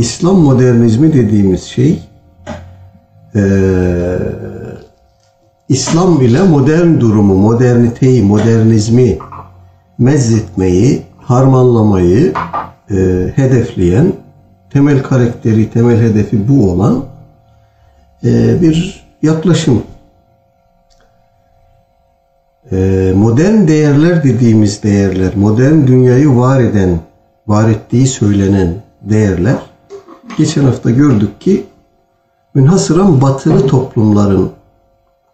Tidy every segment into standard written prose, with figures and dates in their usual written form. İslam modernizmi dediğimiz şey İslam ile modern durumu, moderniteyi, modernizmi mezzetmeyi, harmanlamayı hedefleyen, temel karakteri, temel hedefi bu olan bir yaklaşım. Modern değerler dediğimiz değerler, modern dünyayı var ettiği söylenen değerler, geçen hafta gördük ki münhasıran batılı toplumların,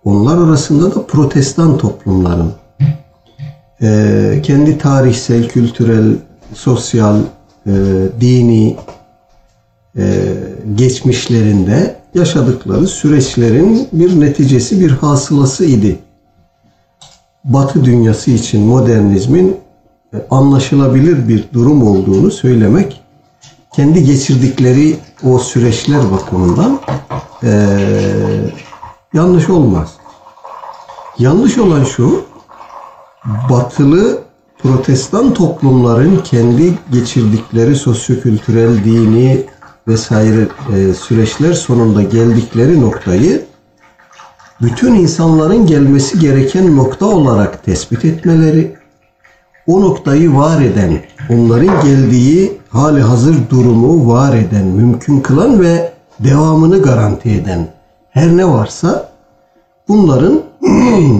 onlar arasında da protestan toplumların kendi tarihsel, kültürel, sosyal, dini geçmişlerinde yaşadıkları süreçlerin bir neticesi, bir hasılası idi. Batı dünyası için modernizmin anlaşılabilir bir durum olduğunu söylemek, kendi geçirdikleri o süreçler bakımından yanlış olmaz. Yanlış olan şu, batılı protestan toplumların kendi geçirdikleri sosyokültürel, dini vesaire süreçler sonunda geldikleri noktayı bütün insanların gelmesi gereken nokta olarak tespit etmeleri, o noktayı var eden, onların geldiği hali hazır durumu var eden, mümkün kılan ve devamını garanti eden her ne varsa bunların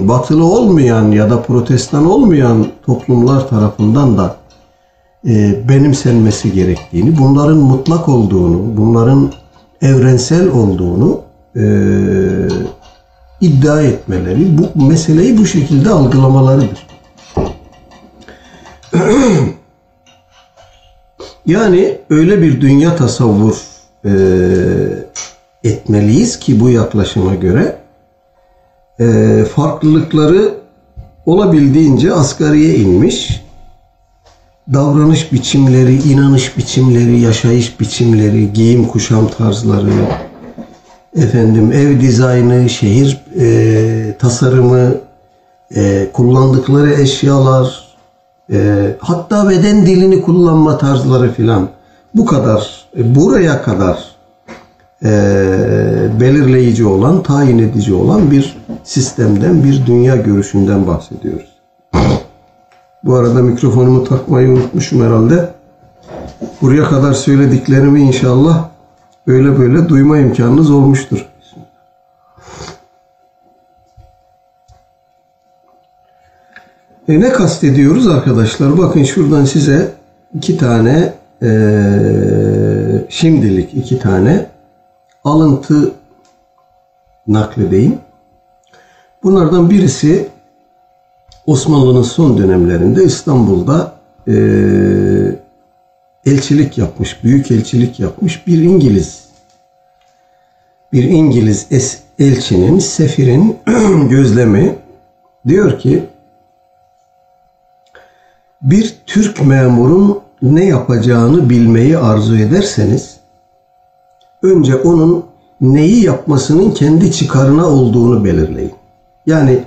batılı olmayan ya da protestan olmayan toplumlar tarafından da benimsenmesi gerektiğini, bunların mutlak olduğunu, bunların evrensel olduğunu iddia etmeleri, bu meseleyi bu şekilde algılamalarıdır. Yani öyle bir dünya tasavvur etmeliyiz ki bu yaklaşıma göre farklılıkları olabildiğince asgariye inmiş, davranış biçimleri, inanış biçimleri, yaşayış biçimleri, giyim kuşam tarzları, ev dizaynı, şehir tasarımı, kullandıkları eşyalar, hatta beden dilini kullanma tarzları filan, bu kadar, buraya kadar belirleyici olan, tayin edici olan bir sistemden, bir dünya görüşünden bahsediyoruz. Bu arada mikrofonumu takmayı unutmuşum herhalde. Buraya kadar söylediklerimi inşallah öyle böyle duyma imkanınız olmuştur. Ne kastediyoruz arkadaşlar? Bakın şuradan size şimdilik iki tane alıntı nakledeyim. Bunlardan birisi Osmanlı'nın son dönemlerinde İstanbul'da büyük elçilik yapmış bir İngiliz elçinin, sefirin gözlemi. Diyor ki, bir Türk memurun ne yapacağını bilmeyi arzu ederseniz önce onun neyi yapmasının kendi çıkarına olduğunu belirleyin. Yani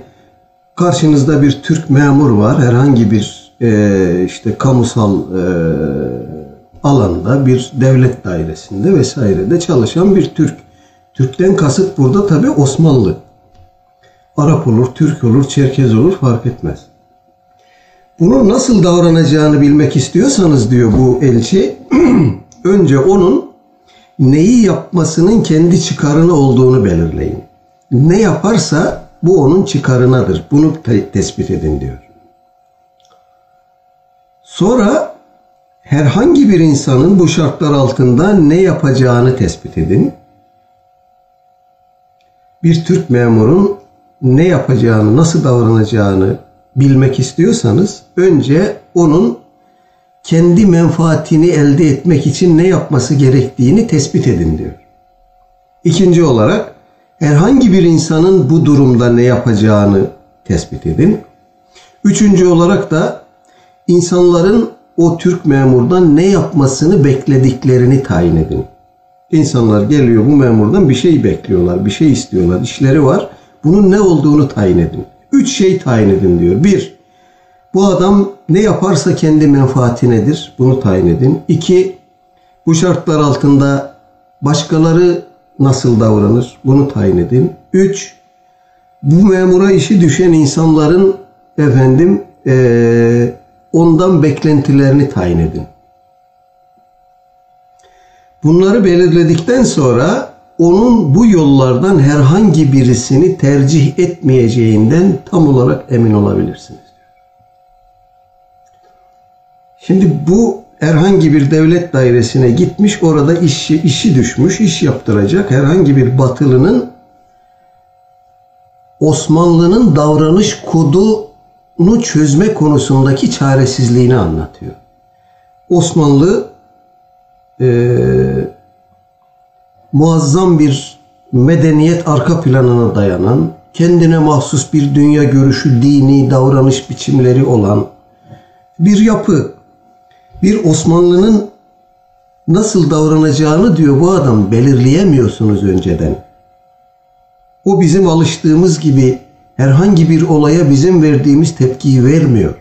karşınızda bir Türk memur var, herhangi bir kamusal alanda, bir devlet dairesinde vesairede çalışan bir Türk. Türk'ten kasıt burada tabii Osmanlı. Arap olur, Türk olur, Çerkez olur, fark etmez. Bunu nasıl davranacağını bilmek istiyorsanız, diyor bu elçi, önce onun neyi yapmasının kendi çıkarına olduğunu belirleyin. Ne yaparsa bu onun çıkarınadır. Bunu tespit edin diyor. Sonra herhangi bir insanın bu şartlar altında ne yapacağını tespit edin. Bir Türk memurun ne yapacağını, nasıl davranacağını bilmek istiyorsanız önce onun kendi menfaatini elde etmek için ne yapması gerektiğini tespit edin diyor. İkinci olarak, herhangi bir insanın bu durumda ne yapacağını tespit edin. Üçüncü olarak da insanların o Türk memurdan ne yapmasını beklediklerini tayin edin. İnsanlar geliyor, bu memurdan bir şey bekliyorlar, bir şey istiyorlar, işleri var. Bunun ne olduğunu tayin edin. Üç şey tayin edin diyor. Bir, bu adam ne yaparsa kendi menfaatinedir. Bunu tayin edin. İki, Bu şartlar altında başkaları nasıl davranır? Bunu tayin edin. 3. Bu memura işi düşen insanların ondan beklentilerini tayin edin. Bunları belirledikten sonra onun bu yollardan herhangi birisini tercih etmeyeceğinden tam olarak emin olabilirsiniz. Şimdi bu herhangi bir devlet dairesine gitmiş, orada işi düşmüş, iş yaptıracak herhangi bir batılının Osmanlı'nın davranış kodunu çözme konusundaki çaresizliğini anlatıyor. Osmanlı muazzam bir medeniyet arka planına dayanan, kendine mahsus bir dünya görüşü, dini, davranış biçimleri olan bir yapı. Bir Osmanlı'nın nasıl davranacağını diyor bu adam belirleyemiyorsunuz önceden. O bizim alıştığımız gibi herhangi bir olaya bizim verdiğimiz tepkiyi vermiyor.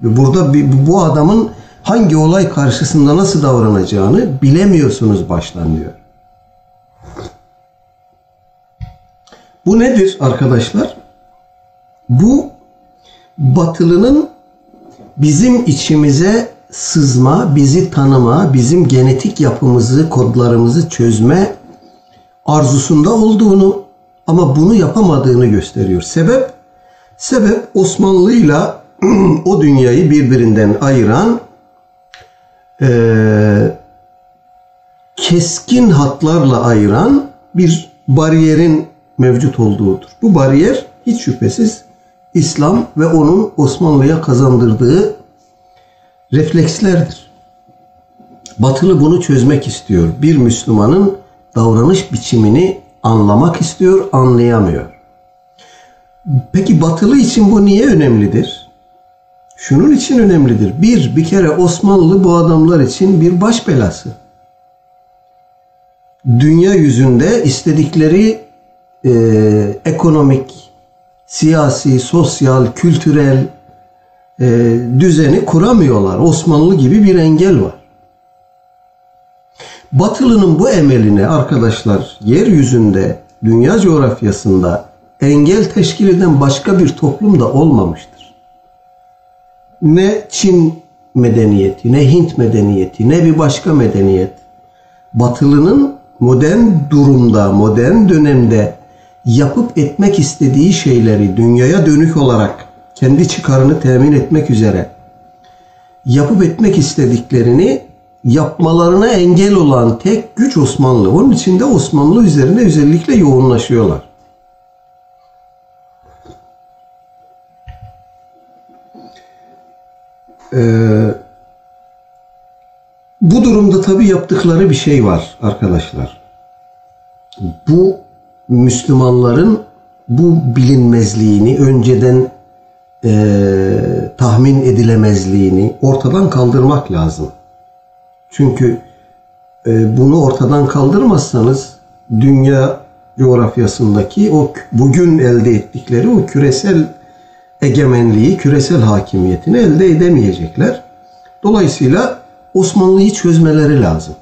Burada bu adamın hangi olay karşısında nasıl davranacağını bilemiyorsunuz baştan diyor. Bu nedir arkadaşlar? Bu batılının bizim içimize sızma, bizi tanıma, bizim genetik yapımızı, kodlarımızı çözme arzusunda olduğunu ama bunu yapamadığını gösteriyor. Sebep Osmanlı'yla o dünyayı birbirinden ayıran keskin hatlarla ayıran bir bariyerin mevcut olduğudur. Bu bariyer hiç şüphesiz İslam ve onun Osmanlı'ya kazandırdığı reflekslerdir. Batılı bunu çözmek istiyor. Bir Müslümanın davranış biçimini anlamak istiyor, anlayamıyor. Peki Batılı için bu niye önemlidir? Şunun için önemlidir. Bir kere Osmanlı bu adamlar için bir baş belası. Dünya yüzünde istedikleri ekonomik, siyasi, sosyal, kültürel düzeni kuramıyorlar. Osmanlı gibi bir engel var. Batılının bu emeline arkadaşlar yeryüzünde, dünya coğrafyasında engel teşkil eden başka bir toplum da olmamıştır. Ne Çin medeniyeti, ne Hint medeniyeti, ne bir başka medeniyet. Batılının modern durumda, modern dönemde yapıp etmek istediği şeyleri dünyaya dönük olarak kendi çıkarını temin etmek üzere yapıp etmek istediklerini yapmalarına engel olan tek güç Osmanlı. Onun için de Osmanlı üzerine özellikle yoğunlaşıyorlar. Bu durumda tabii yaptıkları bir şey var arkadaşlar. Bu Müslümanların bu bilinmezliğini, önceden tahmin edilemezliğini ortadan kaldırmak lazım. Çünkü bunu ortadan kaldırmazsanız dünya coğrafyasındaki bugün elde ettikleri o küresel egemenliği, küresel hakimiyetini elde edemeyecekler. Dolayısıyla Osmanlı'yı çözmeleri lazım.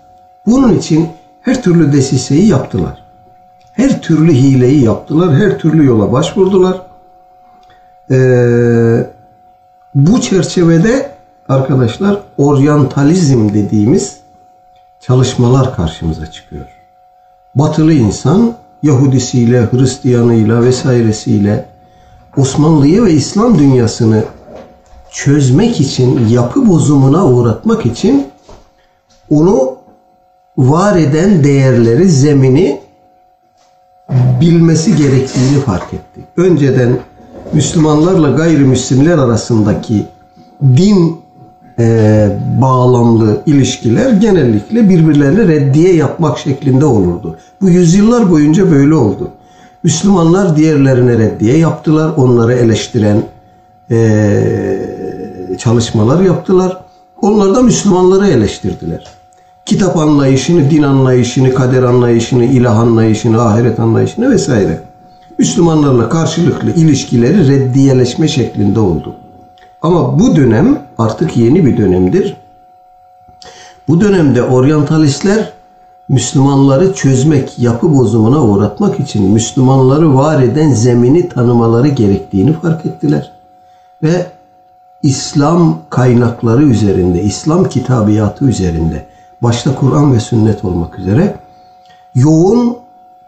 Bunun için her türlü desiseyi yaptılar. Her türlü hileyi yaptılar. Her türlü yola başvurdular. Bu çerçevede arkadaşlar oryantalizm dediğimiz çalışmalar karşımıza çıkıyor. Batılı insan Yahudisiyle, Hristiyanıyla vesairesiyle Osmanlı'yı ve İslam dünyasını çözmek için, yapı bozumuna uğratmak için onu var eden değerleri, zemini bilmesi gerektiğini fark etti. Önceden Müslümanlarla gayrimüslimler arasındaki din bağlamlı ilişkiler genellikle birbirlerine reddiye yapmak şeklinde olurdu. Bu yüzyıllar boyunca böyle oldu. Müslümanlar diğerlerine reddiye yaptılar, onları eleştiren çalışmalar yaptılar. Onlar da Müslümanları eleştirdiler. Kitap anlayışını, din anlayışını, kader anlayışını, ilah anlayışını, ahiret anlayışını vesaire. Müslümanlarla karşılıklı ilişkileri reddiyeleşme şeklinde oldu. Ama bu dönem artık yeni bir dönemdir. Bu dönemde oryantalistler Müslümanları çözmek, yapı bozumuna uğratmak için Müslümanları var eden zemini tanımaları gerektiğini fark ettiler. Ve İslam kaynakları üzerinde, İslam kitabiyatı üzerinde, başta Kur'an ve sünnet olmak üzere yoğun,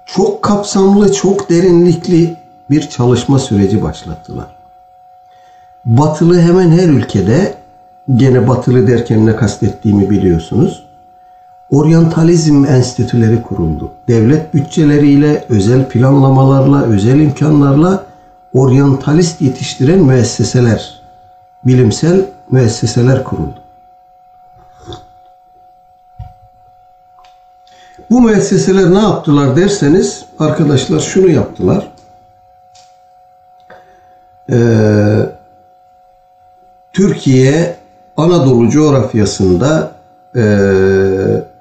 çok kapsamlı, çok derinlikli bir çalışma süreci başlattılar. Batılı hemen her ülkede, gene batılı derken ne kastettiğimi biliyorsunuz, oryantalizm enstitüleri kuruldu. Devlet bütçeleriyle, özel planlamalarla, özel imkanlarla oryantalist yetiştiren müesseseler, bilimsel müesseseler kuruldu. Bu müesseseler ne yaptılar derseniz arkadaşlar şunu yaptılar. Türkiye, Anadolu coğrafyasında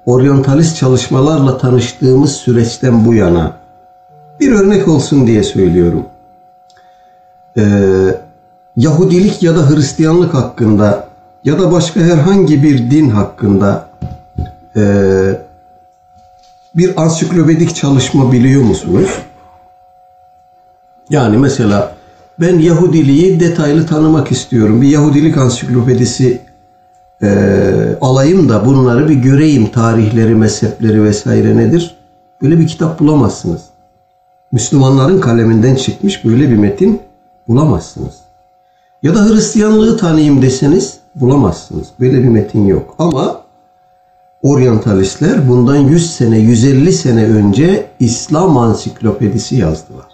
oryantalist çalışmalarla tanıştığımız süreçten bu yana bir örnek olsun diye söylüyorum. Yahudilik ya da Hristiyanlık hakkında ya da başka herhangi bir din hakkında bir ansiklopedik çalışma biliyor musunuz? Yani mesela ben Yahudiliği detaylı tanımak istiyorum. Bir Yahudilik ansiklopedisi alayım da bunları bir göreyim. Tarihleri, mezhepleri vesaire nedir? Böyle bir kitap bulamazsınız. Müslümanların kaleminden çıkmış böyle bir metin bulamazsınız. Ya da Hristiyanlığı tanıyayım deseniz bulamazsınız. Böyle bir metin yok. Ama oryantalistler bundan 100 sene, 150 sene önce İslam ansiklopedisi yazdılar.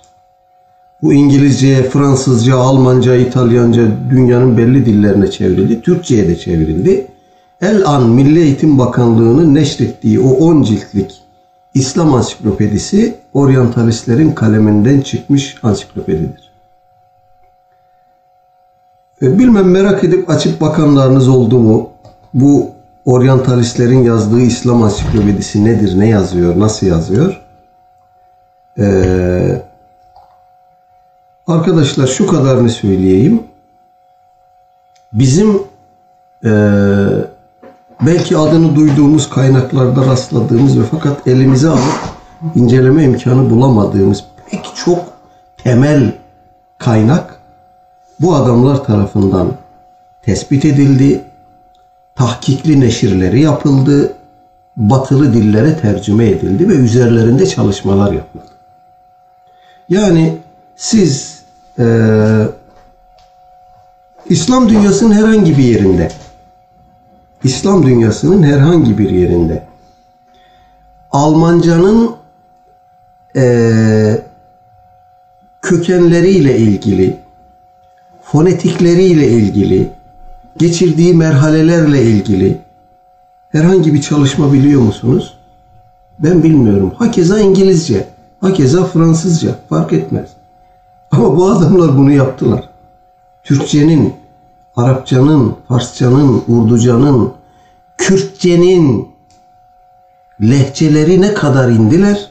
Bu İngilizce, Fransızca, Almanca, İtalyanca, dünyanın belli dillerine çevrildi. Türkçe'ye de çevrildi. El-An Milli Eğitim Bakanlığı'nın neşrettiği o 10 ciltlik İslam ansiklopedisi oryantalistlerin kaleminden çıkmış ansiklopedidir. Bilmem merak edip açıp bakanlarınız oldu mu? Bu oryantalistlerin yazdığı İslam ansiklopedisi nedir, ne yazıyor, nasıl yazıyor? Arkadaşlar şu kadarını söyleyeyim. Bizim belki adını duyduğumuz kaynaklarda rastladığımız ve fakat elimize alıp inceleme imkanı bulamadığımız pek çok temel kaynak bu adamlar tarafından tespit edildi. Tahkikli neşirleri yapıldı. Batılı dillere tercüme edildi ve üzerlerinde çalışmalar yapıldı. Yani siz İslam dünyasının herhangi bir yerinde, Almancanın kökenleriyle ilgili, fonetikleriyle ilgili, geçirdiği merhalelerle ilgili herhangi bir çalışma biliyor musunuz? Ben bilmiyorum. Hakeza İngilizce, hakeza Fransızca fark etmez. Ama bu adamlar bunu yaptılar. Türkçenin, Arapçanın, Farsçanın, Urducanın, Kürtçenin lehçelerine kadar indiler.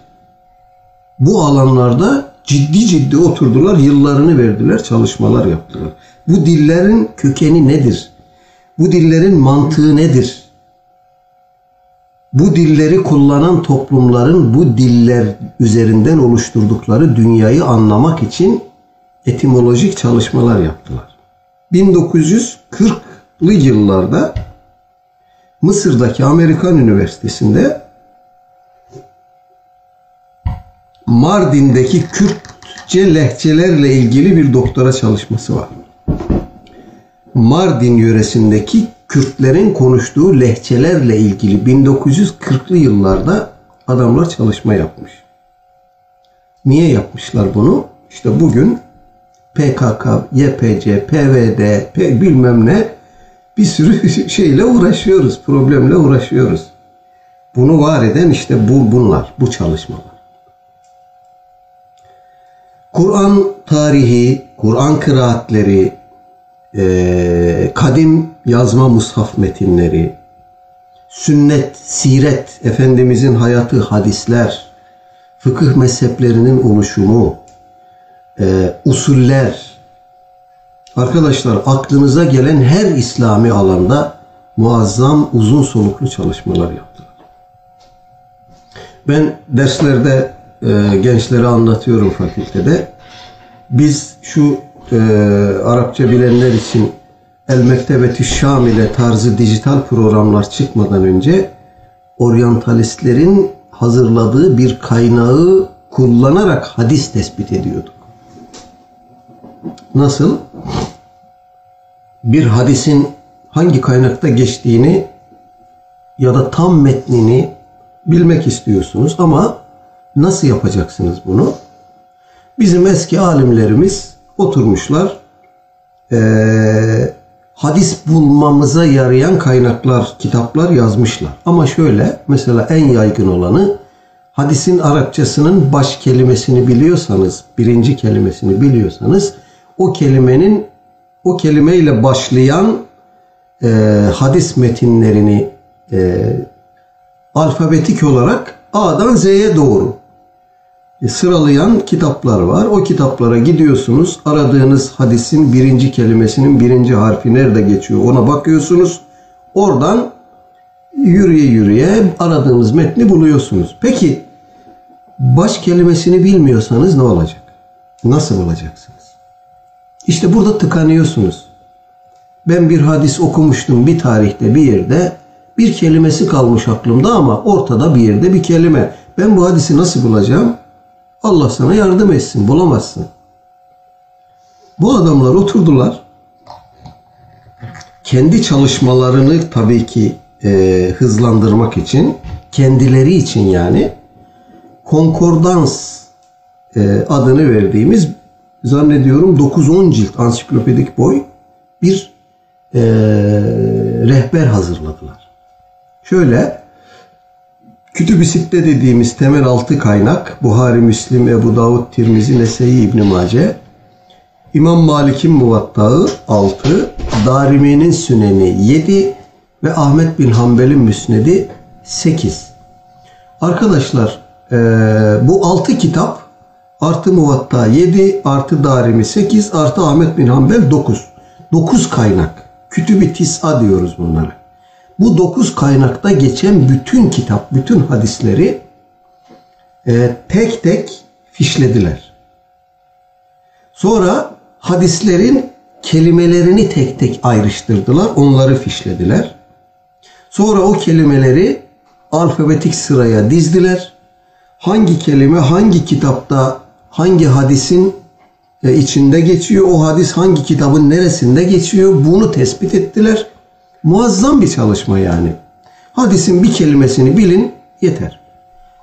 Bu alanlarda ciddi oturdular, yıllarını verdiler, çalışmalar yaptılar. Bu dillerin kökeni nedir? Bu dillerin mantığı nedir? Bu dilleri kullanan toplumların bu diller üzerinden oluşturdukları dünyayı anlamak için etimolojik çalışmalar yaptılar. 1940'lı yıllarda Mısır'daki Amerikan Üniversitesi'nde Mardin'deki Kürtçe lehçelerle ilgili bir doktora çalışması var. Mardin yöresindeki Kürtlerin konuştuğu lehçelerle ilgili 1940'lı yıllarda adamlar çalışma yapmış. Niye yapmışlar bunu? İşte bugün PKK, YPC, PVD, bilmem ne bir sürü şeyle uğraşıyoruz, problemle uğraşıyoruz. Bunu var eden işte bunlar, bu çalışmalar. Kur'an tarihi, Kur'an kıraatleri, kadim yazma mushaf metinleri, sünnet, siret, Efendimizin hayatı, hadisler, fıkıh mezheplerinin oluşumu, usuller. Arkadaşlar aklınıza gelen her İslami alanda muazzam uzun soluklu çalışmalar yaptılar. Ben derslerde gençlere anlatıyorum fakültede. Biz şu Arapça bilenler için El Mektebetü Şam ile tarzı dijital programlar çıkmadan önce oryantalistlerin hazırladığı bir kaynağı kullanarak hadis tespit ediyorduk. Nasıl? Bir hadisin hangi kaynakta geçtiğini ya da tam metnini bilmek istiyorsunuz ama nasıl yapacaksınız bunu? Bizim eski alimlerimiz oturmuşlar, hadis bulmamıza yarayan kaynaklar, kitaplar yazmışlar. Ama şöyle, mesela en yaygın olanı, hadisin Arapçasının baş kelimesini biliyorsanız, birinci kelimesini biliyorsanız, o kelimeyle başlayan hadis metinlerini alfabetik olarak A'dan Z'ye doğru sıralayan kitaplar var. O kitaplara gidiyorsunuz, aradığınız hadisin birinci kelimesinin birinci harfi nerede geçiyor ona bakıyorsunuz. Oradan yürüye yürüye aradığınız metni buluyorsunuz. Peki baş kelimesini bilmiyorsanız ne olacak? Nasıl bulacaksınız? İşte burada tıkanıyorsunuz. Ben bir hadis okumuştum bir tarihte bir yerde, bir kelimesi kalmış aklımda ama ortada bir yerde bir kelime. Ben bu hadisi nasıl bulacağım? Allah sana yardım etsin, bulamazsın. Bu adamlar oturdular. Kendi çalışmalarını tabii ki hızlandırmak için, kendileri için yani konkordans adını verdiğimiz zannediyorum 9-10 cilt ansiklopedik boy bir rehber hazırladılar. Şöyle, Kütüb-i Sitte dediğimiz temel 6 kaynak, Buhari, Müslim, Ebu Davud, Tirmizi, Nese'yi, İbn-i Mace, İmam Malik'in Muvatta'ı 6, Darimi'nin Süneni 7 ve Ahmet bin Hanbel'in Müsned'i 8. Arkadaşlar bu 6 kitap artı Muvatta 7, artı Darimi 8, artı Ahmet bin Hanbel 9. 9 kaynak. Kütüb-i Tis'a diyoruz bunlara. Bu 9 kaynakta geçen bütün kitap, bütün hadisleri tek tek fişlediler. Sonra hadislerin kelimelerini tek tek ayrıştırdılar, onları fişlediler. Sonra o kelimeleri alfabetik sıraya dizdiler. Hangi kelime hangi kitapta, hangi hadisin içinde geçiyor, o hadis hangi kitabın neresinde geçiyor, bunu tespit ettiler. Muazzam bir çalışma yani. Hadisin bir kelimesini bilin yeter.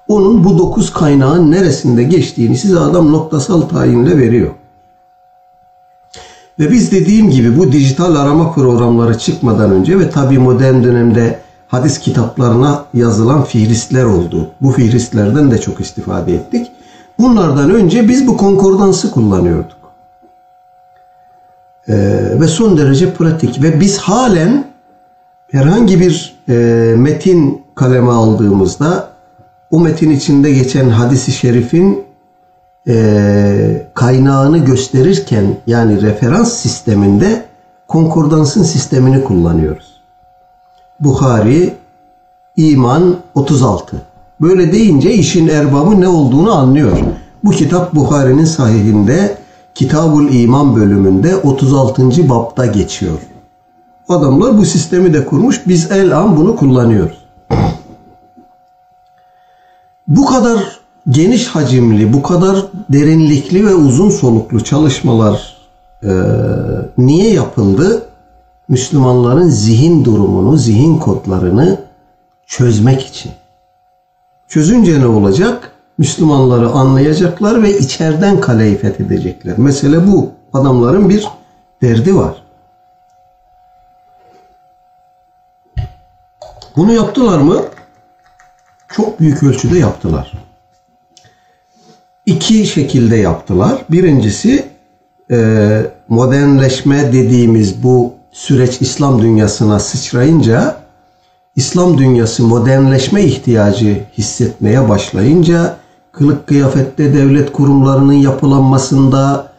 Onun bu 9 kaynağın neresinde geçtiğini size adam noktasal tayinle veriyor. Ve biz dediğim gibi bu dijital arama programları çıkmadan önce ve tabii modern dönemde hadis kitaplarına yazılan fihristler oldu. Bu fihristlerden de çok istifade ettik. Bunlardan önce biz bu konkordansı kullanıyorduk. Ve son derece pratik. Ve biz halen herhangi bir metin kaleme aldığımızda o metin içinde geçen hadis-i şerifin kaynağını gösterirken, yani referans sisteminde konkordansın sistemini kullanıyoruz. Buhari, İman 36. Böyle deyince işin erbabı ne olduğunu anlıyor. Bu kitap Buhari'nin sahihinde Kitabul İman bölümünde 36. babda geçiyor. Adamlar bu sistemi de kurmuş. Biz el-an bunu kullanıyoruz. Bu kadar geniş hacimli, bu kadar derinlikli ve uzun soluklu çalışmalar niye yapıldı? Müslümanların zihin durumunu, zihin kodlarını çözmek için. Çözünce ne olacak? Müslümanları anlayacaklar ve içeriden kaleyi fethedecekler. Mesele bu. Adamların bir derdi var. Bunu yaptılar mı? Çok büyük ölçüde yaptılar. 2 şekilde yaptılar. Birincisi modernleşme dediğimiz bu süreç İslam dünyasına sıçrayınca, İslam dünyası modernleşme ihtiyacı hissetmeye başlayınca, kılık kıyafette, devlet kurumlarının yapılanmasında,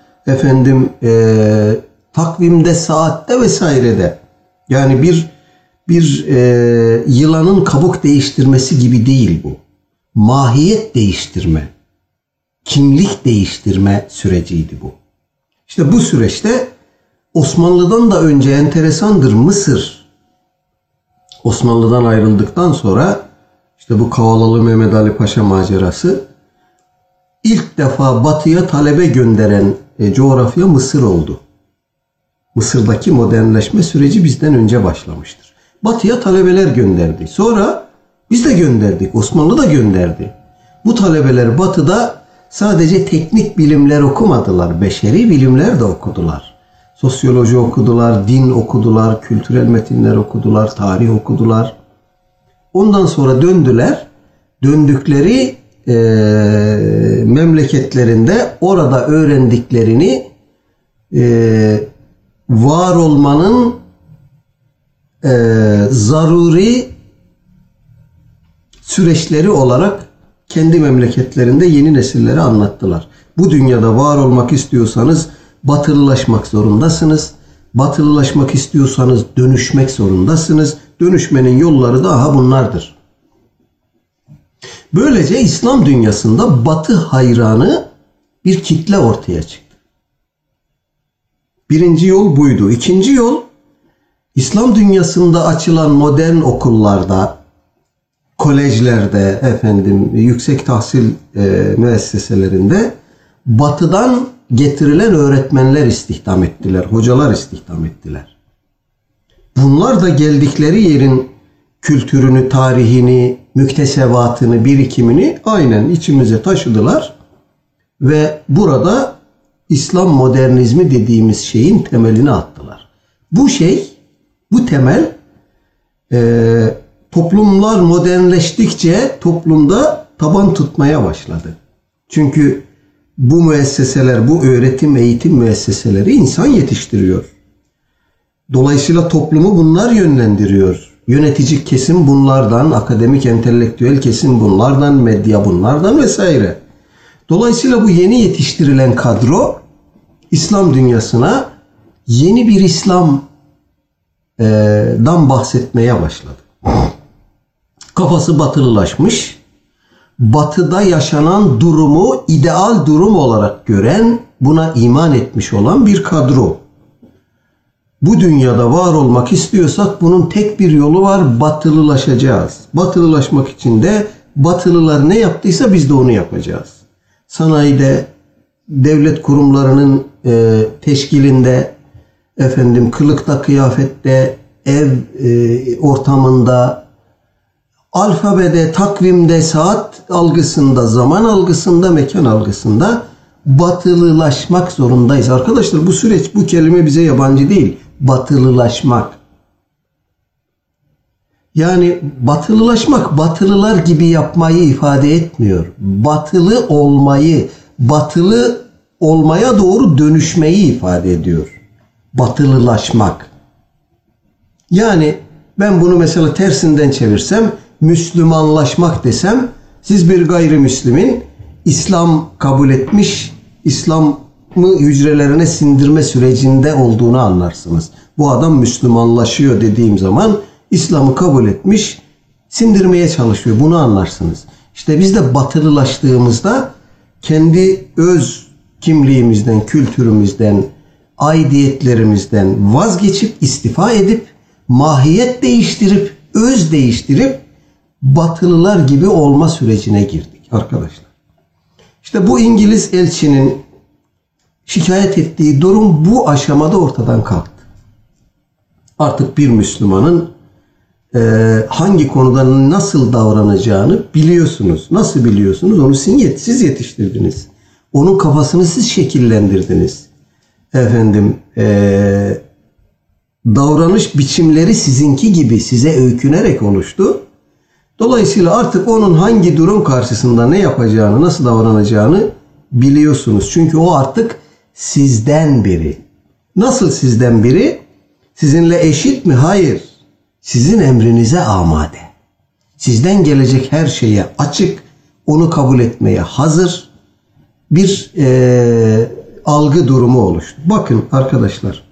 takvimde, saatte vesairede, yani bir bir yılanın kabuk değiştirmesi gibi değil bu. Mahiyet değiştirme, kimlik değiştirme süreciydi bu. İşte bu süreçte Osmanlı'dan da önce enteresandır Mısır. Osmanlı'dan ayrıldıktan sonra işte bu Kavalalı Mehmet Ali Paşa macerası, ilk defa batıya talebe gönderen coğrafya Mısır oldu. Mısır'daki modernleşme süreci bizden önce başlamıştır. Batıya talebeler gönderdi. Sonra biz de gönderdik. Osmanlı da gönderdi. Bu talebeler batıda sadece teknik bilimler okumadılar. Beşeri bilimler de okudular. Sosyoloji okudular, din okudular, kültürel metinler okudular, tarih okudular. Ondan sonra döndüler. Döndükleri memleketlerinde orada öğrendiklerini var olmanın zaruri süreçleri olarak kendi memleketlerinde yeni nesillere anlattılar. Bu dünyada var olmak istiyorsanız batılılaşmak zorundasınız. Batılılaşmak istiyorsanız dönüşmek zorundasınız. Dönüşmenin yolları da aha bunlardır. Böylece İslam dünyasında Batı hayranı bir kitle ortaya çıktı. Birinci yol buydu. İkinci yol, İslam dünyasında açılan modern okullarda, kolejlerde, yüksek tahsil müesseselerinde Batı'dan getirilen öğretmenler istihdam ettiler, hocalar istihdam ettiler. Bunlar da geldikleri yerin kültürünü, tarihini, müktesebatını, birikimini aynen içimize taşıdılar ve burada İslam modernizmi dediğimiz şeyin temelini attılar. Bu şey, bu temel toplumlar modernleştikçe toplumda taban tutmaya başladı. Çünkü bu müesseseler, bu öğretim, eğitim müesseseleri insan yetiştiriyor. Dolayısıyla toplumu bunlar yönlendiriyor. Yönetici kesim bunlardan, akademik entelektüel kesim bunlardan, medya bunlardan vesaire. Dolayısıyla bu yeni yetiştirilen kadro İslam dünyasına yeni bir İslam'dan bahsetmeye başladı. Kafası batılılaşmış, batıda yaşanan durumu ideal durum olarak gören, buna iman etmiş olan bir kadro. Bu dünyada var olmak istiyorsak bunun tek bir yolu var, batılılaşacağız. Batılılaşmak için de batılılar ne yaptıysa biz de onu yapacağız. Sanayide, devlet kurumlarının teşkilinde, kılıkta, kıyafette, ev ortamında, alfabede, takvimde, saat algısında, zaman algısında, mekan algısında batılılaşmak zorundayız. Arkadaşlar bu süreç, bu kelime bize yabancı değil. Batılılaşmak. Yani batılılaşmak batılılar gibi yapmayı ifade etmiyor. Batılı olmayı, batılı olmaya doğru dönüşmeyi ifade ediyor. Batılılaşmak. Yani ben bunu mesela tersinden çevirsem, Müslümanlaşmak desem, siz bir gayrimüslimin İslam kabul etmiş, İslam'ı hücrelerine sindirme sürecinde olduğunu anlarsınız. Bu adam Müslümanlaşıyor dediğim zaman İslam'ı kabul etmiş, sindirmeye çalışıyor. Bunu anlarsınız. İşte biz de batılılaştığımızda kendi öz kimliğimizden, kültürümüzden, aidiyetlerimizden vazgeçip, istifa edip, mahiyet değiştirip, öz değiştirip batılılar gibi olma sürecine girdik arkadaşlar. İşte bu İngiliz elçinin şikayet ettiği durum bu aşamada ortadan kalktı. Artık bir Müslümanın hangi konuda nasıl davranacağını biliyorsunuz. Nasıl biliyorsunuz? Onu siz yetiştirdiniz. Onun kafasını siz şekillendirdiniz. Davranış biçimleri sizinki gibi, size öykünerek oluştu. Dolayısıyla artık onun hangi durum karşısında ne yapacağını, nasıl davranacağını biliyorsunuz. Çünkü o artık sizden biri. Nasıl sizden biri? Sizinle eşit mi? Hayır. Sizin emrinize amade. Sizden gelecek her şeye açık, onu kabul etmeye hazır bir algı durumu oluştu. Bakın arkadaşlar.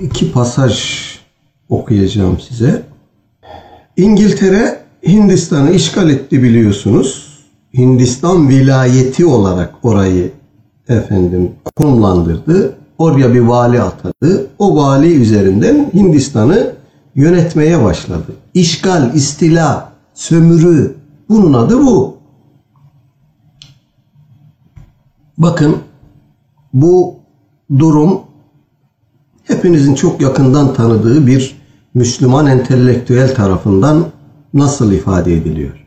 iki pasaj okuyacağım size. İngiltere Hindistan'ı işgal etti biliyorsunuz. Hindistan vilayeti olarak orayı konumlandırdı. Oraya bir vali atadı. O vali üzerinden Hindistan'ı yönetmeye başladı. İşgal, istila, sömürü, bunun adı bu. Bakın, bu durum hepinizin çok yakından tanıdığı bir Müslüman entelektüel tarafından nasıl ifade ediliyor?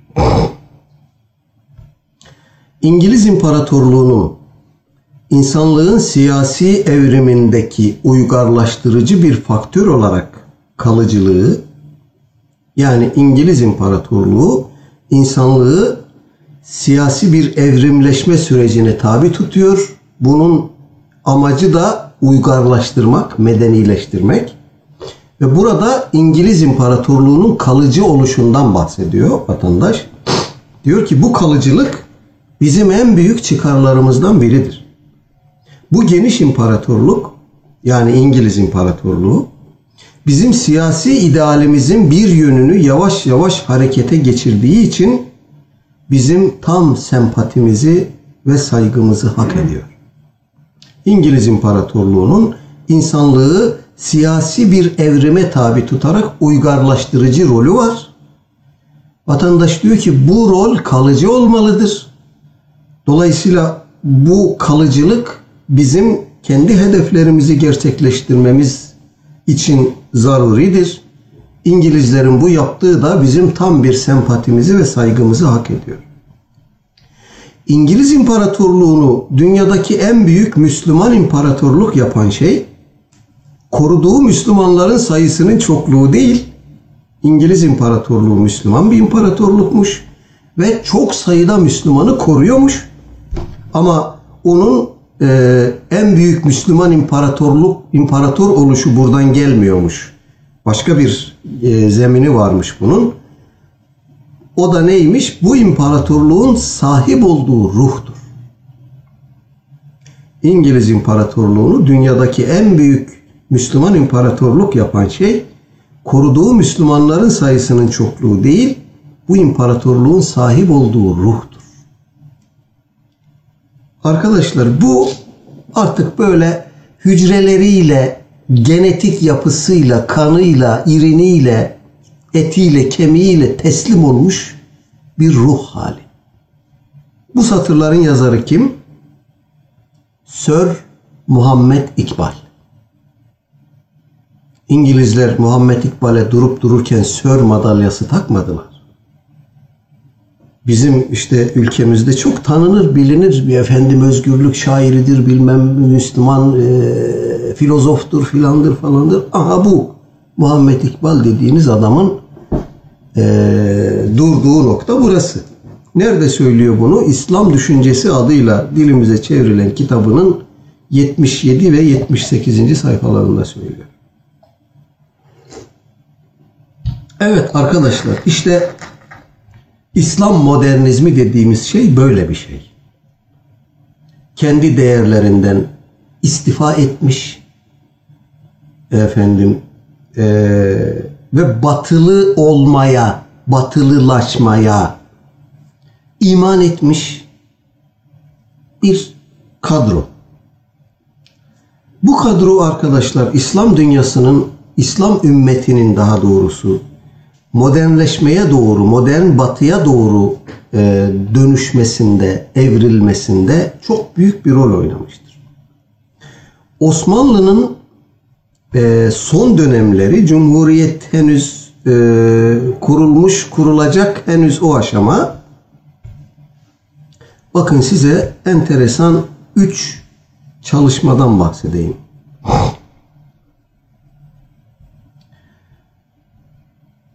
İngiliz İmparatorluğu'nun insanlığın siyasi evrimindeki uygarlaştırıcı bir faktör olarak kalıcılığı, yani İngiliz İmparatorluğu insanlığı siyasi bir evrimleşme sürecine tabi tutuyor. Bunun amacı da uygarlaştırmak, medenileştirmek. Ve burada İngiliz İmparatorluğu'nun kalıcı oluşundan bahsediyor vatandaş. Diyor ki bu kalıcılık bizim en büyük çıkarlarımızdan biridir. Bu geniş imparatorluk, yani İngiliz İmparatorluğu, bizim siyasi idealimizin bir yönünü yavaş yavaş harekete geçirdiği için bizim tam sempatimizi ve saygımızı hak ediyor. İngiliz İmparatorluğu'nun insanlığı siyasi bir evrime tabi tutarak uygarlaştırıcı rolü var. Vatandaş diyor ki bu rol kalıcı olmalıdır. Dolayısıyla bu kalıcılık bizim kendi hedeflerimizi gerçekleştirmemiz için zaruridir. İngilizlerin bu yaptığı da bizim tam bir sempatimizi ve saygımızı hak ediyor. İngiliz İmparatorluğu'nu dünyadaki en büyük Müslüman imparatorluk yapan şey, koruduğu Müslümanların sayısının çokluğu değil. İngiliz İmparatorluğu Müslüman bir imparatorlukmuş ve çok sayıda Müslümanı koruyormuş. Ama onun en büyük Müslüman imparator oluşu buradan gelmiyormuş. Başka bir zemini varmış bunun. O da neymiş? Bu imparatorluğun sahip olduğu ruhtur. İngiliz İmparatorluğu'nu dünyadaki en büyük Müslüman imparatorluk yapan şey, koruduğu Müslümanların sayısının çokluğu değil, bu imparatorluğun sahip olduğu ruhtur. Arkadaşlar bu artık böyle hücreleriyle, genetik yapısıyla, kanıyla, iriniyle, etiyle, kemiğiyle teslim olmuş bir ruh hali. Bu satırların yazarı kim? Sir Muhammed İkbal. İngilizler Muhammed İkbal'e durup dururken Sir madalyası takmadılar. Bizim işte ülkemizde çok tanınır, bilinir bir efendim özgürlük şairidir, bilmem Müslüman filozoftur filandır falandır. Aha bu Muhammed İkbal dediğiniz adamın durduğu nokta burası. Nerede söylüyor bunu? İslam Düşüncesi adıyla dilimize çevrilen kitabının 77 ve 78. sayfalarında söylüyor. Evet arkadaşlar, işte İslam modernizmi dediğimiz şey böyle bir şey. Kendi değerlerinden istifa etmiş ve batılı olmaya, batılılaşmaya iman etmiş bir kadro. Bu kadro arkadaşlar İslam dünyasının, İslam ümmetinin daha doğrusu modernleşmeye doğru, modern batıya doğru dönüşmesinde, evrilmesinde çok büyük bir rol oynamıştır. Osmanlı'nın son dönemleri, Cumhuriyet henüz kurulmuş, kurulacak henüz o aşama. Bakın size enteresan 3 çalışmadan bahsedeyim.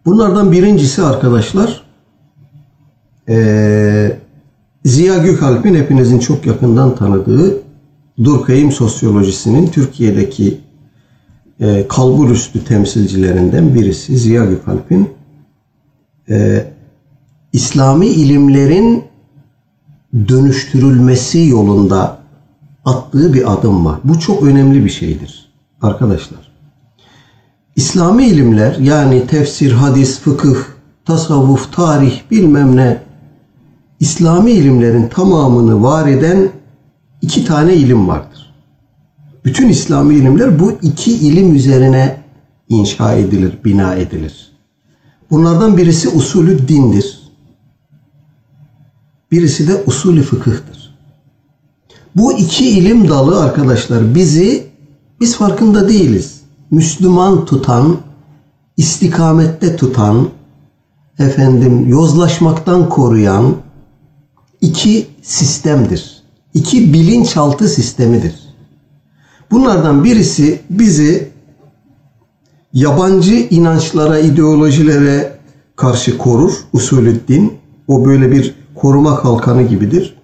Bunlardan birincisi arkadaşlar Ziya Gökalp'in hepinizin çok yakından tanıdığı Durkheim sosyolojisinin Türkiye'deki kalburüstü temsilcilerinden birisi Ziya Gökalp'in İslami ilimlerin dönüştürülmesi yolunda attığı bir adım var. Bu çok önemli bir şeydir arkadaşlar. İslami ilimler, yani tefsir, hadis, fıkıh, tasavvuf, tarih, bilmem ne, İslami ilimlerin tamamını var eden iki tane ilim vardır. Bütün İslami ilimler bu iki ilim üzerine inşa edilir, bina edilir. Bunlardan birisi usulü dindir. Birisi de usulü fıkıhtır. Bu iki ilim dalı arkadaşlar biz farkında değiliz. Müslüman tutan, istikamette tutan, yozlaşmaktan koruyan iki sistemdir. İki bilinçaltı sistemidir. Bunlardan birisi bizi yabancı inançlara, ideolojilere karşı korur. Usulü din. O böyle bir koruma kalkanı gibidir.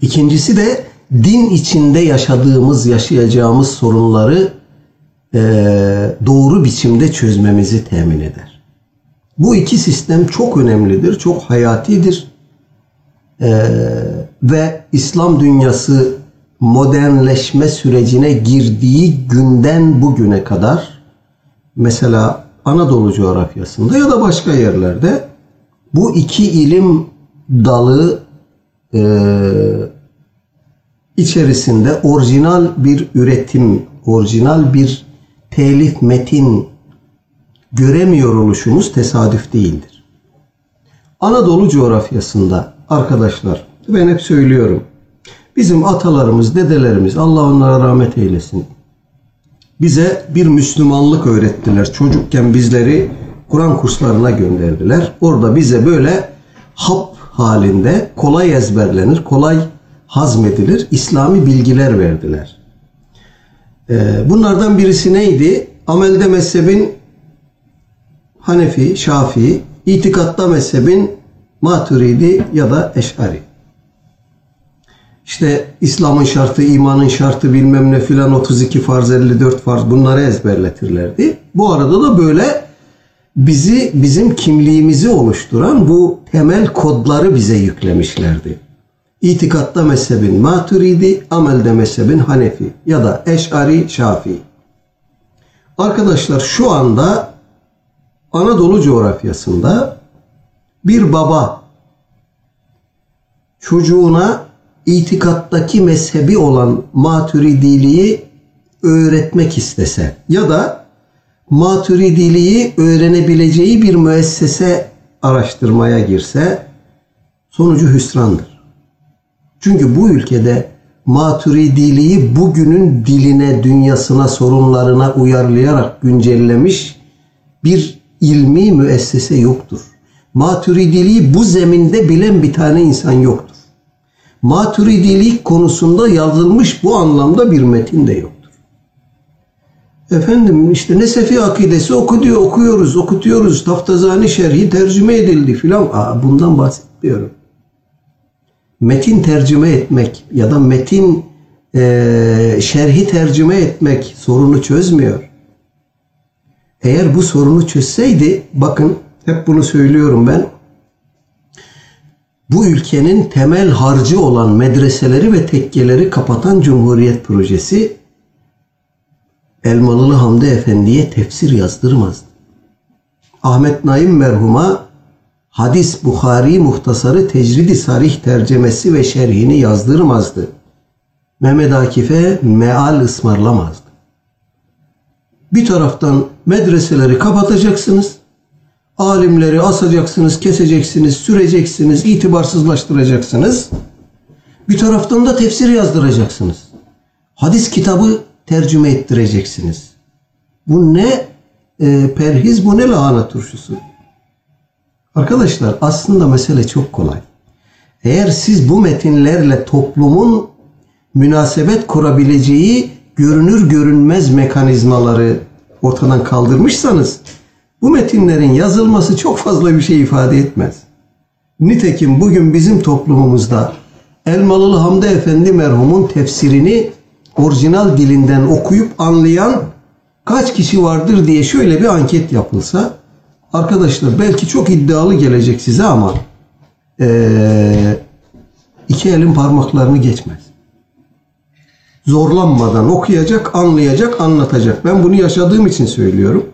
İkincisi de din içinde yaşayacağımız sorunları doğru biçimde çözmemizi temin eder. Bu iki sistem çok önemlidir, çok hayatidir. Ve İslam dünyası modernleşme sürecine girdiği günden bugüne kadar, mesela Anadolu coğrafyasında ya da başka yerlerde, bu iki ilim dalı içerisinde orijinal bir üretim, orijinal bir telif metin göremiyor oluşumuz tesadüf değildir. Anadolu coğrafyasında arkadaşlar, ben hep söylüyorum, bizim atalarımız, dedelerimiz, Allah onlara rahmet eylesin, bize bir Müslümanlık öğrettiler. Çocukken bizleri Kur'an kurslarına gönderdiler. Orada bize böyle hap halinde kolay ezberlenir, kolay hazmedilir İslami bilgiler verdiler. Bunlardan birisi neydi? Amelde mezhebin Hanefi, Şafii, itikatta mezhebin Maturidi ya da Eş'ari. İşte İslam'ın şartı, imanın şartı, bilmem ne filan, 32 farz, 54 farz, bunları ezberletirlerdi. Bu arada da böyle bizim kimliğimizi oluşturan bu temel kodları bize yüklemişlerdi. İtikatta mezhebin Maturidi, amelde mezhebin Hanefi ya da Eş'ari, Şafii. Arkadaşlar, şu anda Anadolu coğrafyasında bir baba çocuğuna itikattaki mezhebi olan Maturidiliği öğretmek istese ya da Maturidiliği öğrenebileceği bir müessese araştırmaya girse sonucu hüsrandır. Çünkü bu ülkede Maturidiliği bugünün diline, dünyasına, sorunlarına uyarlayarak güncellemiş bir ilmi müessese yoktur. Maturidiliği bu zeminde bilen bir tane insan yoktur. Maturidilik konusunda yazılmış bu anlamda bir metin de yoktur. İşte Nesefi akidesi okutuyoruz, Taftazani şerhi tercüme edildi filan. Bundan bahsetmiyorum. Metin tercüme etmek ya da metin şerhi tercüme etmek sorunu çözmüyor. Eğer bu sorunu çözseydi, bakın hep bunu söylüyorum ben, bu ülkenin temel harcı olan medreseleri ve tekkeleri kapatan Cumhuriyet Projesi Elmalılı Hamdi Efendi'ye tefsir yazdırmazdı. Ahmet Naim merhuma Hadis Buhari Muhtasarı Tecridi Sarih tercemesi ve şerhini yazdırmazdı. Mehmet Akif'e meal ısmarlamazdı. Bir taraftan medreseleri kapatacaksınız, alimleri asacaksınız, keseceksiniz, süreceksiniz, itibarsızlaştıracaksınız. Bir taraftan da tefsir yazdıracaksınız. Hadis kitabı tercüme ettireceksiniz. Bu ne perhiz, bu ne lahana turşusu. Arkadaşlar, aslında mesele çok kolay. Eğer siz bu metinlerle toplumun münasebet kurabileceği görünür görünmez mekanizmaları ortadan kaldırmışsanız, bu metinlerin yazılması çok fazla bir şey ifade etmez. Nitekim bugün bizim toplumumuzda Elmalılı Hamdi Efendi merhumun tefsirini orijinal dilinden okuyup anlayan kaç kişi vardır diye şöyle bir anket yapılsa, arkadaşlar belki çok iddialı gelecek size ama iki elin parmaklarını geçmez. zorlanmadan okuyacak, anlayacak, anlatacak. Ben bunu yaşadığım için söylüyorum.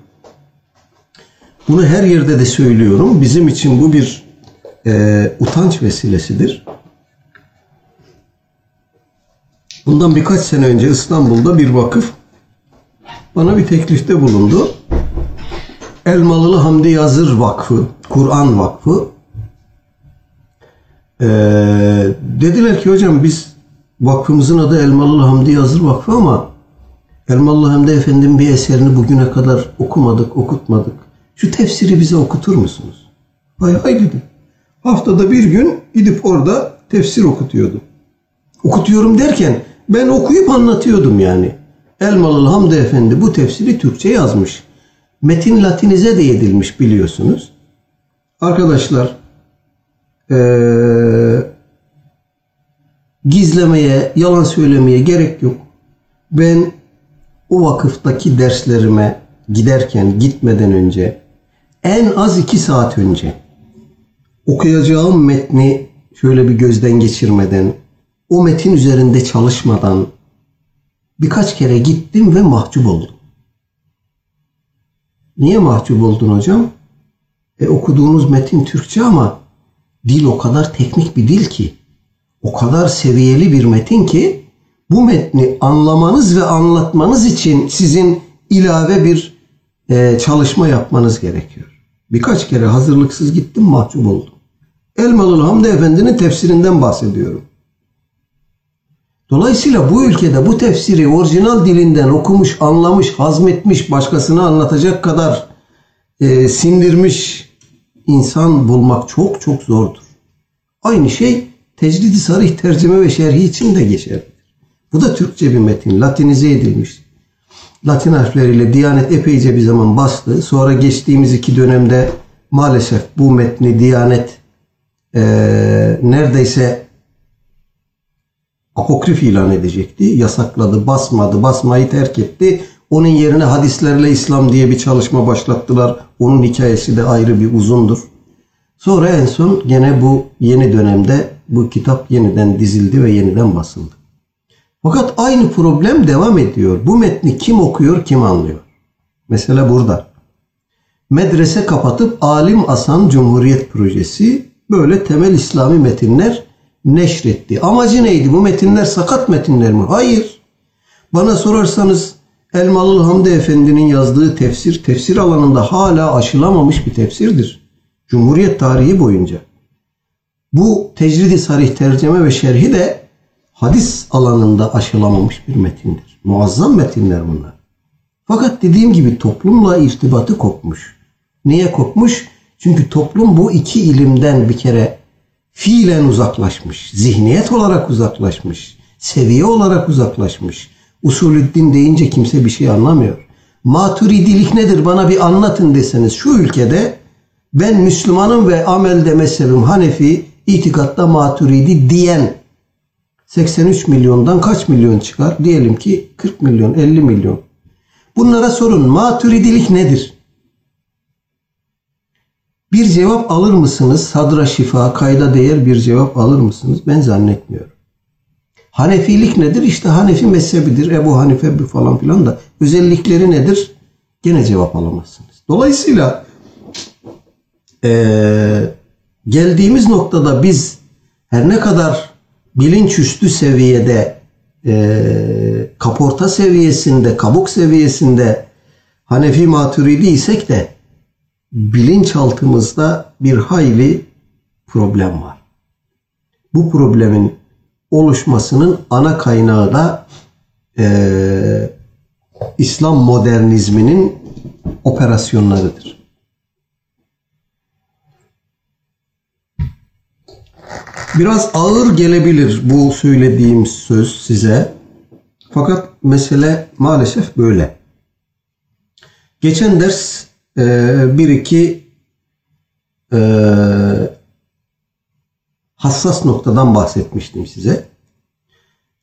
Bunu her yerde de söylüyorum. Bizim için bu bir utanç vesilesidir. Bundan birkaç sene önce İstanbul'da bir vakıf bana bir teklifte bulundu. Elmalılı Hamdi Yazır Vakfı, Kur'an Vakfı. Dediler ki hocam biz vakfımızın adı Elmalılı Hamdi Yazır Vakfı ama Elmalılı Hamdi Efendi'nin bir eserini bugüne kadar okumadık, okutmadık. Şu tefsiri bize okutur musunuz? Hay hay dedim. Haftada bir gün gidip orada tefsir okutuyordum. Okutuyorum derken ben okuyup anlatıyordum yani. Elmalılı Hamdi Efendi bu tefsiri Türkçe yazmış. Metin Latinize de edilmiş biliyorsunuz. Arkadaşlar gizlemeye, yalan söylemeye gerek yok. Ben o vakıftaki derslerime gitmeden önce en az 2 saat önce okuyacağım metni şöyle bir gözden geçirmeden, o metin üzerinde çalışmadan birkaç kere gittim ve mahcup oldum. Niye mahcup oldun hocam? Okuduğunuz metin Türkçe ama dil o kadar teknik bir dil ki, o kadar seviyeli bir metin ki bu metni anlamanız ve anlatmanız için sizin ilave bir çalışma yapmanız gerekiyor. Birkaç kere hazırlıksız gittim, mahcup oldum. Elmalılı Hamdi Efendi'nin tefsirinden bahsediyorum. Dolayısıyla bu ülkede bu tefsiri orijinal dilinden okumuş, anlamış, hazmetmiş, başkasına anlatacak kadar sindirmiş insan bulmak çok çok zordur. Aynı şey Tecrid-i Sarih tercüme ve şerhi için de geçerlidir. Bu da Türkçe bir metin, Latinize edilmiş. Latin harfleriyle Diyanet epeyce bir zaman bastı. Sonra geçtiğimiz 2 dönemde maalesef bu metni Diyanet neredeyse apokrif ilan edecekti. Yasakladı, basmadı, basmayı terk etti. Onun yerine hadislerle İslam diye bir çalışma başlattılar. Onun hikayesi de ayrı bir uzundur. Sonra en son gene bu yeni dönemde bu kitap yeniden dizildi ve yeniden basıldı. Fakat aynı problem devam ediyor. Bu metni kim okuyor, kim anlıyor? Mesela burada. Medrese kapatıp Alim Asan Cumhuriyet Projesi böyle temel İslami metinler neşretti. Amacı neydi? Bu metinler sakat metinler mi? Hayır. Bana sorarsanız Elmalılı Hamdi Efendi'nin yazdığı tefsir, tefsir alanında hala aşılamamış bir tefsirdir. Cumhuriyet tarihi boyunca. Bu Tecrid-i Sarih tercüme ve şerhi de hadis alanında aşılamamış bir metindir. Muazzam metinler bunlar. Fakat dediğim gibi toplumla irtibatı kopmuş. Niye kopmuş? Çünkü toplum bu iki ilimden bir kere fiilen uzaklaşmış, zihniyet olarak uzaklaşmış, seviye olarak uzaklaşmış. Usulüddin deyince kimse bir şey anlamıyor. Maturidilik nedir bana bir anlatın deseniz şu ülkede ben Müslümanım ve amelde mezhebim Hanefi, itikatta Maturidi diyen 83 milyondan kaç milyon çıkar? Diyelim ki 40 milyon, 50 milyon. Bunlara sorun maturidilik nedir? Bir cevap alır mısınız? Sadra şifa, kayda değer bir cevap alır mısınız? Ben zannetmiyorum. Hanefilik nedir? İşte Hanefi mezhebidir, Ebu Hanife falan filan da özellikleri nedir? Gene cevap alamazsınız. Dolayısıyla geldiğimiz noktada biz her ne kadar bilinçüstü seviyede, kaporta seviyesinde, kabuk seviyesinde Hanefi Maturidi isek de bilinçaltımızda bir hayli problem var. Bu problemin oluşmasının ana kaynağı da İslam modernizminin operasyonlarıdır. Biraz ağır gelebilir bu söylediğim söz size. Fakat mesele maalesef böyle. Geçen ders bir iki hassas noktadan bahsetmiştim size.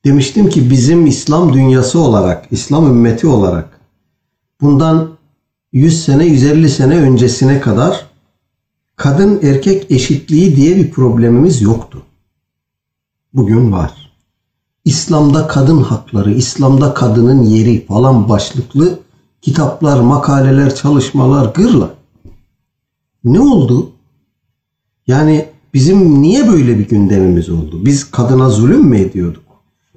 Demiştim ki bizim İslam dünyası olarak, İslam ümmeti olarak bundan 100 sene, 150 sene öncesine kadar kadın erkek eşitliği diye bir problemimiz yoktu. Bugün var. İslam'da kadın hakları, İslam'da kadının yeri falan başlıklı kitaplar, makaleler, çalışmalar gırla. Ne oldu? Yani bizim niye böyle bir gündemimiz oldu? Biz kadına zulüm mü ediyorduk?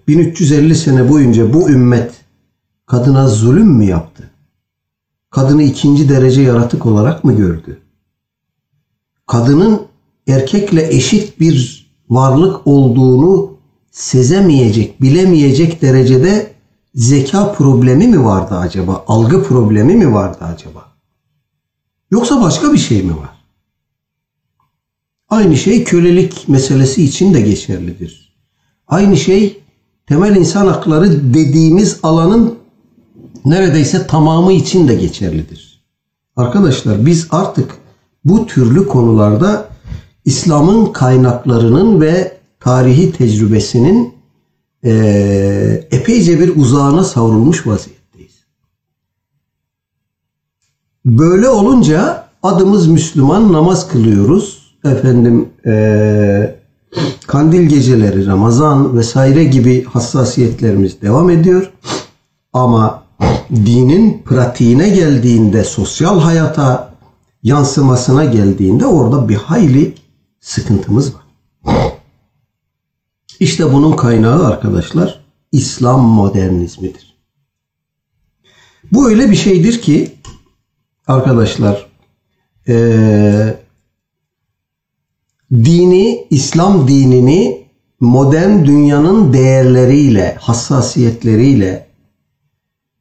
1350 sene boyunca bu ümmet kadına zulüm mü yaptı? Kadını ikinci derece yaratık olarak mı gördü? Kadının erkekle eşit bir varlık olduğunu sezemeyecek, bilemeyecek derecede zeka problemi mi vardı acaba? Algı problemi mi vardı acaba? Yoksa başka bir şey mi var? Aynı şey kölelik meselesi için de geçerlidir. Aynı şey temel insan hakları dediğimiz alanın neredeyse tamamı için de geçerlidir. Arkadaşlar biz artık bu türlü konularda İslam'ın kaynaklarının ve tarihi tecrübesinin epeyce bir uzağına savrulmuş vaziyetteyiz. Böyle olunca adımız Müslüman, namaz kılıyoruz. Kandil geceleri, Ramazan vesaire gibi hassasiyetlerimiz devam ediyor. Ama dinin pratiğine geldiğinde, sosyal hayata yansımasına geldiğinde orada bir hayli sıkıntımız var. İşte bunun kaynağı arkadaşlar İslam modernizmidir. Bu öyle bir şeydir ki arkadaşlar dini, İslam dinini modern dünyanın değerleriyle, hassasiyetleriyle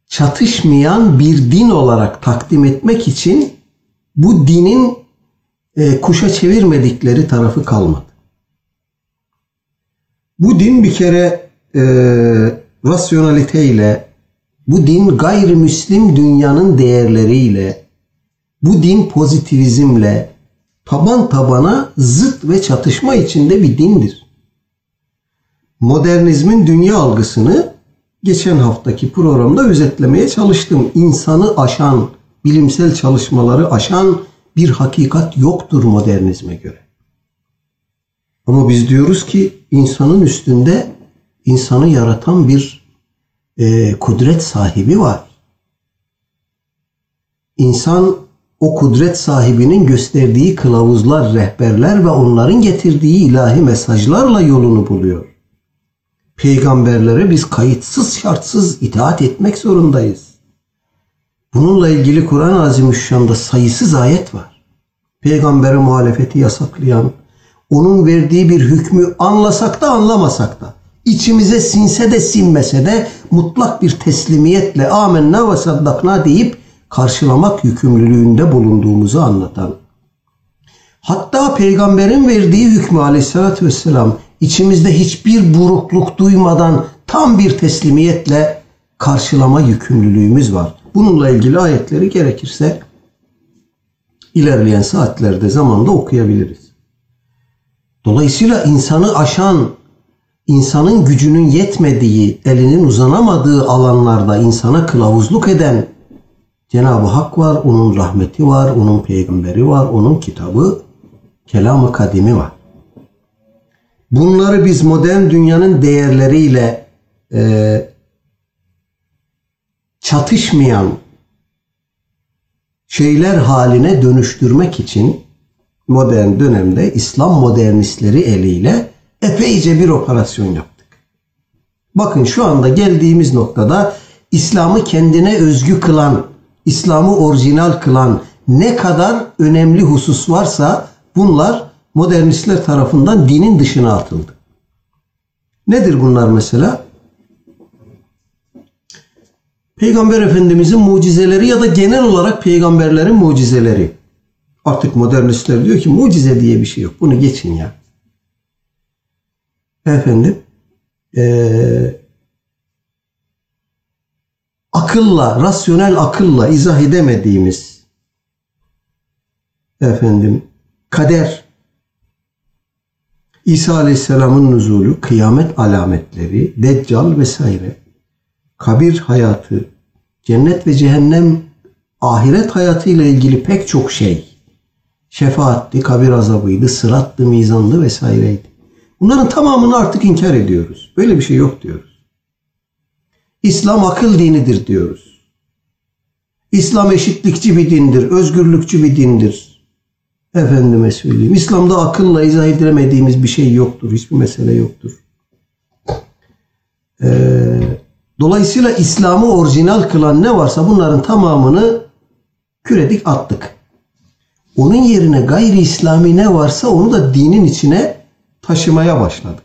çatışmayan bir din olarak takdim etmek için bu dinin kuşa çevirmedikleri tarafı kalmadı. Bu din bir kere rasyonaliteyle, bu din gayrimüslim dünyanın değerleriyle, bu din pozitivizmle taban tabana zıt ve çatışma içinde bir dindir. Modernizmin dünya algısını geçen haftaki programda özetlemeye çalıştım. İnsanı aşan, bilimsel çalışmaları aşan bir hakikat yoktur modernizme göre. Ama biz diyoruz ki insanın üstünde insanı yaratan bir kudret sahibi var. İnsan o kudret sahibinin gösterdiği kılavuzlar, rehberler ve onların getirdiği ilahi mesajlarla yolunu buluyor. Peygamberlere biz kayıtsız şartsız itaat etmek zorundayız. Bununla ilgili Kur'an-ı Azimüşşan'da sayısız ayet var. Peygambere muhalefeti yasaklayan, onun verdiği bir hükmü anlasak da anlamasak da, içimize sinse de sinmese de mutlak bir teslimiyetle amenna ve saddakna deyip karşılamak yükümlülüğünde bulunduğumuzu anlatan. Hatta peygamberin verdiği hükmü aleyhissalatü vesselam içimizde hiçbir burukluk duymadan tam bir teslimiyetle karşılama yükümlülüğümüz var. Bununla ilgili ayetleri gerekirse ilerleyen saatlerde, zamanda okuyabiliriz. Dolayısıyla insanı aşan, insanın gücünün yetmediği, elinin uzanamadığı alanlarda insana kılavuzluk eden Cenab-ı Hak var, onun rahmeti var, onun peygamberi var, onun kitabı, kelam-ı kadimi var. Bunları biz modern dünyanın değerleriyle çatışmayan şeyler haline dönüştürmek için modern dönemde İslam modernistleri eliyle epeyce bir operasyon yaptık. Bakın şu anda geldiğimiz noktada İslam'ı kendine özgü kılan, İslam'ı orijinal kılan ne kadar önemli husus varsa bunlar modernistler tarafından dinin dışına atıldı. Nedir bunlar mesela? Peygamber Efendimiz'in mucizeleri ya da genel olarak peygamberlerin mucizeleri. Artık modernistler diyor ki mucize diye bir şey yok. Bunu geçin ya. Akılla, rasyonel akılla izah edemediğimiz kader, İsa Aleyhisselam'ın nüzulü, kıyamet alametleri, deccal vesaire, kabir hayatı, cennet ve cehennem, ahiret hayatıyla ilgili pek çok şey. Şefaatti, kabir azabıydı, sırattı, mizandı vesaireydi. Bunların tamamını artık inkar ediyoruz. Böyle bir şey yok diyoruz. İslam akıl dinidir diyoruz. İslam eşitlikçi bir dindir, özgürlükçü bir dindir. Efendime söyleyeyim, İslam'da akılla izah edilemediğimiz bir şey yoktur, hiçbir mesele yoktur. Dolayısıyla İslam'ı orijinal kılan ne varsa bunların tamamını küredik attık. Onun yerine gayri İslami ne varsa onu da dinin içine taşımaya başladık.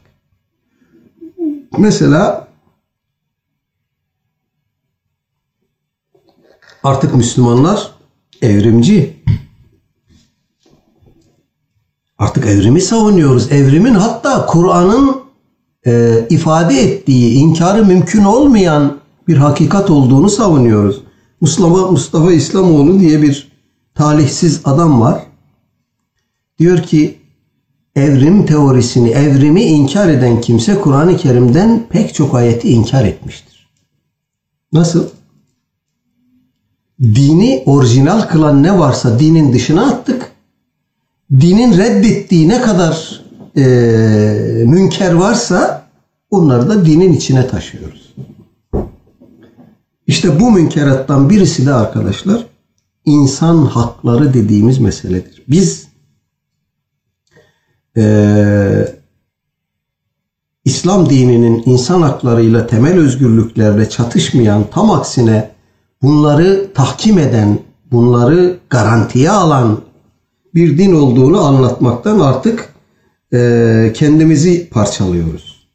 Mesela artık Müslümanlar evrimci. Artık evrimi savunuyoruz. Evrimin, hatta Kur'an'ın ifade ettiği, inkarı mümkün olmayan bir hakikat olduğunu savunuyoruz. Mustafa İslamoğlu diye bir talihsiz adam var. Diyor ki evrim teorisini, evrimi inkar eden kimse Kur'an-ı Kerim'den pek çok ayeti inkar etmiştir. Nasıl? Dini orijinal kılan ne varsa dinin dışına attık. Dinin reddettiği ne kadar münker varsa onları da dinin içine taşıyoruz. İşte bu münkerattan birisi de arkadaşlar insan hakları dediğimiz meseledir. Biz İslam dininin insan haklarıyla, temel özgürlüklerle çatışmayan, tam aksine bunları tahkim eden, bunları garantiye alan bir din olduğunu anlatmaktan artık kendimizi parçalıyoruz.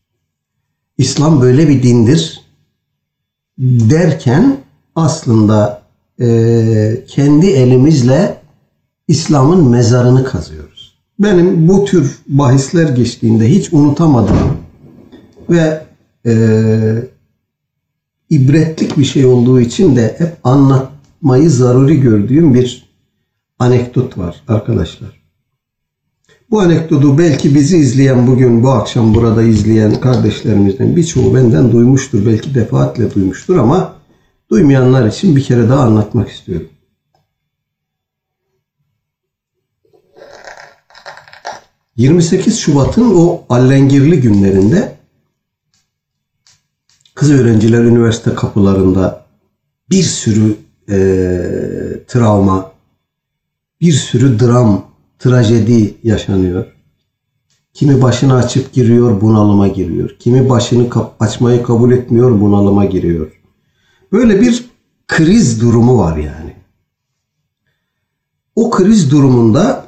İslam böyle bir dindir derken aslında kendi elimizle İslam'ın mezarını kazıyoruz. Benim bu tür bahisler geçtiğinde hiç unutamadığım ve ibretlik bir şey olduğu için de hep anlatmayı zaruri gördüğüm bir anekdot var arkadaşlar. Bu anekdotu belki bizi izleyen, bugün bu akşam burada izleyen kardeşlerimizden birçoğu benden duymuştur. Belki defaatle duymuştur ama duymayanlar için bir kere daha anlatmak istiyorum. ...28 Şubat'ın o allengirli günlerinde kız öğrenciler üniversite kapılarında bir sürü travma, bir sürü dram, trajedi yaşanıyor. Kimi başını açıp giriyor, bunalıma giriyor. Kimi başını açmayı kabul etmiyor, bunalıma giriyor. Böyle bir kriz durumu var yani. O kriz durumunda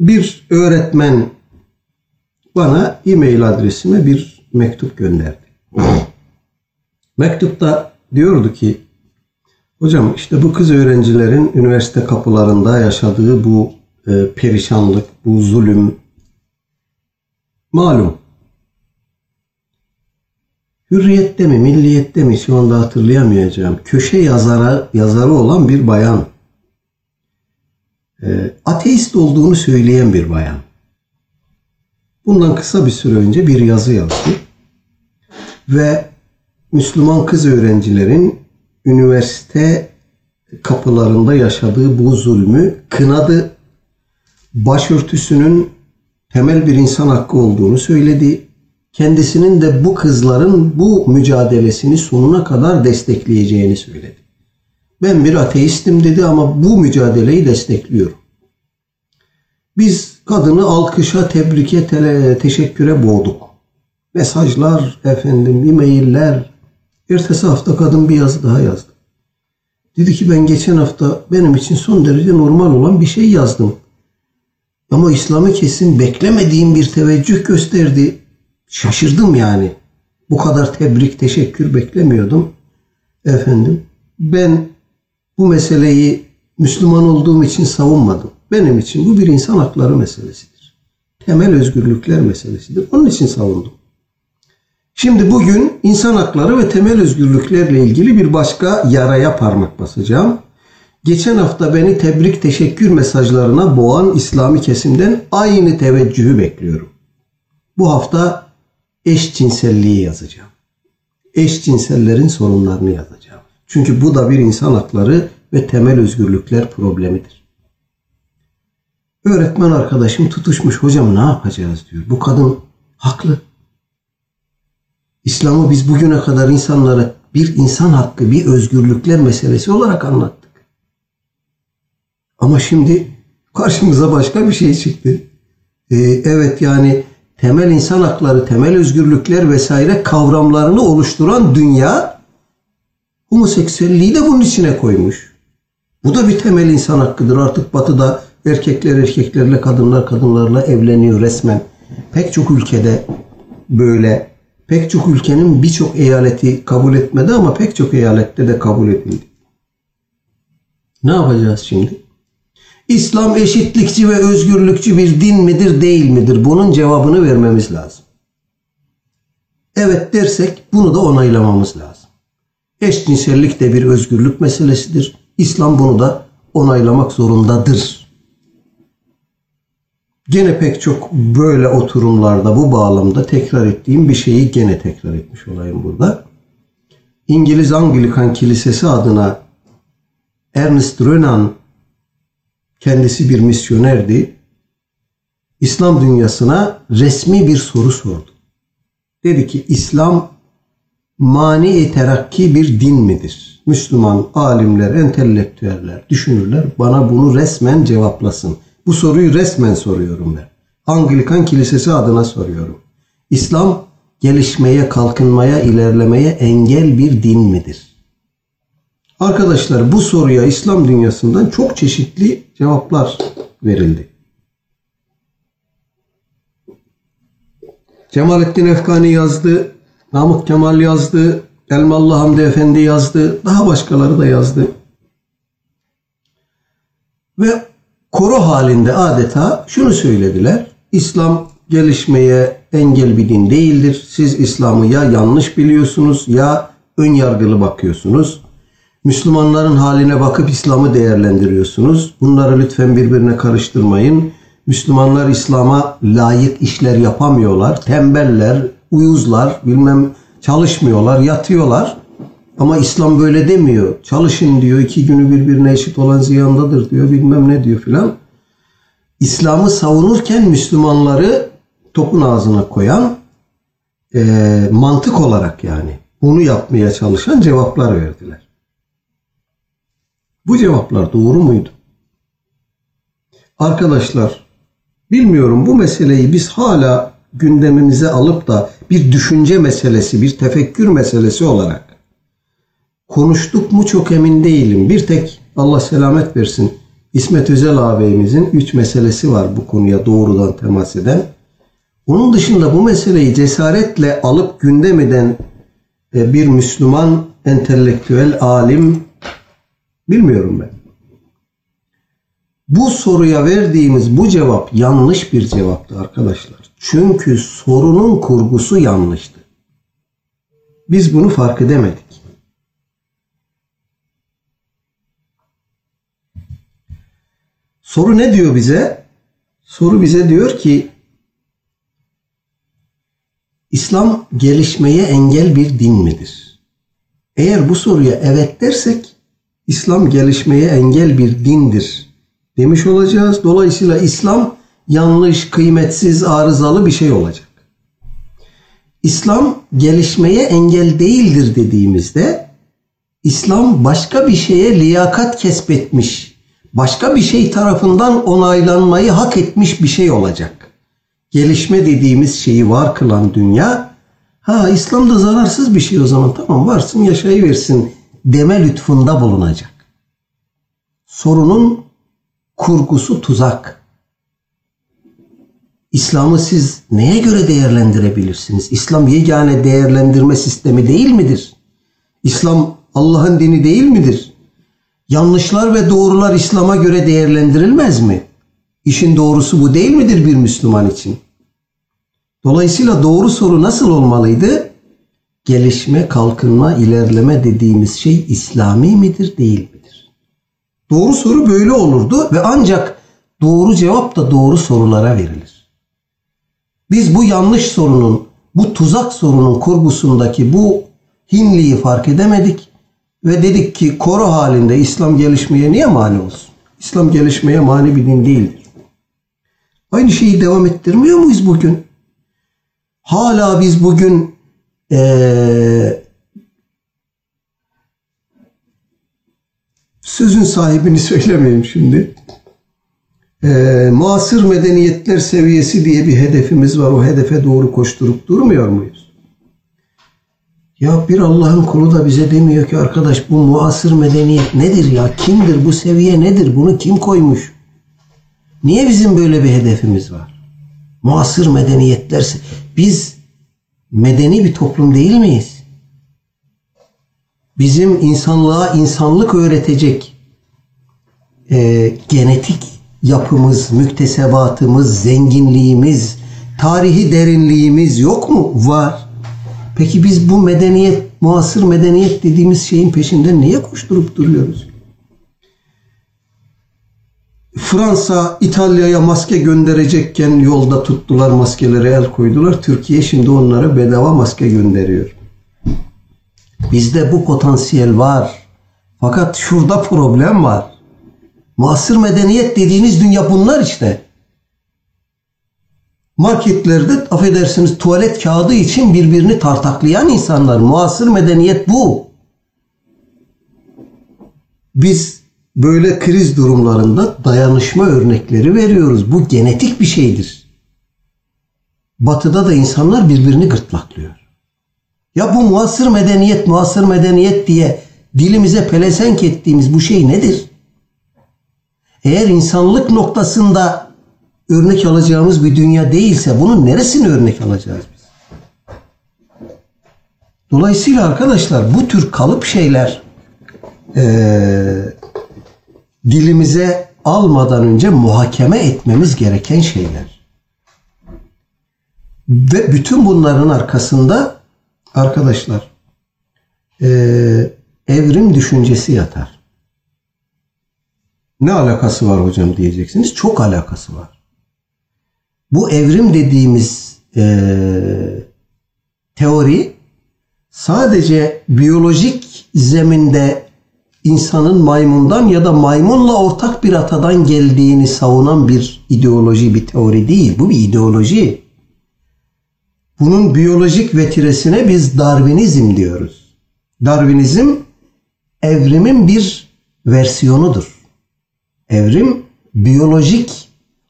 bir öğretmen bana e-mail adresime bir mektup gönderdi. Mektupta diyordu ki, hocam işte bu kız öğrencilerin üniversite kapılarında yaşadığı bu perişanlık, bu zulüm malum. Hürriyette mi, Milliyette mi şu anda hatırlayamayacağım. Köşe yazarı olan bir bayan. Ateist olduğunu söyleyen bir bayan. Bundan kısa bir süre önce bir yazı yazdı. Ve Müslüman kız öğrencilerin üniversite kapılarında yaşadığı bu zulmü kınadı. Başörtüsünün temel bir insan hakkı olduğunu söyledi. Kendisinin de bu kızların bu mücadelesini sonuna kadar destekleyeceğini söyledi. Ben bir ateistim dedi ama bu mücadeleyi destekliyorum. Biz kadını alkışa, tebrike, teşekküre boğduk. Mesajlar, efendim, e-mailler. Ertesi hafta kadın bir yazı daha yazdı. Dedi ki ben geçen hafta benim için son derece normal olan bir şey yazdım. Ama İslam'ı kesin beklemediğim bir teveccüh gösterdi. Şaşırdım yani. Bu kadar tebrik, teşekkür beklemiyordum. Efendim, ben bu meseleyi Müslüman olduğum için savunmadım. Benim için bu bir insan hakları meselesidir. Temel özgürlükler meselesidir. Onun için savundum. Şimdi bugün insan hakları ve temel özgürlüklerle ilgili bir başka yaraya parmak basacağım. Geçen hafta beni tebrik, teşekkür mesajlarına boğan İslami kesimden aynı teveccühü bekliyorum. Bu hafta eşcinselliği yazacağım. Eşcinsellerin sorunlarını yazacağım. Çünkü bu da bir insan hakları ve temel özgürlükler problemidir. Öğretmen arkadaşım tutuşmuş, hocam ne yapacağız diyor. Bu kadın Haklı. İslam'ı biz bugüne kadar insanlara bir insan hakkı, bir özgürlükler meselesi olarak anlattık. Ama şimdi karşımıza başka bir şey çıktı. Evet, yani temel insan hakları, temel özgürlükler vesaire kavramlarını oluşturan dünya homoseksüelliği de bunun içine koymuş. Bu da bir temel insan hakkıdır. Artık Batı'da erkekler erkeklerle, kadınlar kadınlarla evleniyor resmen. Pek çok ülkede böyle. Pek çok ülkenin birçok eyaleti kabul etmedi ama pek çok eyalette de kabul edildi. Ne yapacağız şimdi? İslam eşitlikçi ve özgürlükçü bir din midir, değil midir? Bunun cevabını vermemiz lazım. Evet dersek bunu da onaylamamız lazım. Eşcinsellik de bir özgürlük meselesidir. İslam bunu da onaylamak zorundadır. Gene pek çok böyle oturumlarda bu bağlamda tekrar ettiğim bir şeyi gene tekrar etmiş olayım burada. İngiliz Anglikan Kilisesi adına Ernest Renan, kendisi bir misyonerdi, İslam dünyasına resmi bir soru sordu. Dedi ki, İslam mani-i terakki bir din midir? Müslüman alimler, entelektüeller, düşünürler bana bunu resmen cevaplasın. Bu soruyu resmen soruyorum ben. Anglikan Kilisesi adına soruyorum. İslam gelişmeye, kalkınmaya, ilerlemeye engel bir din midir? Arkadaşlar, bu soruya İslam dünyasından çok çeşitli cevaplar verildi. Cemalettin Efkani yazdı, Namık Kemal yazdı, Elmalı Hamdi Efendi yazdı, daha başkaları da yazdı. Ve koro halinde adeta şunu söylediler: İslam gelişmeye engel bir din değildir. Siz İslam'ı ya yanlış biliyorsunuz ya ön yargılı bakıyorsunuz. Müslümanların haline bakıp İslam'ı değerlendiriyorsunuz. Bunları lütfen birbirine karıştırmayın. Müslümanlar İslam'a layık işler yapamıyorlar. Tembeller, uyuzlar, bilmem çalışmıyorlar, yatıyorlar. Ama İslam böyle demiyor. Çalışın diyor, iki günü birbirine eşit olan ziyandadır diyor, bilmem ne diyor filan. İslam'ı savunurken Müslümanları topun ağzına koyan, mantık olarak yani bunu yapmaya çalışan cevaplar verdiler. Bu cevaplar doğru muydu? Arkadaşlar, bilmiyorum, bu meseleyi biz hala gündemimize alıp da bir düşünce meselesi, bir tefekkür meselesi olarak konuştuk mu çok emin değilim. Bir tek, Allah selamet versin, İsmet Özel ağabeyimizin 3 meselesi var bu konuya doğrudan temas eden. Onun dışında bu meseleyi cesaretle alıp gündem eden bir Müslüman, entelektüel, alim bilmiyorum ben. Bu soruya verdiğimiz bu cevap yanlış bir cevaptı arkadaşlar. Çünkü sorunun kurgusu yanlıştı. Biz bunu fark edemedik. Soru ne diyor bize? Soru bize diyor ki, İslam gelişmeye engel bir din midir? Eğer bu soruya evet dersek, İslam gelişmeye engel bir dindir demiş olacağız. Dolayısıyla İslam yanlış, kıymetsiz, arızalı bir şey olacak. İslam gelişmeye engel değildir dediğimizde, İslam başka bir şeye liyakat kesbetmiş, başka bir şey tarafından onaylanmayı hak etmiş bir şey olacak. Gelişme dediğimiz şeyi var kılan dünya, ha İslam da zararsız bir şey o zaman, tamam varsın yaşayıversin deme lütfunda bulunacak. Sorunun kurgusu tuzak. İslam'ı siz neye göre değerlendirebilirsiniz? İslam yegane değerlendirme sistemi değil midir? İslam Allah'ın dini değil midir? Yanlışlar ve doğrular İslam'a göre değerlendirilmez mi? İşin doğrusu bu değil midir bir Müslüman için? Dolayısıyla doğru soru nasıl olmalıydı? Gelişme, kalkınma, ilerleme dediğimiz şey İslami midir, değil midir? Doğru soru böyle olurdu ve ancak doğru cevap da doğru sorulara verilir. Biz bu yanlış sorunun, bu tuzak sorunun kurgusundaki bu hinliği fark edemedik ve dedik ki koro halinde İslam gelişmeye niye mani olsun? İslam gelişmeye mani bir din değildir. Aynı şeyi devam ettirmiyor muyuz bugün? Hala biz bugün sözün sahibini söylemeyeyim şimdi. Muasır medeniyetler seviyesi diye bir hedefimiz var. O hedefe doğru koşturup durmuyor muyuz? Ya bir Allah'ın kulu da bize demiyor ki arkadaş bu muasır medeniyet nedir ya? Kimdir? Bu seviye nedir? Bunu kim koymuş? Niye bizim böyle bir hedefimiz var? Muasır medeniyetler. Biz medeni bir toplum değil miyiz? Bizim insanlığa insanlık öğretecek genetik yapımız, müktesebatımız, zenginliğimiz, tarihi derinliğimiz yok mu? Var. Peki biz bu medeniyet, muasır medeniyet dediğimiz şeyin peşinden niye koşturup duruyoruz? Fransa, İtalya'ya maske gönderecekken yolda tuttular, maskelere el koydular. Türkiye şimdi onlara bedava maske gönderiyor. Bizde bu potansiyel var. Fakat şurada problem var. Muasır medeniyet dediğiniz dünya bunlar işte. Marketlerde affedersiniz tuvalet kağıdı için birbirini tartaklayan insanlar. Muasır medeniyet bu. Biz böyle kriz durumlarında dayanışma örnekleri veriyoruz. Bu genetik bir şeydir. Batı'da da insanlar birbirini gırtlaklıyor. Ya bu muasır medeniyet, muasır medeniyet diye dilimize pelesenk ettiğimiz bu şey nedir? Eğer insanlık noktasında örnek alacağımız bir dünya değilse bunun neresini örnek alacağız biz? Dolayısıyla arkadaşlar bu tür kalıp şeyler dilimize almadan önce muhakeme etmemiz gereken şeyler. Ve bütün bunların arkasında arkadaşlar evrim düşüncesi yatar. Ne alakası var hocam diyeceksiniz. Çok alakası var. Bu evrim dediğimiz teori sadece biyolojik zeminde insanın maymundan ya da maymunla ortak bir atadan geldiğini savunan bir ideoloji, bir teori değil. Bu bir ideoloji. Bunun biyolojik vetiresine biz Darwinizm diyoruz. Darwinizm evrimin bir versiyonudur. Evrim biyolojik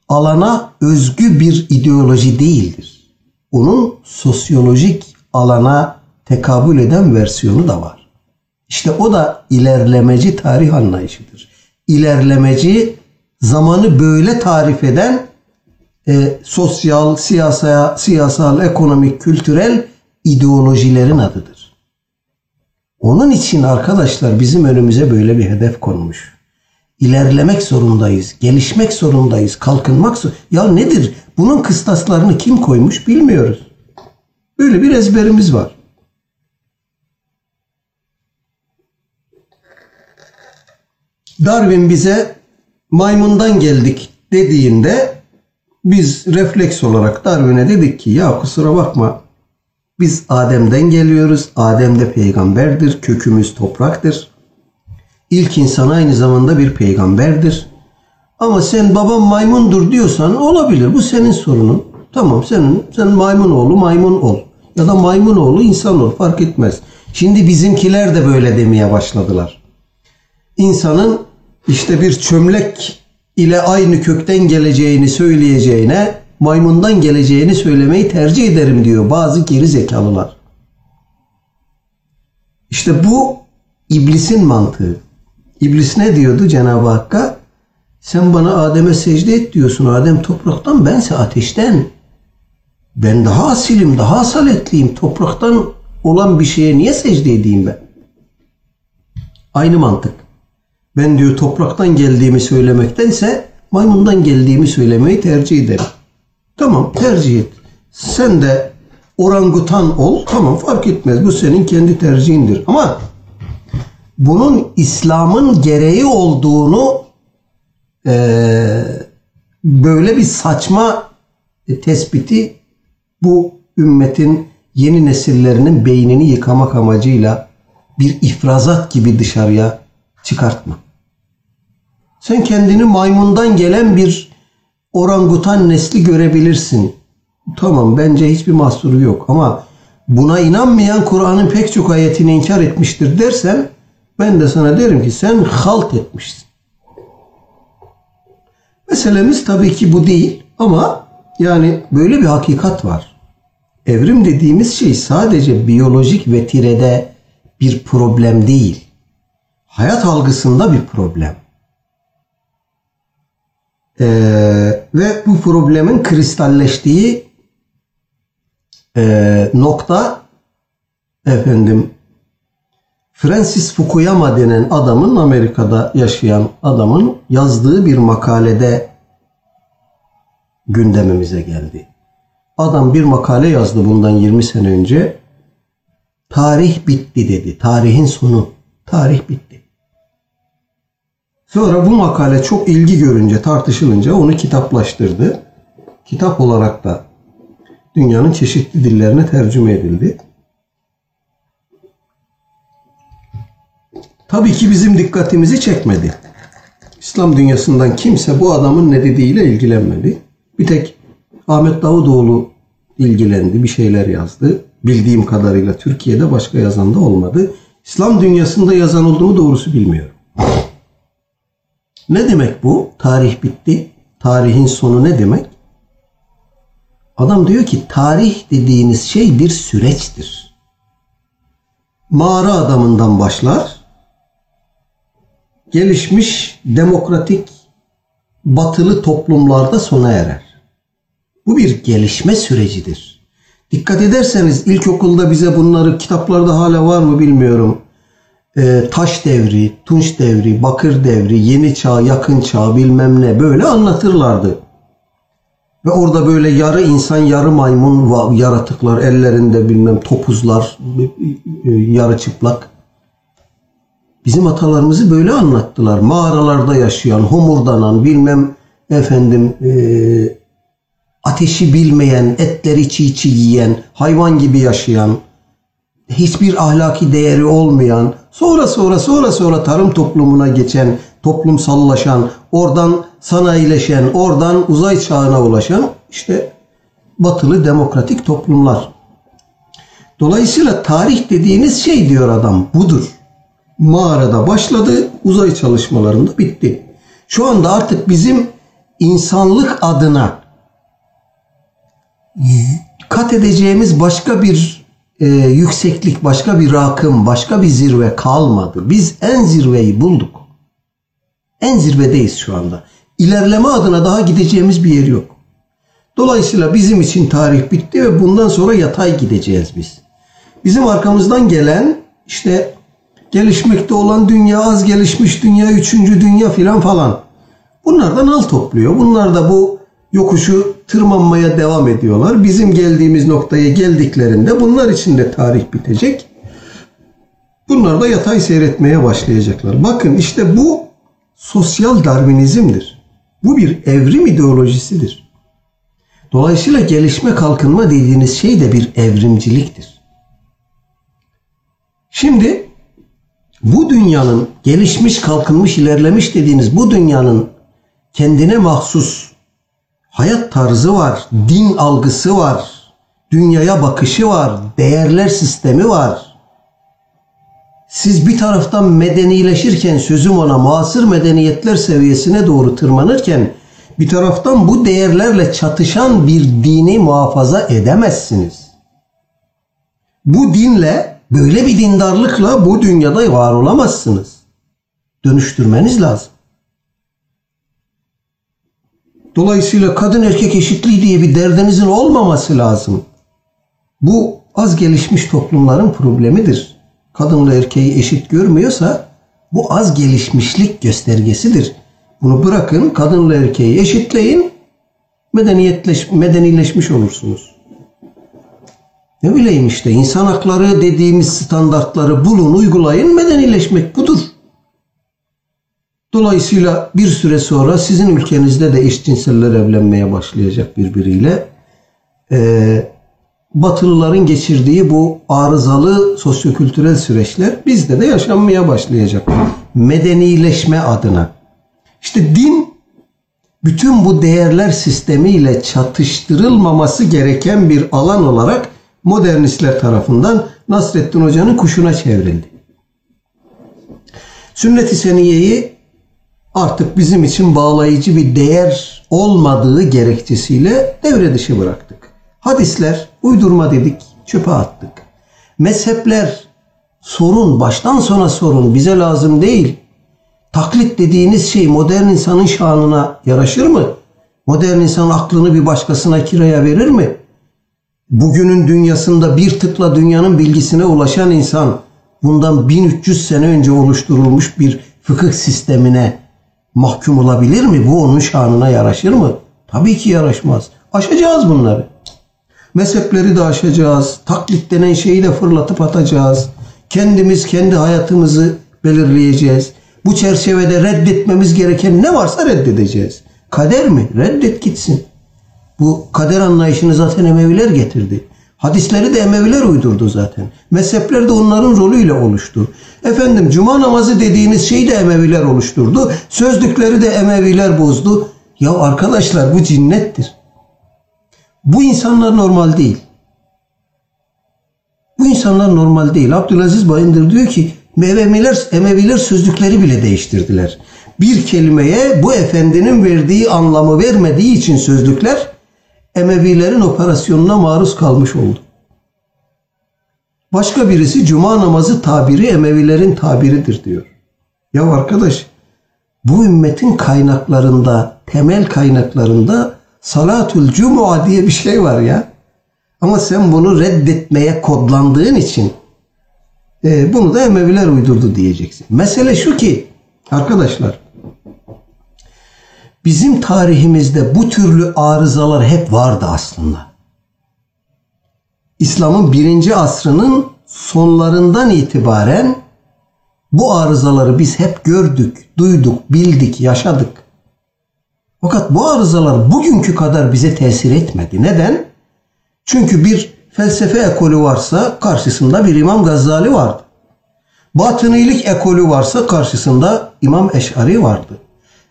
alana özgü bir ideoloji değildir. Onun sosyolojik alana tekabül eden versiyonu da var. İşte o da ilerlemeci tarih anlayışıdır. İlerlemeci zamanı böyle tarif eden sosyal, siyasal, ekonomik, kültürel ideolojilerin adıdır. Onun için arkadaşlar bizim önümüze böyle bir hedef konmuş. İlerlemek zorundayız, gelişmek zorundayız, kalkınmak zorundayız. Ya nedir? Bunun kıstaslarını kim koymuş bilmiyoruz. Böyle bir ezberimiz var. Darwin bize maymundan geldik dediğinde biz refleks olarak Darwin'e dedik ki ya kusura bakma biz Adem'den geliyoruz. Adem de peygamberdir, kökümüz topraktır. İlk insan aynı zamanda bir peygamberdir. Ama sen babam maymundur diyorsan olabilir. Bu senin sorunun. Tamam sen maymun oğlu maymun ol. Ya da maymun oğlu insan ol. Fark etmez. Şimdi bizimkiler de böyle demeye başladılar. İnsanın işte bir çömlek ile aynı kökten geleceğini söyleyeceğine maymundan geleceğini söylemeyi tercih ederim diyor bazı geri zekalılar. İşte bu iblisin mantığı. İblis ne diyordu Cenab-ı Hakk'a? Sen bana Adem'e secde et diyorsun. Adem topraktan, bense ateşten. Ben daha asilim, daha asaletliyim. Topraktan olan bir şeye niye secde edeyim ben? Aynı mantık. Ben diyor topraktan geldiğimi söylemektense maymundan geldiğimi söylemeyi tercih ederim. Tamam tercih et. Sen de orangutan ol. Tamam fark etmez. Bu senin kendi tercihindir. Ama bunun İslam'ın gereği olduğunu böyle bir saçma tespiti bu ümmetin yeni nesillerinin beynini yıkamak amacıyla bir ifrazat gibi dışarıya çıkartma. Sen kendini maymundan gelen bir orangutan nesli görebilirsin. Tamam, bence hiçbir mahsuru yok ama buna inanmayan Kur'an'ın pek çok ayetini inkar etmiştir dersen ben de sana derim ki sen halt etmişsin. Meselemiz tabii ki bu değil ama yani böyle bir hakikat var. Evrim dediğimiz şey sadece biyolojik vetirede bir problem değil. Hayat algısında bir problem. Ve bu problemin kristalleştiği nokta Francis Fukuyama denen adamın, Amerika'da yaşayan adamın yazdığı bir makalede gündemimize geldi. Adam bir makale yazdı bundan 20 sene önce. Tarih bitti dedi. Tarihin sonu. Tarih bitti. Sonra bu makale çok ilgi görünce, tartışılınca onu kitaplaştırdı. Kitap olarak da dünyanın çeşitli dillerine tercüme edildi. Tabii ki bizim dikkatimizi çekmedi. İslam dünyasından kimse bu adamın ne dediğiyle ilgilenmedi. Bir tek Ahmet Davutoğlu ilgilendi, bir şeyler yazdı. Bildiğim kadarıyla Türkiye'de başka yazan da olmadı. İslam dünyasında yazan oldu mu doğrusu bilmiyorum. Ne demek bu? Tarih bitti. Tarihin sonu ne demek? Adam diyor ki tarih dediğiniz şey bir süreçtir. Mağara adamından başlar. Gelişmiş demokratik batılı toplumlarda sona erer. Bu bir gelişme sürecidir. Dikkat ederseniz ilkokulda bize bunları, kitaplarda hala var mı bilmiyorum. Taş devri, Tunç devri, Bakır devri, Yeni çağ, Yakın çağ bilmem ne böyle anlatırlardı. Ve orada böyle yarı insan, yarı maymun yaratıklar, ellerinde bilmem topuzlar, yarı çıplak. Bizim atalarımızı böyle anlattılar. Mağaralarda yaşayan, homurdanan, bilmem ateşi bilmeyen, etleri çiğ çiğ yiyen, hayvan gibi yaşayan, hiçbir ahlaki değeri olmayan, sonra tarım toplumuna geçen, toplumsallaşan, oradan sanayileşen, oradan uzay çağına ulaşan işte batılı demokratik toplumlar. Dolayısıyla tarih dediğiniz şey diyor adam budur. Mağarada başladı, uzay çalışmalarında bitti. Şu anda artık bizim insanlık adına kat edeceğimiz başka bir yükseklik, başka bir rakım, başka bir zirve kalmadı. Biz en zirveyi bulduk. En zirvedeyiz şu anda. İlerleme adına daha gideceğimiz bir yer yok. Dolayısıyla bizim için tarih bitti ve bundan sonra yatay gideceğiz biz. Bizim arkamızdan gelen işte gelişmekte olan dünya, az gelişmiş dünya, 3. dünya falan. Bunlardan al topluyor. Bunlar da bu yokuşu tırmanmaya devam ediyorlar. Bizim geldiğimiz noktaya geldiklerinde bunlar için de tarih bitecek. Bunlar da yatay seyretmeye başlayacaklar. Bakın işte bu sosyal darwinizmdir. Bu bir evrim ideolojisidir. Dolayısıyla gelişme kalkınma dediğiniz şey de bir evrimciliktir. Şimdi bu dünyanın gelişmiş, kalkınmış, ilerlemiş dediğiniz bu dünyanın kendine mahsus hayat tarzı var, din algısı var, dünyaya bakışı var, değerler sistemi var. Siz bir taraftan medenileşirken, sözüm ona muasır medeniyetler seviyesine doğru tırmanırken bir taraftan bu değerlerle çatışan bir dini muhafaza edemezsiniz. Bu dinle, böyle bir dindarlıkla bu dünyada var olamazsınız. Dönüştürmeniz lazım. Dolayısıyla kadın erkek eşitliği diye bir derdinizin olmaması lazım. Bu az gelişmiş toplumların problemidir. Kadınla erkeği eşit görmüyorsa bu az gelişmişlik göstergesidir. Bunu bırakın, kadınla erkeği eşitleyin, medenileşmiş olursunuz. Ne bileyim işte insan hakları dediğimiz standartları bulun, uygulayın, medenileşmek budur. Dolayısıyla bir süre sonra sizin ülkenizde de eşcinseller evlenmeye başlayacak birbiriyle. Batılıların geçirdiği bu arızalı sosyokültürel süreçler bizde de yaşanmaya başlayacak. Medenileşme adına. İşte din bütün bu değerler sistemiyle çatıştırılmaması gereken bir alan olarak modernistler tarafından Nasreddin Hoca'nın kuşuna çevrildi. Sünnet-i Seniyye'yi artık bizim için bağlayıcı bir değer olmadığı gerekçesiyle devre dışı bıraktık. Hadisler uydurma dedik, çöpe attık. Mezhepler sorun, baştan sona sorun, bize lazım değil. Taklit dediğiniz şey modern insanın şanına yaraşır mı? Modern insan aklını bir başkasına kiraya verir mi? Bugünün dünyasında bir tıkla dünyanın bilgisine ulaşan insan, bundan 1300 sene önce oluşturulmuş bir fıkıh sistemine mahkum olabilir mi? Bu onun şanına yaraşır mı? Tabii ki yaraşmaz. Aşacağız bunları. Mezhepleri de aşacağız. Taklit denen şeyi de fırlatıp atacağız. Kendimiz kendi hayatımızı belirleyeceğiz. Bu çerçevede reddetmemiz gereken ne varsa reddedeceğiz. Kader mi? Reddet gitsin. Bu kader anlayışını zaten Emeviler getirdi. Hadisleri de Emeviler uydurdu zaten. Mezhepler de onların rolüyle oluştu. Efendim, cuma namazı dediğiniz şeyi de Emeviler oluşturdu. Sözlükleri de Emeviler bozdu. Ya arkadaşlar, bu cinnettir. Bu insanlar normal değil. Bu insanlar normal değil. Abdülaziz Bayındır diyor ki, Emeviler sözlükleri bile değiştirdiler. Bir kelimeye bu efendinin verdiği anlamı vermediği için sözlükler Emevilerin operasyonuna maruz kalmış oldu. Başka birisi cuma namazı tabiri Emevilerin tabiridir diyor. Ya arkadaş, bu ümmetin kaynaklarında, temel kaynaklarında Salatül Cuma diye bir şey var ya. Ama sen bunu reddetmeye kodlandığın için bunu da Emeviler uydurdu diyeceksin. Mesele şu ki arkadaşlar, bizim tarihimizde bu türlü arızalar hep vardı aslında. İslam'ın 1. asrının sonlarından itibaren bu arızaları biz hep gördük, duyduk, bildik, yaşadık. Fakat bu arızalar bugünkü kadar bize tesir etmedi. Neden? Çünkü bir felsefe ekolü varsa karşısında bir İmam Gazali vardı. Batınilik ekolü varsa karşısında İmam Eş'ari vardı.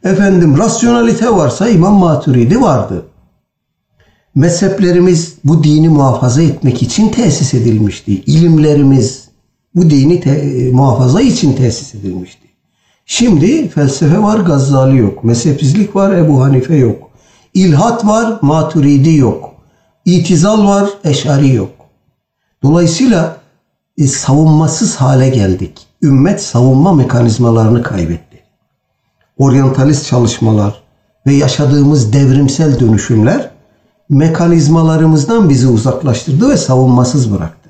Efendim, rasyonalite varsa İmam Maturidi vardı. Mezheplerimiz bu dini muhafaza etmek için tesis edilmişti. İlimlerimiz bu dini muhafaza için tesis edilmişti. Şimdi felsefe var, Gazali yok. Mezhepsizlik var, Ebu Hanife yok. İlhat var, Maturidi yok. İtizal var, Eş'ari yok. Dolayısıyla savunmasız hale geldik. Ümmet savunma mekanizmalarını kaybetti. Oryantalist çalışmalar ve yaşadığımız devrimsel dönüşümler mekanizmalarımızdan bizi uzaklaştırdı ve savunmasız bıraktı.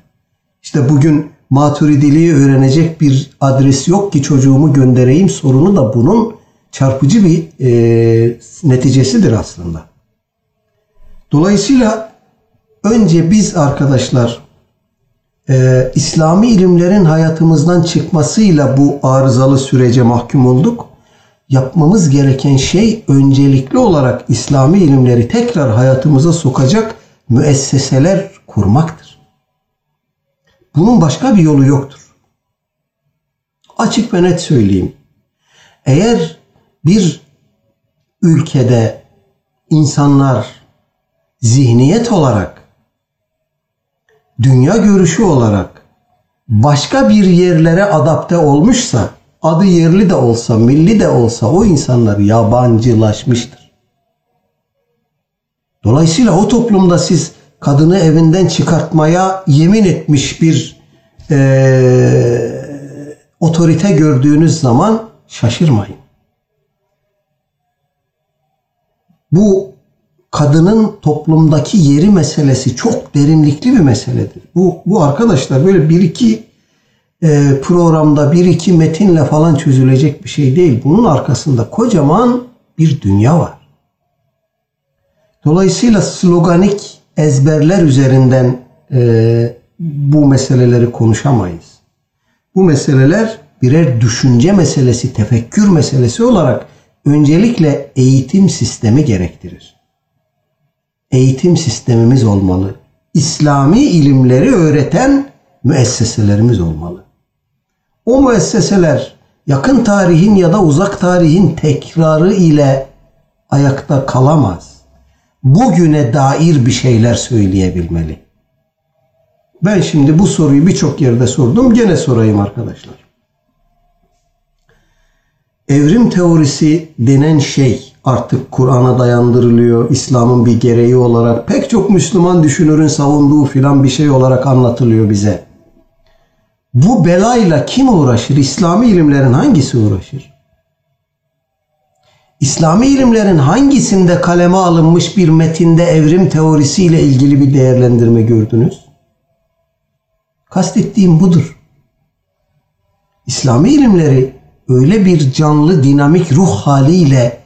İşte bugün Maturidiliği öğrenecek bir adres yok ki çocuğumu göndereyim sorunu da bunun çarpıcı bir neticesidir aslında. Dolayısıyla önce biz arkadaşlar İslami ilimlerin hayatımızdan çıkmasıyla bu arızalı sürece mahkum olduk. Yapmamız gereken şey öncelikli olarak İslami ilimleri tekrar hayatımıza sokacak müesseseler kurmaktır. Bunun başka bir yolu yoktur. Açık ve net söyleyeyim. Eğer bir ülkede insanlar zihniyet olarak, dünya görüşü olarak başka bir yerlere adapte olmuşsa, adı yerli de olsa, milli de olsa o insanlar yabancılaşmıştır. Dolayısıyla o toplumda siz kadını evinden çıkartmaya yemin etmiş bir otorite gördüğünüz zaman şaşırmayın. Bu kadının toplumdaki yeri meselesi çok derinlikli bir meseledir. Bu arkadaşlar böyle bir iki programda bir iki metinle falan çözülecek bir şey değil. Bunun arkasında kocaman bir dünya var. Dolayısıyla sloganik ezberler üzerinden bu meseleleri konuşamayız. Bu meseleler birer düşünce meselesi, tefekkür meselesi olarak öncelikle eğitim sistemi gerektirir. Eğitim sistemimiz olmalı. İslami ilimleri öğreten müesseselerimiz olmalı. O müesseseler yakın tarihin ya da uzak tarihin tekrarı ile ayakta kalamaz. Bugüne dair bir şeyler söyleyebilmeli. Ben şimdi bu soruyu birçok yerde sordum. Gene sorayım arkadaşlar. Evrim teorisi denen şey artık Kur'an'a dayandırılıyor. İslam'ın bir gereği olarak pek çok Müslüman düşünürün savunduğu filan bir şey olarak anlatılıyor bize. Bu belayla kim uğraşır? İslami ilimlerin hangisi uğraşır? İslami ilimlerin hangisinde kaleme alınmış bir metinde evrim teorisiyle ilgili bir değerlendirme gördünüz? Kastettiğim budur. İslami ilimleri öyle bir canlı, dinamik ruh haliyle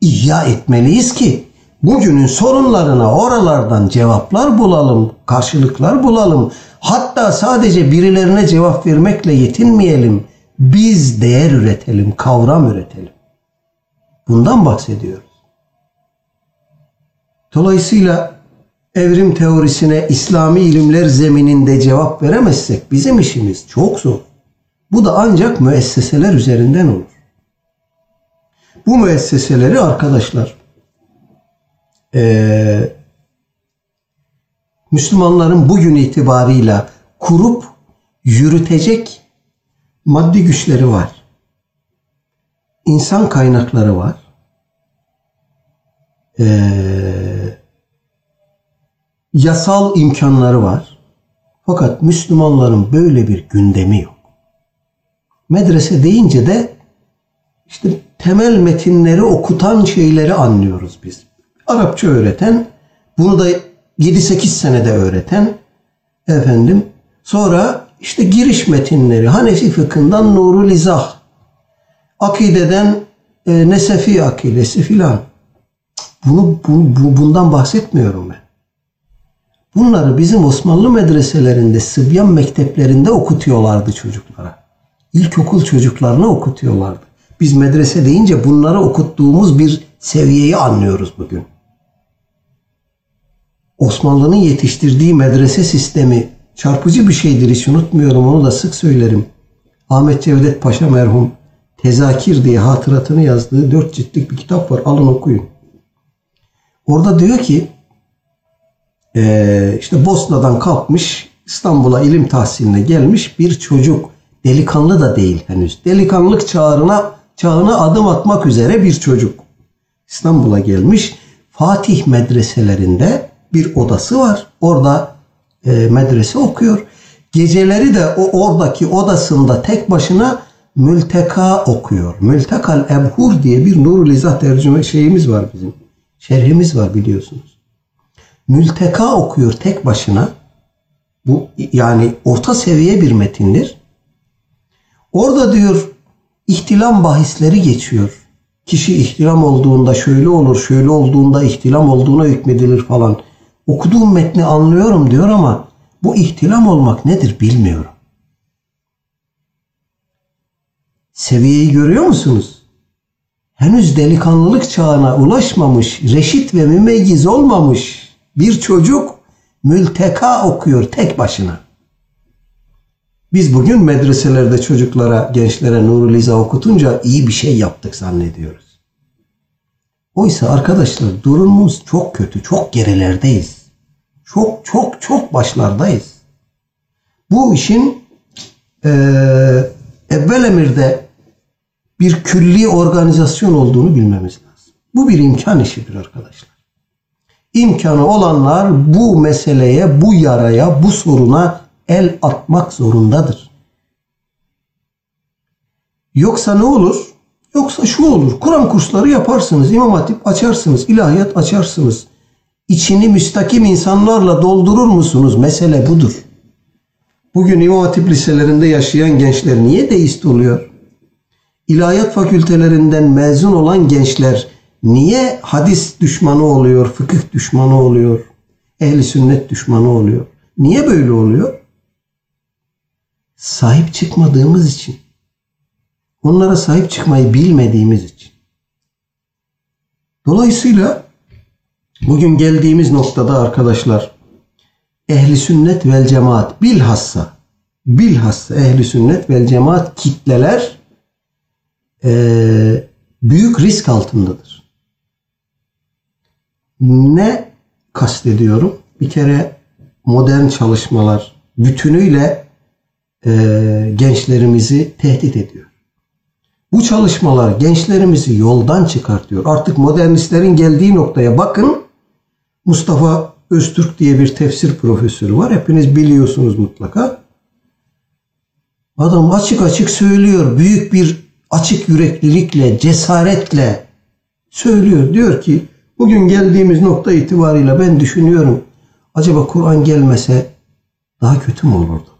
ihya etmeliyiz ki bugünün sorunlarına oralardan cevaplar bulalım, karşılıklar bulalım. Hatta sadece birilerine cevap vermekle yetinmeyelim. Biz değer üretelim, kavram üretelim. Bundan bahsediyoruz. Dolayısıyla evrim teorisine İslami ilimler zemininde cevap veremezsek bizim işimiz çok zor. Bu da ancak müesseseler üzerinden olur. Bu müesseseleri arkadaşlar Müslümanların bugün itibarıyla kurup yürütecek maddi güçleri var. İnsan kaynakları var. Yasal imkanları var. Fakat Müslümanların böyle bir gündemi yok. Medrese deyince de işte temel metinleri okutan şeyleri anlıyoruz biz. Arapça öğreten, bunu da 7-8 senede öğreten sonra işte giriş metinleri Hanefi fıkhından Nurul İzah, akideden Nesefi akidesi filan. Bundan bahsetmiyorum ben. Bunları bizim Osmanlı medreselerinde, Sıbyan mekteplerinde okutuyorlardı çocuklara. İlkokul çocuklarına okutuyorlardı. Biz medrese deyince bunları okuttuğumuz bir seviyeyi anlıyoruz bugün. Osmanlı'nın yetiştirdiği medrese sistemi çarpıcı bir şeydir, hiç unutmuyorum, onu da sık söylerim. Ahmet Cevdet Paşa merhum Tezakir diye hatıratını yazdığı 4 ciltlik bir kitap var. Alın okuyun. Orada diyor ki işte Bosna'dan kalkmış İstanbul'a ilim tahsiline gelmiş bir çocuk, delikanlı da değil henüz. Delikanlık çağına adım atmak üzere bir çocuk İstanbul'a gelmiş. Fatih medreselerinde bir odası var. Orada medrese okuyor. Geceleri de oradaki odasında tek başına Mülteka okuyor. Mültekal Ebhur diye bir Nurul İzah tercüme şeyimiz var bizim. Şerhimiz var biliyorsunuz. Mülteka okuyor tek başına. Bu yani orta seviye bir metindir. Orada diyor ihtilam bahisleri geçiyor. Kişi ihtilam olduğunda şöyle olur, şöyle olduğunda ihtilam olduğuna hükmedilir falan. Okuduğum metni anlıyorum diyor ama bu ihtilam olmak nedir bilmiyorum. Seviyeyi görüyor musunuz? Henüz delikanlılık çağına ulaşmamış, reşit ve mümeyyiz olmamış bir çocuk Mülteka okuyor tek başına. Biz bugün medreselerde çocuklara, gençlere Nurul İzah okutunca iyi bir şey yaptık zannediyoruz. Oysa arkadaşlar durumumuz çok kötü, çok gerilerdeyiz. Çok başlardayız. Bu işin evvel emirde bir külli organizasyon olduğunu bilmemiz lazım. Bu bir imkan işidir arkadaşlar. İmkanı olanlar bu meseleye, bu yaraya, bu soruna el atmak zorundadır. Yoksa ne olur? Yoksa şu olur. Kur'an kursları yaparsınız, İmam Hatip açarsınız, ilahiyat açarsınız. İçini müstakim insanlarla doldurur musunuz? Mesele budur. Bugün İmam Hatip liselerinde yaşayan gençler niye deist oluyor? İlahiyat fakültelerinden mezun olan gençler niye hadis düşmanı oluyor, fıkıh düşmanı oluyor, ehli sünnet düşmanı oluyor? Niye böyle oluyor? Sahip çıkmadığımız için. Onlara sahip çıkmayı bilmediğimiz için. Dolayısıyla bugün geldiğimiz noktada arkadaşlar ehli sünnet vel cemaat bilhassa ehli sünnet vel cemaat kitleler büyük risk altındadır. ne kastediyorum? Bir kere modern çalışmalar bütünüyle gençlerimizi tehdit ediyor. Bu çalışmalar gençlerimizi yoldan çıkartıyor. Artık modernistlerin geldiği noktaya bakın. Mustafa Öztürk diye bir tefsir profesörü var. Hepiniz biliyorsunuz mutlaka. Adam açık açık söylüyor. Büyük bir açık yüreklilikle, cesaretle söylüyor. Diyor ki bugün geldiğimiz nokta itibariyle ben düşünüyorum. Acaba Kur'an gelmese daha kötü mü olurdu?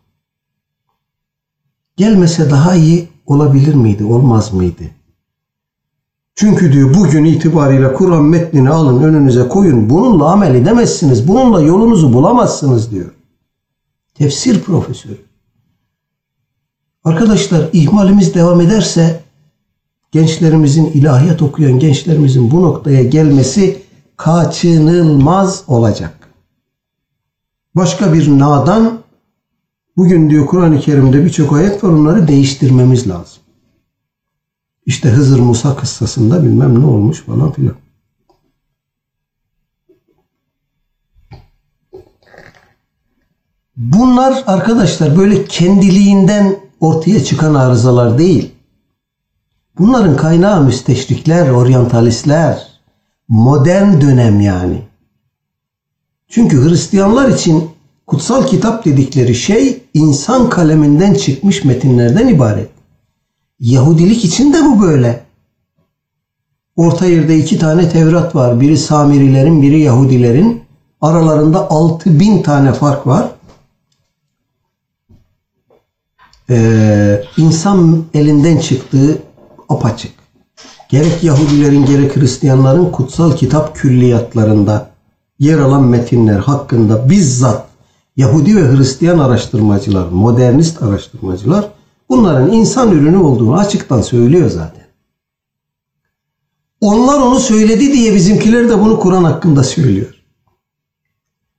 Gelmese daha iyi olabilir miydi, olmaz mıydı? Çünkü diyor bugün itibariyle Kur'an metnini alın, önünüze koyun. Bununla amel edemezsiniz. Bununla yolunuzu bulamazsınız diyor. Tefsir profesörü. Arkadaşlar ihmalimiz devam ederse gençlerimizin, ilahiyat okuyan gençlerimizin bu noktaya gelmesi kaçınılmaz olacak. Başka bir nadan bugün diyor Kur'an-ı Kerim'de birçok ayet var, onları değiştirmemiz lazım. İşte Hızır Musa kıssasında bilmem ne olmuş falan filan. Bunlar arkadaşlar böyle kendiliğinden ortaya çıkan arızalar değil. Bunların kaynağı müsteşrikler, oryantalistler, modern dönem yani. Çünkü Hristiyanlar için kutsal kitap dedikleri şey insan kaleminden çıkmış metinlerden ibaret. Yahudilik için de bu böyle. Orta Yer'de 2 tane Tevrat var. Biri Samirilerin, biri Yahudilerin. Aralarında 6.000 tane fark var. İnsan elinden çıktığı apaçık. Gerek Yahudilerin gerek Hristiyanların kutsal kitap külliyatlarında yer alan metinler hakkında bizzat Yahudi ve Hristiyan araştırmacılar, modernist araştırmacılar bunların insan ürünü olduğunu açıktan söylüyor zaten. Onlar onu söyledi diye bizimkiler de bunu Kur'an hakkında söylüyor.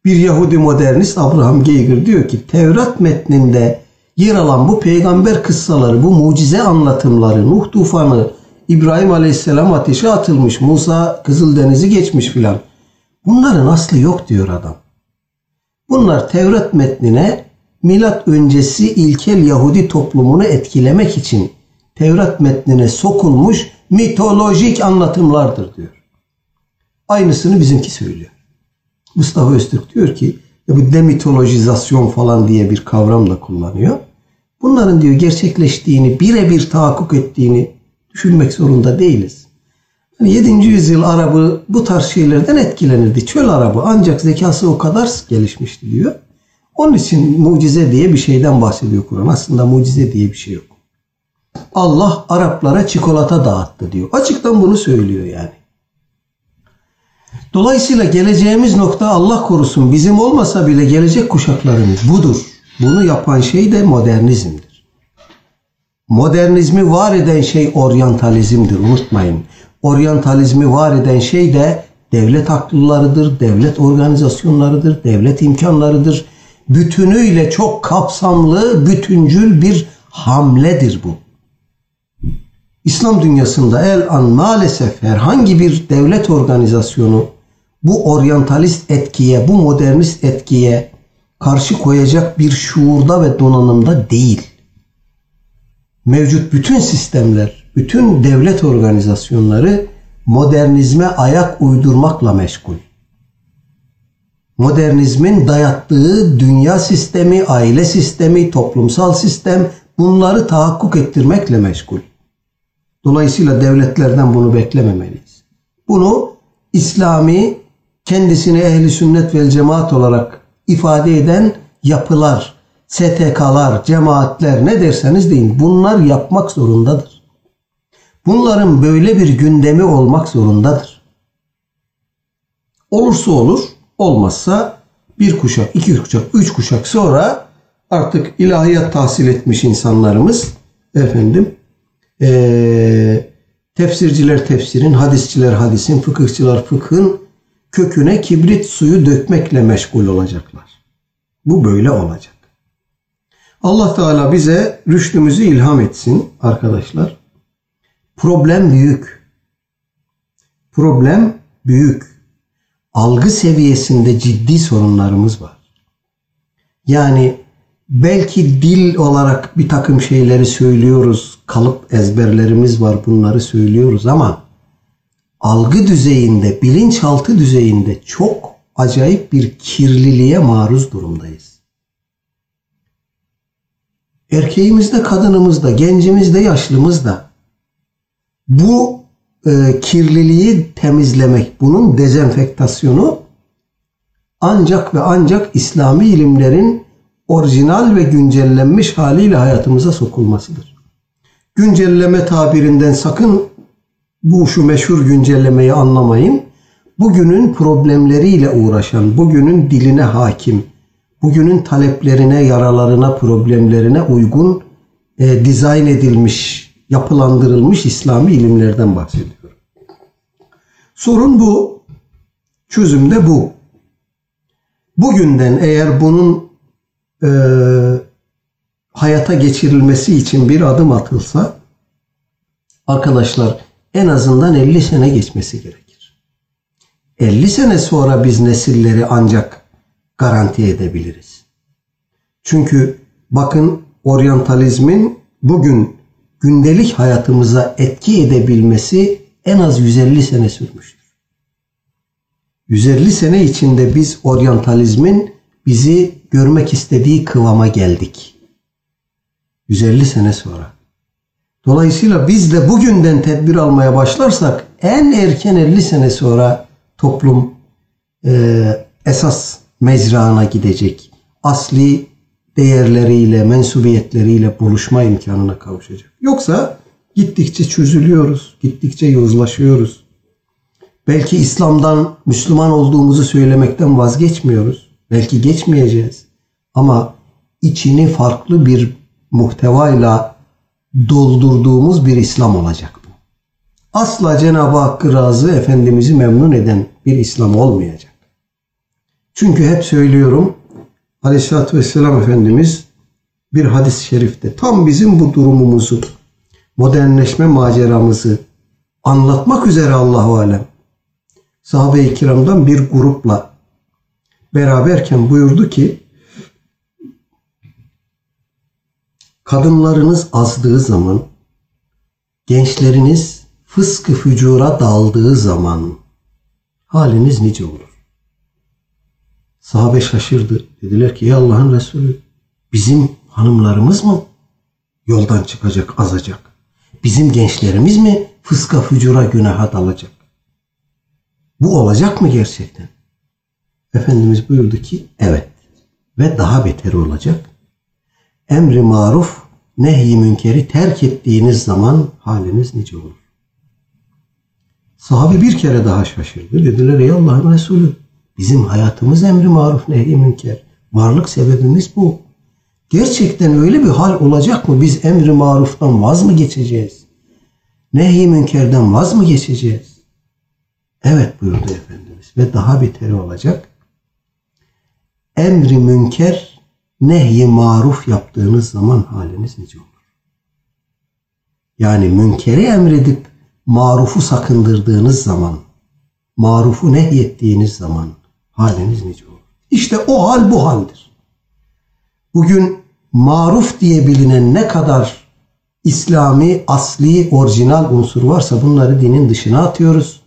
Bir Yahudi modernist Abraham Geiger diyor ki Tevrat metninde yer alan bu peygamber kıssaları, bu mucize anlatımları, Nuh tufanı, İbrahim Aleyhisselam ateşe atılmış, Musa Kızıldeniz'i geçmiş filan. Bunların aslı yok diyor adam. Bunlar Tevrat metnine milat öncesi ilkel Yahudi toplumunu etkilemek için Tevrat metnine sokulmuş mitolojik anlatımlardır diyor. Aynısını bizimki söylüyor. Mustafa Öztürk diyor ki bu demitolojizasyon falan diye bir kavram da kullanıyor. Bunların diyor gerçekleştiğini, birebir tahakkuk ettiğini düşünmek zorunda değiliz. Yani 7. yüzyıl Arabı bu tarz şeylerden etkilenirdi. Çöl Arabı ancak zekası o kadar gelişmişti diyor. Onun için mucize diye bir şeyden bahsediyor Kur'an. Aslında mucize diye bir şey yok. Allah Araplara çikolata dağıttı diyor. Açıktan bunu söylüyor yani. Dolayısıyla geleceğimiz nokta Allah korusun bizim olmasa bile gelecek kuşaklarımız budur. Bunu yapan şey de modernizmdir. Modernizmi var eden şey oryantalizmdir, unutmayın. Oryantalizmi var eden şey de devlet haklılarıdır, devlet organizasyonlarıdır, devlet imkanlarıdır. Bütünüyle çok kapsamlı, bütüncül bir hamledir bu. İslam dünyasında el an maalesef herhangi bir devlet organizasyonu bu oryantalist etkiye, bu modernist etkiye karşı koyacak bir şuurda ve donanımda değil. Mevcut bütün sistemler, bütün devlet organizasyonları modernizme ayak uydurmakla meşgul. Modernizmin dayattığı dünya sistemi, aile sistemi, toplumsal sistem bunları tahakkuk ettirmekle meşgul. Dolayısıyla devletlerden bunu beklememeliyiz. Bunu İslami, kendisini ehli sünnet vel cemaat olarak ifade eden yapılar, STK'lar, cemaatler ne derseniz deyin bunlar yapmak zorundadır. Bunların böyle bir gündemi olmak zorundadır. Olursa olur, olmazsa 1 kuşak, 2 kuşak, 3 kuşak sonra artık ilahiyat tahsil etmiş insanlarımız tefsirciler tefsirin, hadisçiler hadisin, fıkıhçılar fıkhın köküne kibrit suyu dökmekle meşgul olacaklar. Bu böyle olacak. Allah Teala bize rüştümüzü ilham etsin arkadaşlar. Problem büyük. Problem büyük. algı seviyesinde ciddi sorunlarımız var. Yani belki dil olarak bir takım şeyleri söylüyoruz, kalıp ezberlerimiz var, bunları söylüyoruz ama algı düzeyinde, bilinçaltı düzeyinde çok acayip bir kirliliğe maruz durumdayız. Erkeğimiz de, kadınımız da, gencimiz de, yaşlımız da bu kirliliği temizlemek, bunun dezenfektasyonu ancak ve ancak İslami ilimlerin orijinal ve güncellenmiş haliyle hayatımıza sokulmasıdır. Güncelleme tabirinden sakın şu meşhur güncellemeyi anlamayın. Bugünün problemleriyle uğraşan, bugünün diline hakim, bugünün taleplerine, yaralarına, problemlerine uygun dizayn edilmiş, yapılandırılmış İslami ilimlerden bahsediyorum. Sorun bu, çözüm de bu. Bugünden eğer bunun hayata geçirilmesi için bir adım atılsa, arkadaşlar en azından 50 sene geçmesi gerekir. 50 sene sonra biz nesilleri ancak garanti edebiliriz. Çünkü bakın, oryantalizmin bugün gündelik hayatımıza etki edebilmesi en az 150 sene sürmüştür. 150 sene içinde biz oryantalizmin bizi görmek istediği kıvama geldik. 150 sene sonra. Dolayısıyla biz de bugünden tedbir almaya başlarsak en erken 50 sene sonra toplum esas mecrana gidecek. Asli değerleriyle, mensubiyetleriyle buluşma imkanına kavuşacak. Yoksa gittikçe çözülüyoruz, gittikçe yozlaşıyoruz. Belki İslam'dan, Müslüman olduğumuzu söylemekten vazgeçmiyoruz. Belki geçmeyeceğiz. Ama içini farklı bir muhtevayla doldurduğumuz bir İslam olacak bu. Asla Cenab-ı Hakk'ı razı, Efendimiz'i memnun eden bir İslam olmayacak. Çünkü hep söylüyorum, Aleyhisselatü Vesselam Efendimiz bir hadis-i şerifte tam bizim bu durumumuzu, modernleşme maceramızı anlatmak üzere Allah-u Alem sahabe-i kiramdan bir grupla beraberken buyurdu ki, kadınlarınız azdığı zaman, gençleriniz fıskı fücura daldığı zaman haliniz nice olur? Sahabe şaşırdı. Dediler ki, ya Allah'ın Resulü, bizim hanımlarımız mı yoldan çıkacak, azacak? Bizim gençlerimiz mi fıska fücura, günaha dalacak? Bu olacak mı gerçekten? Efendimiz buyurdu ki, evet, ve daha beteri olacak. Emri maruf, nehy-i münkeri terk ettiğiniz zaman haliniz nice olur? Sahabe bir kere daha şaşırdı. Dediler, ey Allah'ın Resulü, bizim hayatımız emri maruf, nehy-i münker. Varlık sebebimiz bu. Gerçekten öyle bir hal olacak mı? Biz emri maruftan vaz mı geçeceğiz? Nehy-i münkerden vaz mı geçeceğiz? Evet buyurdu Efendimiz, ve daha beteri olacak. Emri münker, nehy-i maruf yaptığınız zaman haliniz nice olur? Yani münkeri emredip marufu sakındırdığınız zaman, marufu nehyettiğiniz zaman haliniz nice olur? İşte o hal bu haldir. Bugün maruf diye bilinen ne kadar İslami, asli, orijinal unsur varsa bunları dinin dışına atıyoruz.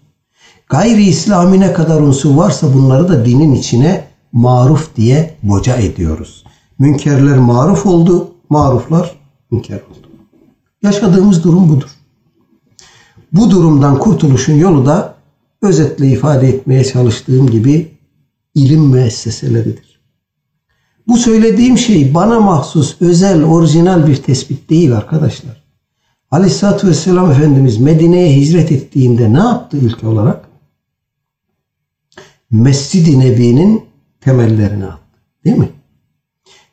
Gayri İslami ne kadar unsur varsa bunları da dinin içine maruf diye boca ediyoruz. Münkerler maruf oldu, maruflar münker oldu. Yaşadığımız durum budur. Bu durumdan kurtuluşun yolu da özetle ifade etmeye çalıştığım gibi ilim müesseseleridir. Bu söylediğim şey bana mahsus, özel, orijinal bir tespit değil arkadaşlar. Aleyhisselatü Vesselam Efendimiz Medine'ye hicret ettiğinde ne yaptı ilk olarak? Mescid-i Nebi'nin temellerini attı. Değil mi?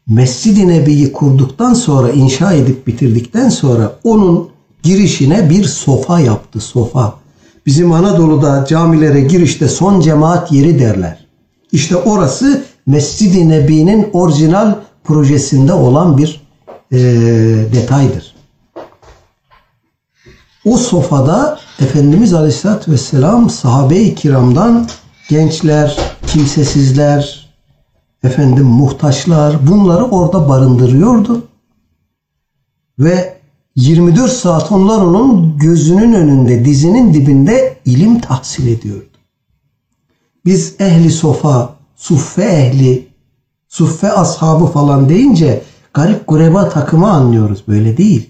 Mescid-i Nebi'yi kurduktan sonra, inşa edip bitirdikten sonra onun girişine bir sofa yaptı. Sofa. Bizim Anadolu'da camilere girişte son cemaat yeri derler. İşte orası Mescid-i Nebi'nin orijinal projesinde olan bir detaydır. O sofada Efendimiz Aleyhisselatü Vesselam sahabe-i kiramdan gençler, kimsesizler, muhtaçlar, bunları orada barındırıyordu. Ve 24 saat onlar onun gözünün önünde, dizinin dibinde ilim tahsil ediyordu. Biz ehli sofa, suffe ehli, suffe ashabı falan deyince garip gureba takımı anlıyoruz. Böyle değil.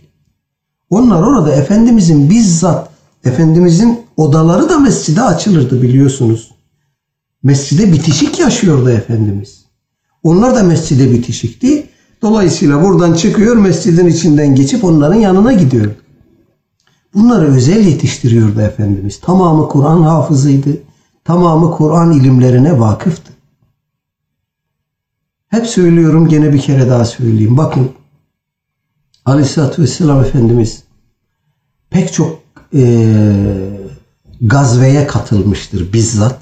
Onlar orada Efendimizin bizzat, Efendimizin odaları da mescide açılırdı biliyorsunuz. Mescide bitişik yaşıyordu Efendimiz. Onlar da mescide bitişikti. Dolayısıyla buradan çıkıyor, mescidin içinden geçip onların yanına gidiyor. Bunları özel yetiştiriyordu Efendimiz. Tamamı Kur'an hafızıydı. Tamamı Kur'an ilimlerine vakıftı. Hep söylüyorum, gene bir kere daha söyleyeyim. Bakın, Aleyhisselatü Vesselam Efendimiz pek çok gazveye katılmıştır bizzat.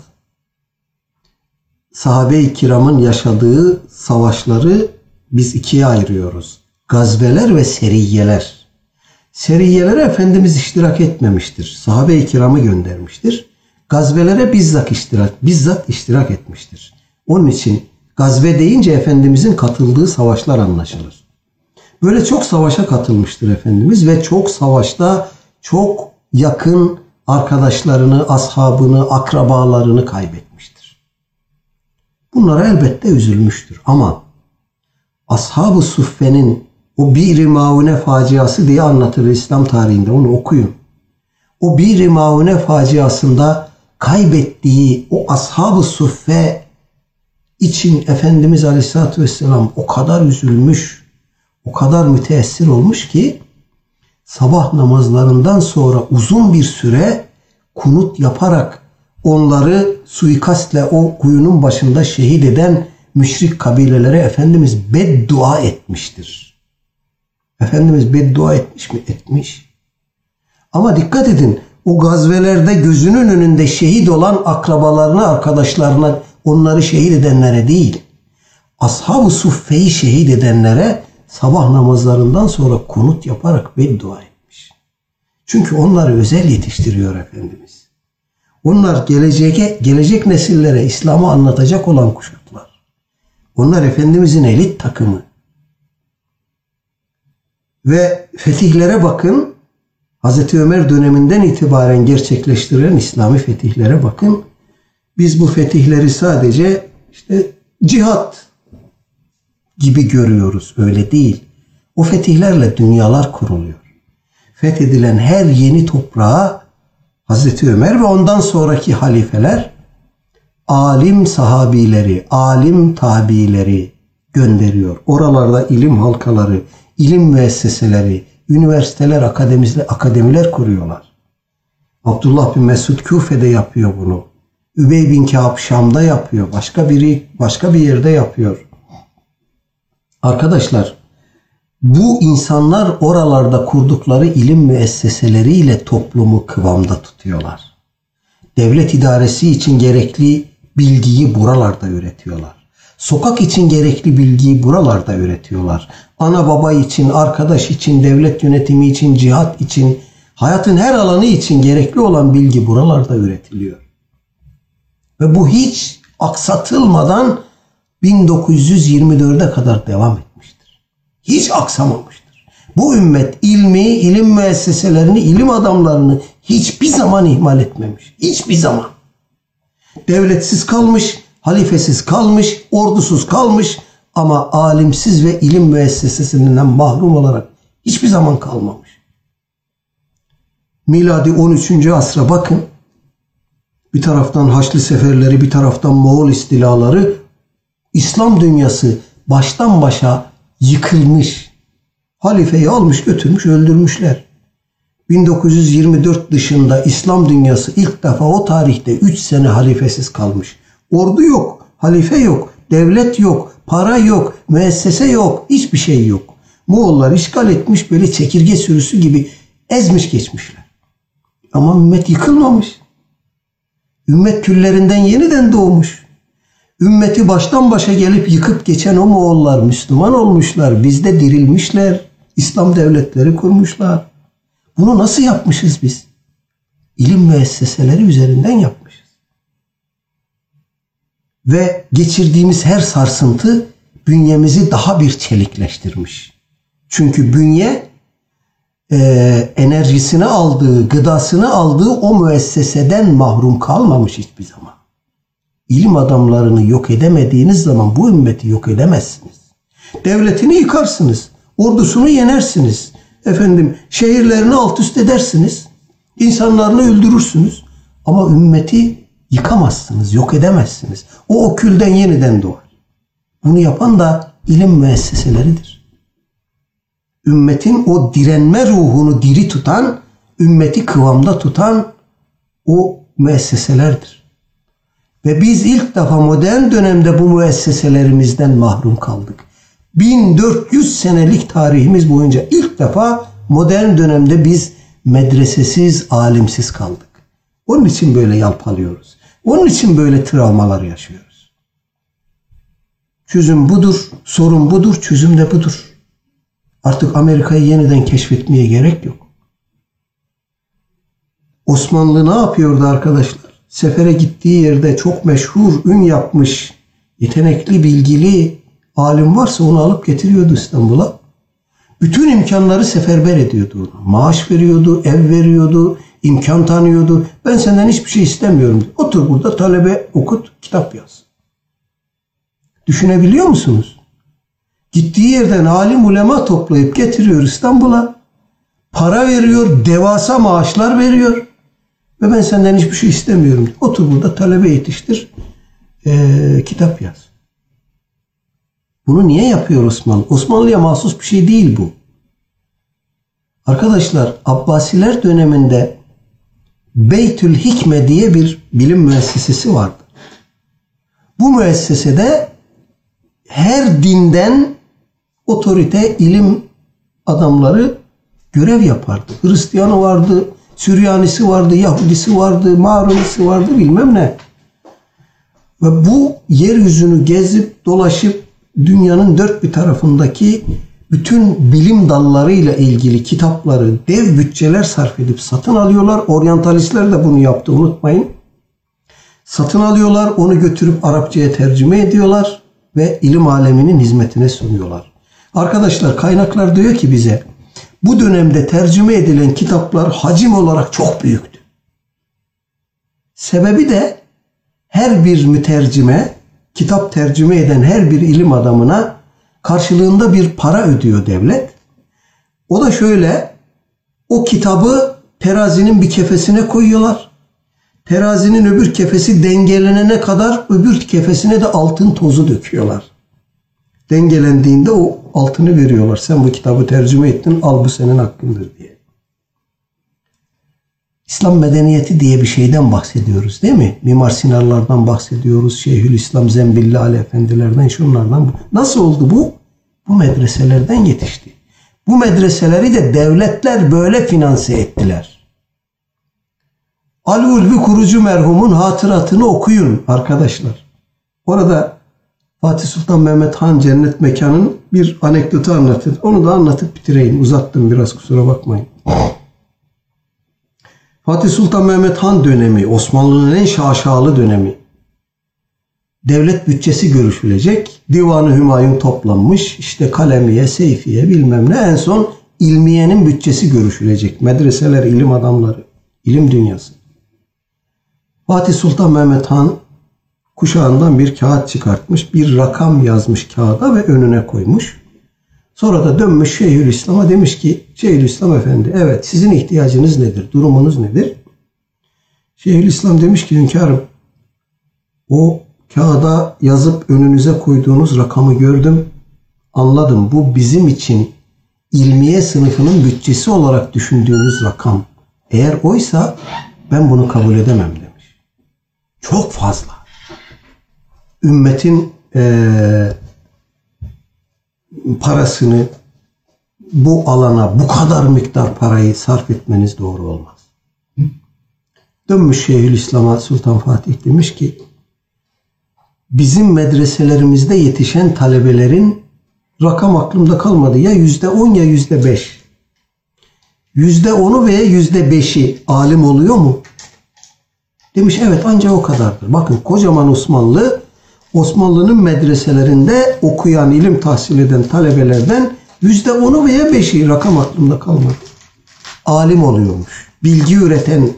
Sahabe-i kiramın yaşadığı savaşları biz ikiye ayırıyoruz. Gazveler ve seriyeler. Seriyelere Efendimiz iştirak etmemiştir. Sahabe-i kiramı göndermiştir. Gazvelere bizzat iştirak etmiştir. Onun için gazve deyince Efendimizin katıldığı savaşlar anlaşılır. Böyle çok savaşa katılmıştır Efendimiz ve çok savaşta çok yakın arkadaşlarını, ashabını, akrabalarını kaybetmiştir. Bunlara elbette üzülmüştür ama Ashab-ı Suffe'nin o Bir-i Maune faciası diye anlatılır İslam tarihinde, onu okuyun. O Bir-i Maune faciasında kaybettiği o Ashab-ı Suffe için Efendimiz Aleyhisselatü Vesselam o kadar üzülmüş, o kadar müteessir olmuş ki sabah namazlarından sonra uzun bir süre kunut yaparak onları suikastle o kuyunun başında şehit eden müşrik kabilelere Efendimiz beddua etmiştir. Efendimiz beddua etmiş mi? Etmiş. Ama dikkat edin, o gazvelerde gözünün önünde şehit olan akrabalarına, arkadaşlarına, onları şehit edenlere değil, Ashab-ı Suffe'yi şehit edenlere sabah namazlarından sonra kunut yaparak beddua etmiş. Çünkü onları özel yetiştiriyor Efendimiz. Onlar gelecek nesillere İslam'ı anlatacak olan kuşaklar. Onlar Efendimizin elit takımı. Ve fetihlere bakın, Hz. Ömer döneminden itibaren gerçekleştirilen İslami fetihlere bakın. Biz bu fetihleri sadece cihat gibi görüyoruz. Öyle değil. O fetihlerle dünyalar kuruluyor. Fethedilen her yeni toprağa Hz. Ömer ve ondan sonraki halifeler alim sahabileri, alim tabileri gönderiyor. Oralarda ilim halkaları, ilim müesseseleri, üniversiteler, akademiler kuruyorlar. Abdullah bin Mesud Küfe'de yapıyor bunu. Übey bin Kâb Şam'da yapıyor. Başka bir yerde yapıyor. Arkadaşlar, bu insanlar oralarda kurdukları ilim müesseseleriyle toplumu kıvamda tutuyorlar. Devlet idaresi için gerekli bilgiyi buralarda üretiyorlar. Sokak için gerekli bilgiyi buralarda üretiyorlar. Ana baba için, arkadaş için, devlet yönetimi için, cihat için, hayatın her alanı için gerekli olan bilgi buralarda üretiliyor. Ve bu hiç aksatılmadan 1924'e kadar devam etmiştir. Hiç aksamamıştır. Bu ümmet ilmi, ilim müesseselerini, ilim adamlarını hiçbir zaman ihmal etmemiş. Hiçbir zaman. Devletsiz kalmış, halifesiz kalmış, ordusuz kalmış ama alimsiz ve ilim müessesesinden mahrum olarak hiçbir zaman kalmamış. Miladi 13. asra bakın. Bir taraftan Haçlı seferleri, bir taraftan Moğol istilaları, İslam dünyası baştan başa yıkılmış. Halifeyi almış, götürmüş, öldürmüşler. 1924 dışında İslam dünyası ilk defa o tarihte 3 sene halifesiz kalmış. Ordu yok, halife yok, devlet yok, para yok, müessese yok, hiçbir şey yok. Moğollar işgal etmiş, böyle çekirge sürüsü gibi ezmiş geçmişler. Ama ümmet yıkılmamış. Ümmet küllerinden yeniden doğmuş. Ümmeti baştan başa gelip yıkıp geçen o Moğollar Müslüman olmuşlar, bizde dirilmişler, İslam devletleri kurmuşlar. Bunu nasıl yapmışız biz? İlim müesseseleri üzerinden yapmışız. ve geçirdiğimiz her sarsıntı bünyemizi daha bir çelikleştirmiş. Çünkü bünye enerjisini aldığı, gıdasını aldığı o müesseseden mahrum kalmamış hiçbir zaman. İlim adamlarını yok edemediğiniz zaman bu ümmeti yok edemezsiniz. Devletini yıkarsınız, ordusunu yenersiniz, şehirlerini alt üst edersiniz, insanlarını öldürürsünüz ama ümmeti yıkamazsınız, yok edemezsiniz. O külden yeniden doğar. Bunu yapan da ilim müesseseleridir. Ümmetin o direnme ruhunu diri tutan, ümmeti kıvamda tutan o müesseselerdir. Ve biz ilk defa modern dönemde bu müesseselerimizden mahrum kaldık. 1400 senelik tarihimiz boyunca ilk defa modern dönemde biz medresesiz, alimsiz kaldık. Onun için böyle yalpalıyoruz. Onun için böyle travmalar yaşıyoruz. Çözüm budur, sorun budur, çözüm de budur. Artık Amerika'yı yeniden keşfetmeye gerek yok. Osmanlı ne yapıyordu arkadaşlar? Sefere gittiği yerde çok meşhur, ün yapmış, yetenekli, bilgili alim varsa onu alıp getiriyordu İstanbul'a. Bütün imkanları seferber ediyordu. Maaş veriyordu, ev veriyordu, imkan tanıyordu. Ben senden hiçbir şey istemiyorum. Otur burada talebe okut, kitap yaz. Düşünebiliyor musunuz? Gittiği yerden alim ulema toplayıp getiriyor İstanbul'a. Para veriyor, devasa maaşlar veriyor. Ve ben senden hiçbir şey istemiyorum. Otur burada talebe yetiştir, kitap yaz. Bunu niye yapıyor Osmanlı? Osmanlı'ya mahsus bir şey değil bu. Arkadaşlar, Abbasiler döneminde Beytül Hikme diye bir bilim müessesesi vardı. Bu müessesede her dinden otorite, ilim adamları görev yapardı. Hristiyanı vardı, Süryanisi vardı, Yahudisi vardı, Marunisi vardı, bilmem ne. Ve bu yeryüzünü gezip dolaşıp dünyanın dört bir tarafındaki bütün bilim dallarıyla ilgili kitapları dev bütçeler sarf edip satın alıyorlar. Oryantalistler de bunu yaptı, unutmayın. Satın alıyorlar, onu götürüp Arapçaya tercüme ediyorlar ve ilim aleminin hizmetine sunuyorlar. Arkadaşlar, kaynaklar diyor ki bize, bu dönemde tercüme edilen kitaplar hacim olarak çok büyüktü. Sebebi de her bir mütercime, kitap tercüme eden her bir ilim adamına karşılığında bir para ödüyor devlet. O da şöyle, o kitabı terazinin bir kefesine koyuyorlar. Terazinin öbür kefesi dengelenene kadar öbür kefesine de altın tozu döküyorlar. Dengelendiğinde o altını veriyorlar. Sen bu kitabı tercüme ettin, al bu senin hakkındır diye. İslam medeniyeti diye bir şeyden bahsediyoruz değil mi? Mimar Sinanlardan bahsediyoruz, Şeyhülislam Zembilli Ali Efendilerden, şunlardan. Nasıl oldu bu? Bu medreselerden yetişti. Bu medreseleri de devletler böyle finanse ettiler. Alulvi kurucu merhumun hatıratını okuyun arkadaşlar. Orada Fatih Sultan Mehmet Han Cennet Mekan'ın bir anekdotu anlatır. Onu da anlatıp bitireyim. Uzattım biraz, kusura bakmayın. Fatih Sultan Mehmet Han dönemi, Osmanlı'nın en şaşalı dönemi. Devlet bütçesi görüşülecek. Divan-ı Hümayun toplanmış. İşte Kalemiye, Seyfiye, bilmem ne. En son ilmiyenin bütçesi görüşülecek. Medreseler, ilim adamları, ilim dünyası. Fatih Sultan Mehmet Han kuşağından bir kağıt çıkartmış. Bir rakam yazmış kağıda ve önüne koymuş. Sonra da dönmüş Şeyhülislam'a demiş ki, Şeyhülislam Efendi, evet sizin ihtiyacınız nedir? Durumunuz nedir? Şeyhülislam demiş ki, hünkârım, o kağıda yazıp önünüze koyduğunuz rakamı gördüm, anladım. Bu bizim için ilmiye sınıfının bütçesi olarak düşündüğünüz rakam. Eğer oysa ben bunu kabul edemem demiş. Çok fazla. Ümmetin parasını, bu alana bu kadar miktar parayı sarf etmeniz doğru olmaz. Dönmüş Şeyhülislam'a Sultan Fatih demiş ki, bizim medreselerimizde yetişen talebelerin rakam aklımda kalmadı, ya %10 ya %5. %10'u veya %5'i alim oluyor mu? Demiş evet, ancak o kadardır. Bakın, kocaman Osmanlı Osmanlı'nın medreselerinde okuyan, ilim tahsil eden talebelerden %10'u veya 5'i rakam aklımda kalmadı. Alim oluyormuş. Bilgi üreten,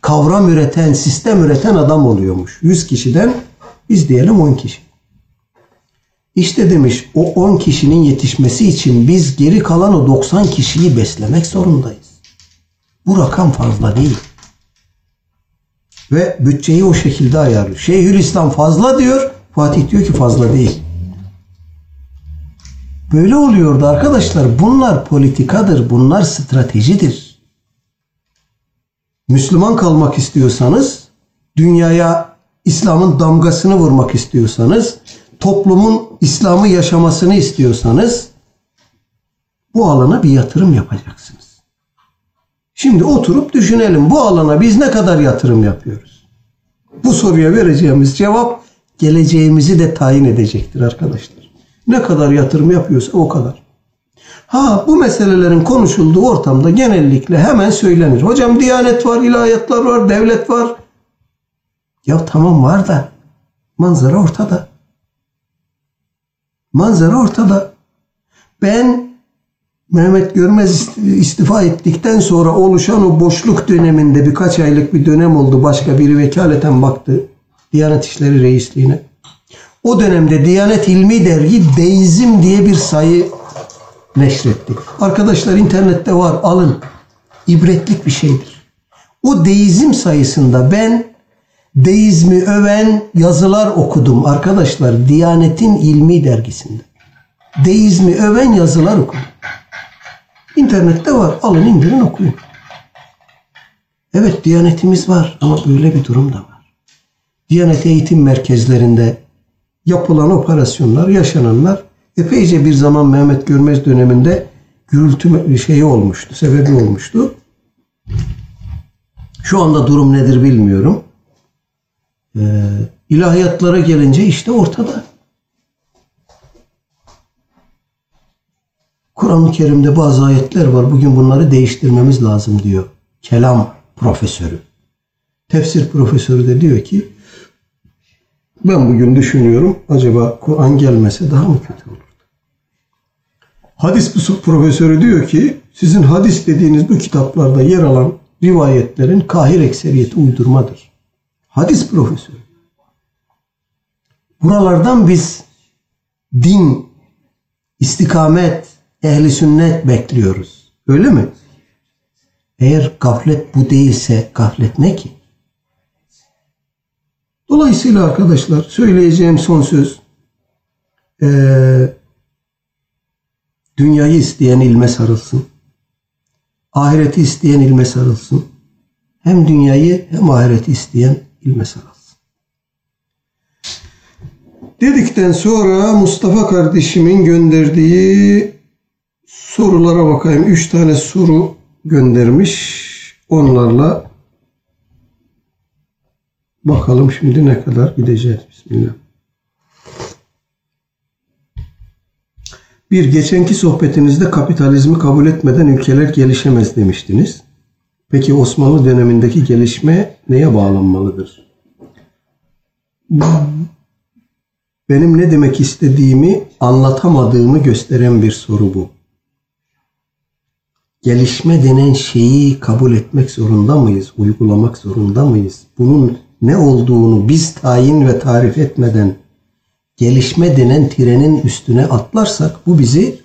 kavram üreten, sistem üreten adam oluyormuş. 100 kişiden biz diyelim 10 kişi. İşte demiş, o 10 kişinin yetişmesi için biz geri kalan o 90 kişiyi beslemek zorundayız. Bu rakam fazla değil. Ve bütçeyi o şekilde ayarlıyor. Şeyhülislam fazla diyor, Fatih diyor ki fazla değil. Böyle oluyordu arkadaşlar. Bunlar politikadır, bunlar stratejidir. Müslüman kalmak istiyorsanız, dünyaya İslam'ın damgasını vurmak istiyorsanız, toplumun İslam'ı yaşamasını istiyorsanız bu alana bir yatırım yapacaksınız. Şimdi oturup düşünelim. Bu alana biz ne kadar yatırım yapıyoruz? Bu soruya vereceğimiz cevap geleceğimizi de tayin edecektir arkadaşlar. Ne kadar yatırım yapıyorsa o kadar. Bu meselelerin konuşulduğu ortamda genellikle hemen söylenir. Hocam diyanet var, ilahiyatlar var, devlet var. Ya tamam var da manzara ortada. Manzara ortada. Ben Mehmet Görmez istifa ettikten sonra oluşan o boşluk döneminde birkaç aylık bir dönem oldu. Başka biri vekaleten baktı Diyanet İşleri Reisliğine. O dönemde Diyanet İlmi Dergi Deizm diye bir sayı neşretti. Arkadaşlar internette var, alın. İbretlik bir şeydir. O deizm sayısında ben deizmi öven yazılar okudum arkadaşlar. Diyanet'in ilmi dergisinde. Deizmi öven yazılar okudum. İnternette var. Alın, indirin, okuyun. Evet, Diyanetimiz var ama böyle bir durum da var. Diyanet eğitim merkezlerinde yapılan operasyonlar, yaşananlar epeyce bir zaman Mehmet Görmez döneminde gürültü şeyi olmuştu, sebebi olmuştu. Şu anda durum nedir bilmiyorum. İlahiyatlara gelince işte ortada. Kur'an-ı Kerim'de bazı ayetler var. Bugün bunları değiştirmemiz lazım diyor. Kelam profesörü. Tefsir profesörü de diyor ki ben bugün düşünüyorum acaba Kur'an gelmese daha mı kötü olurdu? Hadis profesörü diyor ki sizin hadis dediğiniz bu kitaplarda yer alan rivayetlerin kahir ekseriyeti uydurmadır. Hadis profesörü. Buralardan biz din, istikamet, Ehli sünnet bekliyoruz. Öyle mi? Eğer gaflet bu değilse gaflet ne ki? Dolayısıyla arkadaşlar söyleyeceğim son söz dünyayı isteyen ilme sarılsın. Ahireti isteyen ilme sarılsın. Hem dünyayı hem ahireti isteyen ilme sarılsın. Dedikten sonra Mustafa kardeşimin gönderdiği sorulara bakayım. 3 tane soru göndermiş. Onlarla bakalım şimdi ne kadar gideceğiz. Bismillah. Bir, geçenki sohbetinizde kapitalizmi kabul etmeden ülkeler gelişemez demiştiniz. Peki Osmanlı dönemindeki gelişme neye bağlanmalıdır? Benim ne demek istediğimi anlatamadığımı gösteren bir soru bu. Gelişme denen şeyi kabul etmek zorunda mıyız? Uygulamak zorunda mıyız? Bunun ne olduğunu biz tayin ve tarif etmeden gelişme denen trenin üstüne atlarsak bu bizi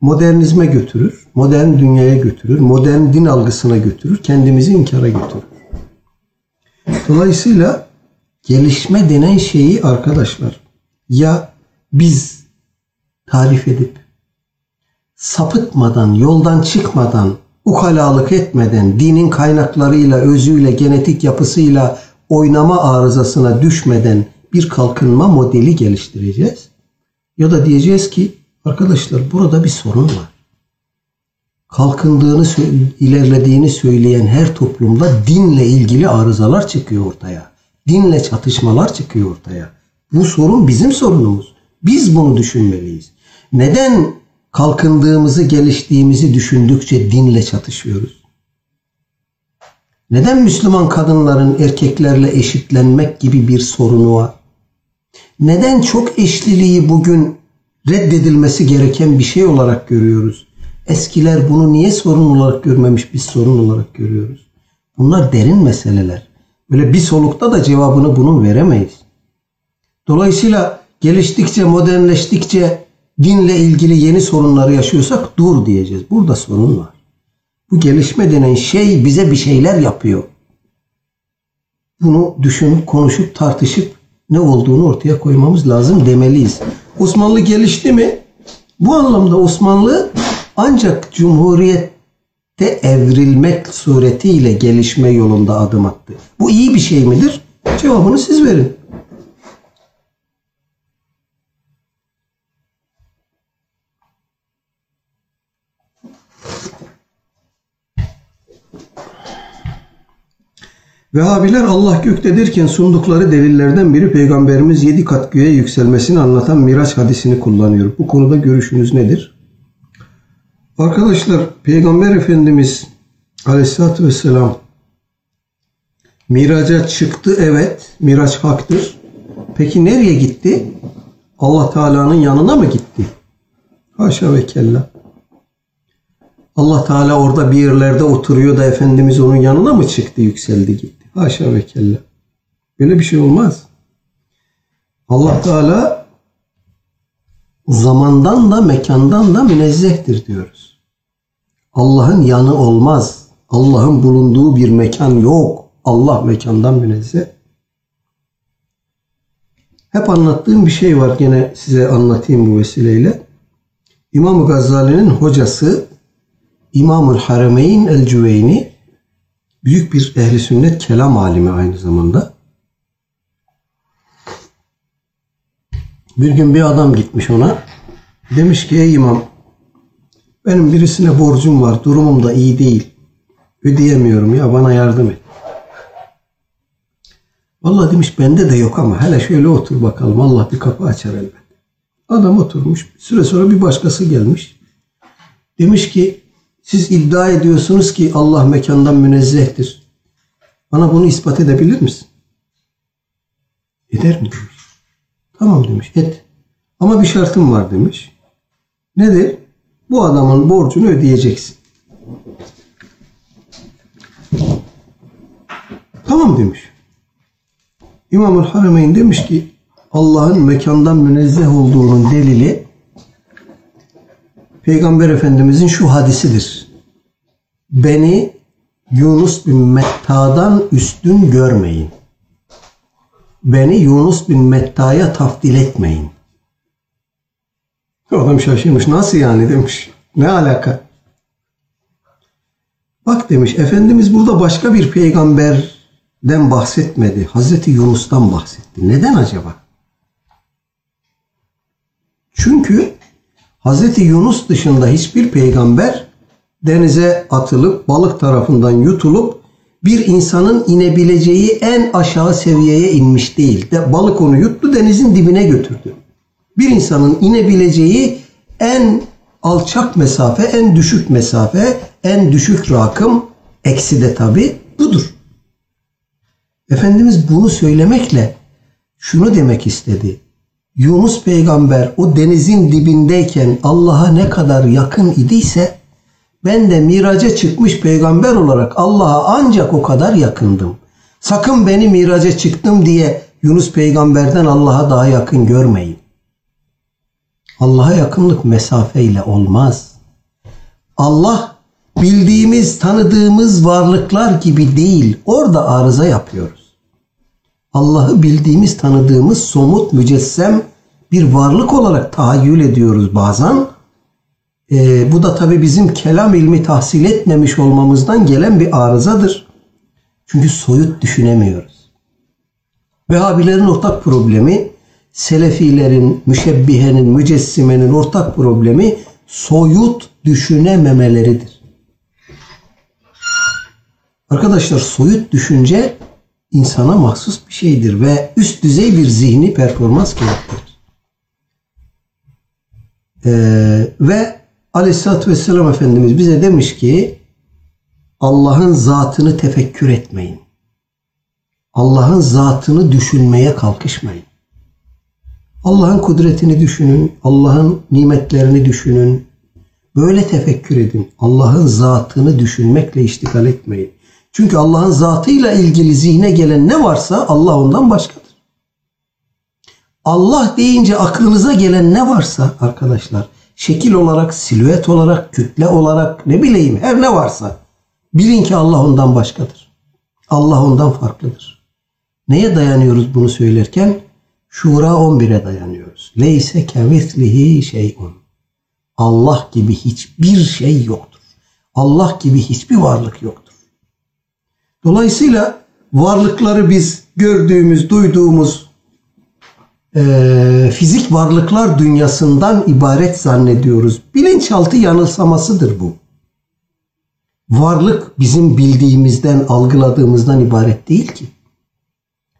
modernizme götürür, modern dünyaya götürür, modern din algısına götürür, kendimizi inkara götürür. Dolayısıyla gelişme denen şeyi arkadaşlar ya biz tarif edip sapıtmadan, yoldan çıkmadan, ukalalık etmeden, dinin kaynaklarıyla, özüyle, genetik yapısıyla oynama arızasına düşmeden bir kalkınma modeli geliştireceğiz. Ya da diyeceğiz ki arkadaşlar burada bir sorun var. Kalkındığını, ilerlediğini söyleyen her toplumda dinle ilgili arızalar çıkıyor ortaya. Dinle çatışmalar çıkıyor ortaya. Bu sorun bizim sorunumuz. Biz bunu düşünmeliyiz. Neden kalkındığımızı, geliştiğimizi düşündükçe dinle çatışıyoruz? Neden Müslüman kadınların erkeklerle eşitlenmek gibi bir sorunu var? Neden çok eşliliği bugün reddedilmesi gereken bir şey olarak görüyoruz? Eskiler bunu niye sorun olarak görmemiş, biz sorun olarak görüyoruz? Bunlar derin meseleler. Böyle bir solukta da cevabını bunun veremeyiz. Dolayısıyla geliştikçe, modernleştikçe dinle ilgili yeni sorunları yaşıyorsak dur diyeceğiz. Burada sorun var. Bu gelişme denen şey bize bir şeyler yapıyor. Bunu düşünüp, konuşup, tartışıp ne olduğunu ortaya koymamız lazım demeliyiz. Osmanlı gelişti mi? Bu anlamda Osmanlı ancak Cumhuriyet'te evrilmek suretiyle gelişme yolunda adım attı. Bu iyi bir şey midir? Cevabını siz verin. Vehhabiler Allah gökte derken sundukları delillerden biri Peygamberimiz 7 kat göğe yükselmesini anlatan Miraç hadisini kullanıyor. Bu konuda görüşünüz nedir? Arkadaşlar, Peygamber Efendimiz Aleyhisselatü Vesselam Miraç'a çıktı, evet. Miraç haktır. Peki nereye gitti? Allah Teala'nın yanına mı gitti? Haşa ve kella. Allah Teala orada bir yerlerde oturuyor da Efendimiz onun yanına mı çıktı, yükseldi gitti? Haşa ve kella. Böyle bir şey olmaz. Allah Teala zamandan da mekandan da münezzehtir diyoruz. Allah'ın yanı olmaz. Allah'ın bulunduğu bir mekan yok. Allah mekandan münezzeh. Hep anlattığım bir şey var. Yine size anlatayım bu vesileyle. İmam Gazali'nin hocası İmam-ül Harameyn el-Cüveyni büyük bir ehli sünnet kelam alimi aynı zamanda. Bir gün bir adam gitmiş ona. Demiş ki ey imam, benim birisine borcum var, durumum da iyi değil. Ödeyemiyorum ya, bana yardım et. Vallahi demiş bende de yok ama hele şöyle otur bakalım, Allah bir kapı açar elbet. Adam oturmuş, bir süre sonra bir başkası gelmiş. Demiş ki siz iddia ediyorsunuz ki Allah mekandan münezzehtir. Bana bunu ispat edebilir misin? Eder mi demiş. Tamam demiş, et. Ama bir şartım var demiş. Nedir? Bu adamın borcunu ödeyeceksin. Tamam demiş. İmam-ül Harameyn demiş ki Allah'ın mekandan münezzeh olduğunun delili Peygamber Efendimizin şu hadisidir. Beni Yunus bin Metta'dan üstün görmeyin. Beni Yunus bin Metta'ya tafdil etmeyin. Adam şaşırmış. Nasıl yani demiş. Ne alaka? Bak demiş, Efendimiz burada başka bir peygamberden bahsetmedi. Hazreti Yunus'tan bahsetti. Neden acaba? Çünkü Hazreti Yunus dışında hiçbir peygamber denize atılıp balık tarafından yutulup bir insanın inebileceği en aşağı seviyeye inmiş değil. Balık onu yuttu, denizin dibine götürdü. Bir insanın inebileceği en alçak mesafe, en düşük mesafe, en düşük rakım, eksi de tabi budur. Efendimiz bunu söylemekle şunu demek istedi. Yunus peygamber o denizin dibindeyken Allah'a ne kadar yakın idiyse ben de miraca çıkmış peygamber olarak Allah'a ancak o kadar yakındım. Sakın beni miraca çıktım diye Yunus peygamberden Allah'a daha yakın görmeyin. Allah'a yakınlık mesafeyle olmaz. Allah bildiğimiz, tanıdığımız varlıklar gibi değil. Orada arıza yapıyoruz. Allah'ı bildiğimiz, tanıdığımız, somut, mücessem bir varlık olarak tahayyül ediyoruz bazen. Bu da tabii bizim kelam ilmi tahsil etmemiş olmamızdan gelen bir arızadır. Çünkü soyut düşünemiyoruz. Vehhabilerin ortak problemi, Selefilerin, Müşebbihenin, Mücessimenin ortak problemi soyut düşünememeleridir. Arkadaşlar, soyut düşünce İnsana mahsus bir şeydir ve üst düzey bir zihni performans gerektirir. Ve Aleyhisselatü Vesselam Efendimiz bize demiş ki Allah'ın zatını tefekkür etmeyin. Allah'ın zatını düşünmeye kalkışmayın. Allah'ın kudretini düşünün, Allah'ın nimetlerini düşünün. Böyle tefekkür edin. Allah'ın zatını düşünmekle iştigal etmeyin. Çünkü Allah'ın zatıyla ilgili zihne gelen ne varsa Allah ondan başkadır. Allah deyince aklınıza gelen ne varsa arkadaşlar, şekil olarak, silüet olarak, kütle olarak, ne bileyim her ne varsa bilin ki Allah ondan başkadır. Allah ondan farklıdır. Neye dayanıyoruz bunu söylerken? Şura 11'e dayanıyoruz. Leyse kemislihi şey'un. Allah gibi hiçbir şey yoktur. Allah gibi hiçbir varlık yoktur. Dolayısıyla varlıkları biz gördüğümüz, duyduğumuz fizik varlıklar dünyasından ibaret zannediyoruz. Bilinçaltı yanılsamasıdır bu. Varlık bizim bildiğimizden, algıladığımızdan ibaret değil ki.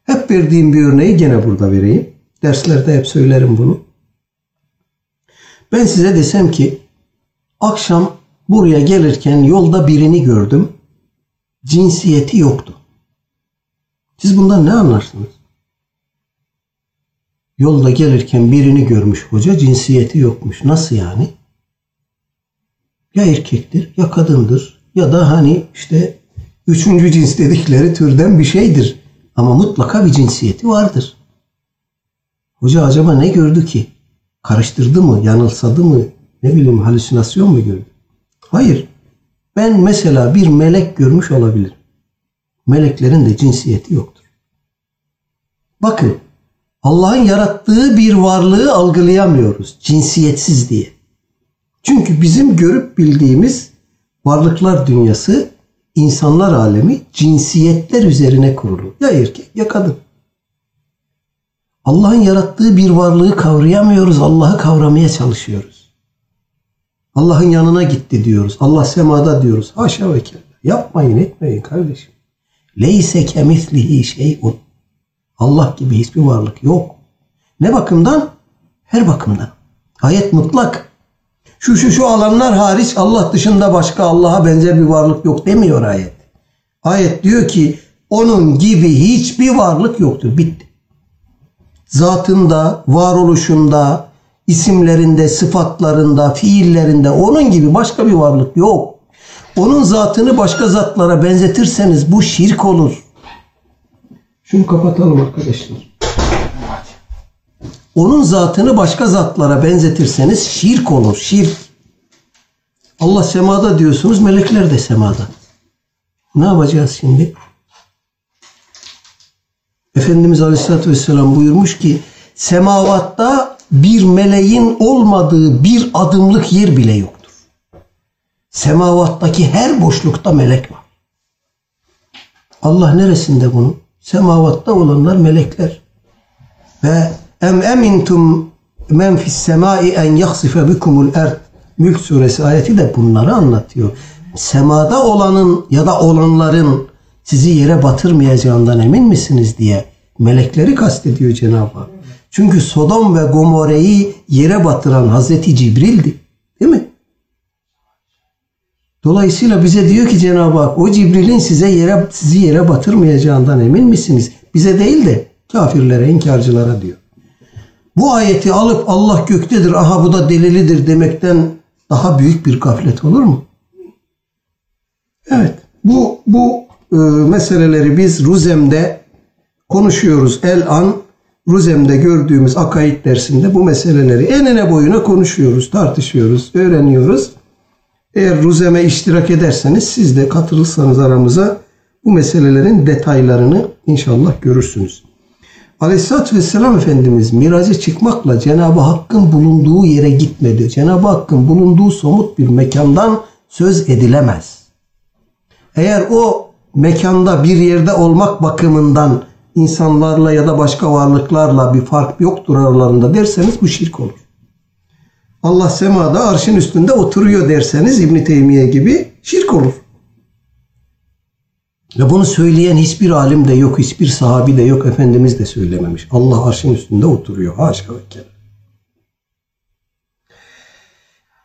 Hep verdiğim bir örneği gene burada vereyim. Derslerde hep söylerim bunu. Ben size desem ki akşam buraya gelirken yolda birini gördüm. Cinsiyeti yoktu. Siz bundan ne anlarsınız? Yolda gelirken birini görmüş hoca, cinsiyeti yokmuş. Nasıl yani? Ya erkektir, ya kadındır, ya da hani işte üçüncü cins dedikleri türden bir şeydir. Ama mutlaka bir cinsiyeti vardır. Hoca acaba ne gördü ki? Karıştırdı mı, yanılsadı mı, ne bileyim halüsinasyon mu gördü? Hayır. Ben mesela bir melek görmüş olabilirim. Meleklerin de cinsiyeti yoktur. Bakın, Allah'ın yarattığı bir varlığı algılayamıyoruz cinsiyetsiz diye. Çünkü bizim görüp bildiğimiz varlıklar dünyası, insanlar alemi cinsiyetler üzerine kurulu. Ya erkek ya kadın. Allah'ın yarattığı bir varlığı kavrayamıyoruz, Allah'ı kavramaya çalışıyoruz. Allah'ın yanına gitti diyoruz, Allah semada diyoruz. Haşa ve kella. Yapmayın, etmeyin kardeşim. Leyse kemislihi şey'un. Allah gibi hiçbir varlık yok. Ne bakımdan? Her bakımdan. Ayet mutlak. Şu alanlar hariç Allah dışında başka Allah'a benzer bir varlık yok demiyor ayet. Ayet diyor ki onun gibi hiçbir varlık yoktur. Bitti. Zatında, varoluşunda, isimlerinde, sıfatlarında, fiillerinde onun gibi başka bir varlık yok. Onun zatını başka zatlara benzetirseniz bu şirk olur. Şunu kapatalım arkadaşlar. Onun zatını başka zatlara benzetirseniz şirk olur. Şirk. Allah semada diyorsunuz, melekler de semada. Ne yapacağız şimdi? Efendimiz Aleyhisselatü Vesselam buyurmuş ki semavatta bir meleğin olmadığı bir adımlık yer bile yoktur. Semavattaki her boşlukta melek var. Allah neresinde bunu? Semavatta olanlar melekler. Ve Em emintum men fis semai en yaksife bikumul erd. Mülk suresi ayeti de bunları anlatıyor. Semada olanın ya da olanların sizi yere batırmayacağından emin misiniz diye melekleri kastediyor Cenab-ı Hak. Çünkü Sodom ve Gomorre'yi yere batıran Hazreti Cibril'di. Değil mi? Dolayısıyla bize diyor ki Cenab-ı Hak, o Cibril'in sizi yere batırmayacağından emin misiniz? Bize değil de kafirlere, inkarcılara diyor. Bu ayeti alıp Allah göktedir, aha bu da delilidir demekten daha büyük bir gaflet olur mu? Evet, bu meseleleri biz Ruzem'de konuşuyoruz. El-An Ruzem'de gördüğümüz akaid dersinde bu meseleleri enine boyuna konuşuyoruz, tartışıyoruz, öğreniyoruz. Eğer Ruzem'e iştirak ederseniz, siz de katılırsanız aramıza, bu meselelerin detaylarını inşallah görürsünüz. Aleyhisselatü Vesselam Efendimiz miraca çıkmakla Cenab-ı Hakk'ın bulunduğu yere gitmedi. Cenab-ı Hakk'ın bulunduğu somut bir mekandan söz edilemez. Eğer o mekanda bir yerde olmak bakımından insanlarla ya da başka varlıklarla bir fark yoktur aralarında derseniz bu şirk olur. Allah semada arşın üstünde oturuyor derseniz İbn Teymiye gibi şirk olur. Ve bunu söyleyen hiçbir alim de yok, hiçbir sahabi de yok, Efendimiz de söylememiş. Allah arşın üstünde oturuyor. Haşa ve kella.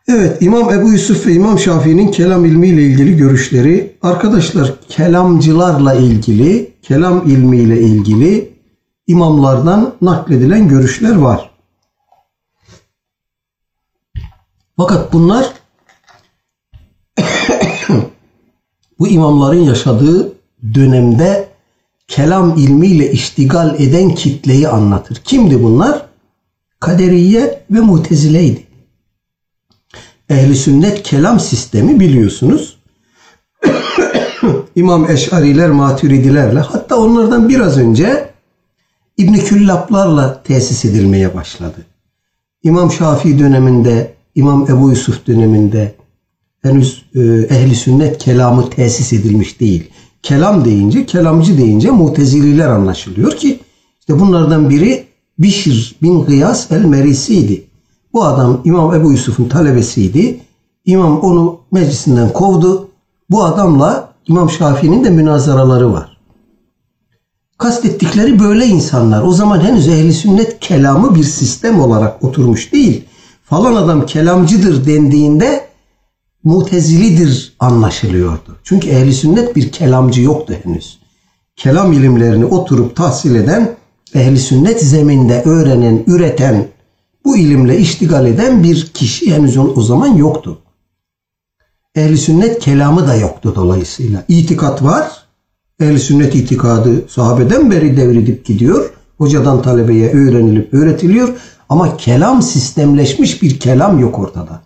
Evet, İmam Ebu Yusuf ve İmam Şafii'nin kelam ilmiyle ilgili görüşleri. Arkadaşlar, kelamcılarla ilgili, kelam ilmiyle ilgili imamlardan nakledilen görüşler var. Fakat bunlar bu imamların yaşadığı dönemde kelam ilmiyle iştigal eden kitleyi anlatır. Kimdi bunlar? Kaderiye ve Mu'tezileydi. Ehl-i sünnet kelam sistemi biliyorsunuz. İmam Eş'ariler, Maturidilerle, hatta onlardan biraz önce İbn-i Küllaplarla tesis edilmeye başladı. İmam Şafii döneminde, İmam Ebu Yusuf döneminde henüz ehl-i sünnet kelamı tesis edilmiş değil. Kelam deyince, kelamcı deyince Mu'tezililer anlaşılıyor ki işte bunlardan biri Bişr bin Gıyas el-Merisi'ydi. Bu adam İmam Ebu Yusuf'un talebesiydi. İmam onu meclisinden kovdu. Bu adamla İmam Şafii'nin de münazaraları var. Kastettikleri böyle insanlar. O zaman henüz ehl-i sünnet kelamı bir sistem olarak oturmuş değil. Falan adam kelamcıdır dendiğinde Mu'tezilidir anlaşılıyordu. Çünkü ehl-i sünnet bir kelamcı yoktu henüz. Kelam ilimlerini oturup tahsil eden, ehl-i sünnet zeminde öğrenen, üreten, bu ilimle iştigal eden bir kişi henüz o zaman yoktu. Ehl-i sünnet kelamı da yoktu dolayısıyla. İtikat var. Ehl-i sünnet itikadı sahabeden beri devredip gidiyor. Hocadan talebeye öğrenilip öğretiliyor. Ama kelam sistemleşmiş bir kelam yok ortada.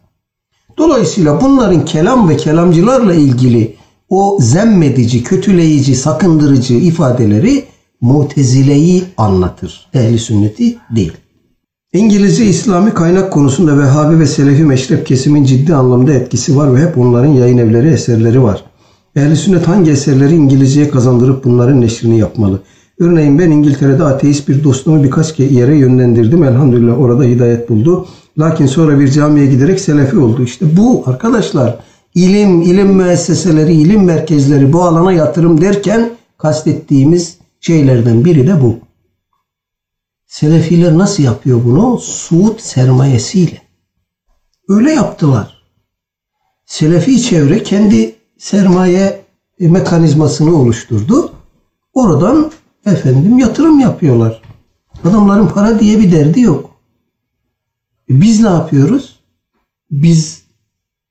Dolayısıyla bunların kelam ve kelamcılarla ilgili o zemmedici, kötüleyici, sakındırıcı ifadeleri Mu'tezile'yi anlatır. Ehl-i sünneti değil. İngilizce İslami kaynak konusunda Vehhabi ve Selefi meşrep kesimin ciddi anlamda etkisi var ve hep onların yayın evleri eserleri var. Ehl-i sünnet hangi eserleri İngilizceye kazandırıp bunların neşrini yapmalı? Örneğin ben İngiltere'de ateist bir dostumu birkaç yere yönlendirdim. Elhamdülillah orada hidayet buldu. Lakin sonra bir camiye giderek Selefi oldu. İşte bu arkadaşlar ilim, ilim müesseseleri, ilim merkezleri bu alana yatırım derken kastettiğimiz şeylerden biri de bu. Selefiler nasıl yapıyor bunu? Suud sermayesiyle. Öyle yaptılar. Selefi çevre kendi sermaye mekanizmasını oluşturdu. Oradan yatırım yapıyorlar. Adamların para diye bir derdi yok. Biz ne yapıyoruz? Biz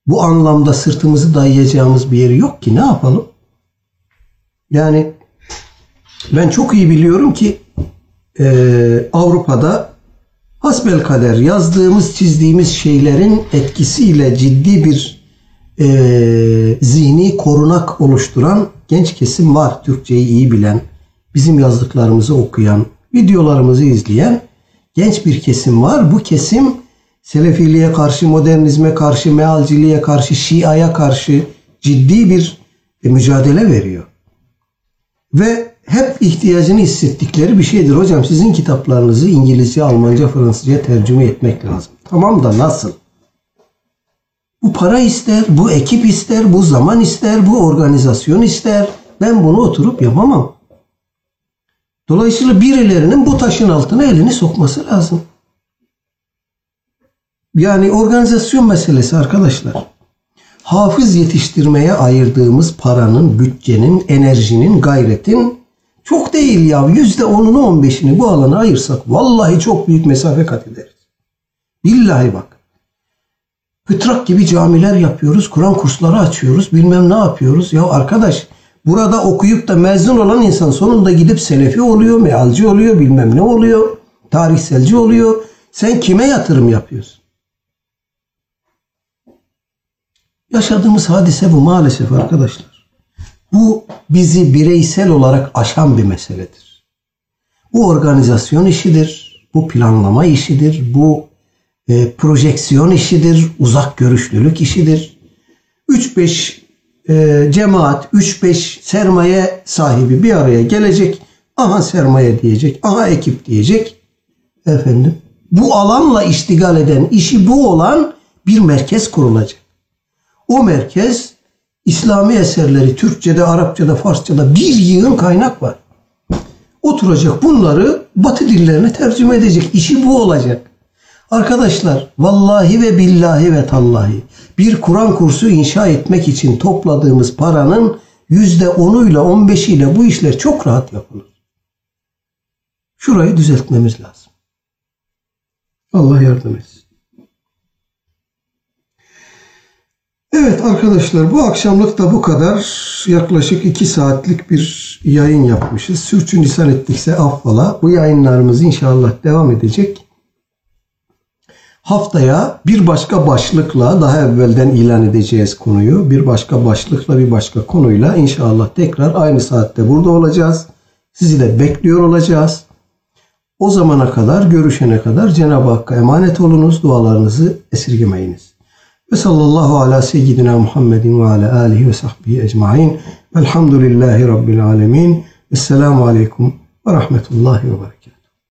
bu anlamda sırtımızı dayayacağımız bir yeri yok ki ne yapalım? Yani ben çok iyi biliyorum ki Avrupa'da hasbelkader yazdığımız, çizdiğimiz şeylerin etkisiyle ciddi bir zihni korunak oluşturan genç kesim var. Türkçeyi iyi bilen, bizim yazdıklarımızı okuyan, videolarımızı izleyen genç bir kesim var. Bu kesim Selefiliğe karşı, modernizme karşı, mealciliğe karşı, Şia'ya karşı ciddi bir mücadele veriyor. Ve hep ihtiyacını hissettikleri bir şeydir. Hocam sizin kitaplarınızı İngilizce, Almanca, Fransızca tercüme etmek lazım. Tamam da nasıl? Bu para ister, bu ekip ister, bu zaman ister, bu organizasyon ister. Ben bunu oturup yapamam. Dolayısıyla birilerinin bu taşın altına elini sokması lazım. Yani organizasyon meselesi arkadaşlar. Hafız yetiştirmeye ayırdığımız paranın, bütçenin, enerjinin, gayretin çok değil ya. %10'unu 15'ini bu alana ayırsak vallahi çok büyük mesafe kat ederiz. Billahi bak. Pıtrak gibi camiler yapıyoruz. Kur'an kursları açıyoruz. Bilmem ne yapıyoruz. Ya arkadaş burada okuyup da mezun olan insan sonunda gidip Selefi oluyor, mealci oluyor, bilmem ne oluyor, tarihselci oluyor. Sen kime yatırım yapıyorsun? Yaşadığımız hadise bu maalesef arkadaşlar. Bu bizi bireysel olarak aşan bir meseledir. Bu organizasyon işidir, bu planlama işidir, bu projeksiyon işidir, uzak görüşlülük işidir. 3-5 cemaat, 3-5 sermaye sahibi bir araya gelecek, aha sermaye diyecek, aha ekip diyecek. Efendim, bu alanla iştigal eden, işi bu olan bir merkez kurulacak. O merkez İslami eserleri Türkçe'de, Arapça'da, Farsça'da bir yığın kaynak var. Oturacak bunları Batı dillerine tercüme edecek. İşi bu olacak. Arkadaşlar vallahi ve billahi ve tallahi bir Kur'an kursu inşa etmek için topladığımız paranın %10'uyla 15'iyle bu işler çok rahat yapılır. Şurayı düzeltmemiz lazım. Allah yardım etsin. Evet arkadaşlar, bu akşamlık da bu kadar. Yaklaşık 2 saatlik bir yayın yapmışız. Sürçülisan ettikse affola. Bu yayınlarımız inşallah devam edecek. Haftaya bir başka başlıkla, daha evvelden ilan edeceğiz konuyu. Bir başka başlıkla, bir başka konuyla inşallah tekrar aynı saatte burada olacağız. Sizi de bekliyor olacağız. O zamana kadar, görüşene kadar Cenab-ı Hakk'a emanet olunuz. Dualarınızı esirgemeyiniz. Ve sallallahu ala seyyidina Muhammedin ve ala alihi ve sahbihi ecmain. Velhamdülillahi rabbil alemin. Esselamu aleyküm ve rahmetullahi ve berekatuhu.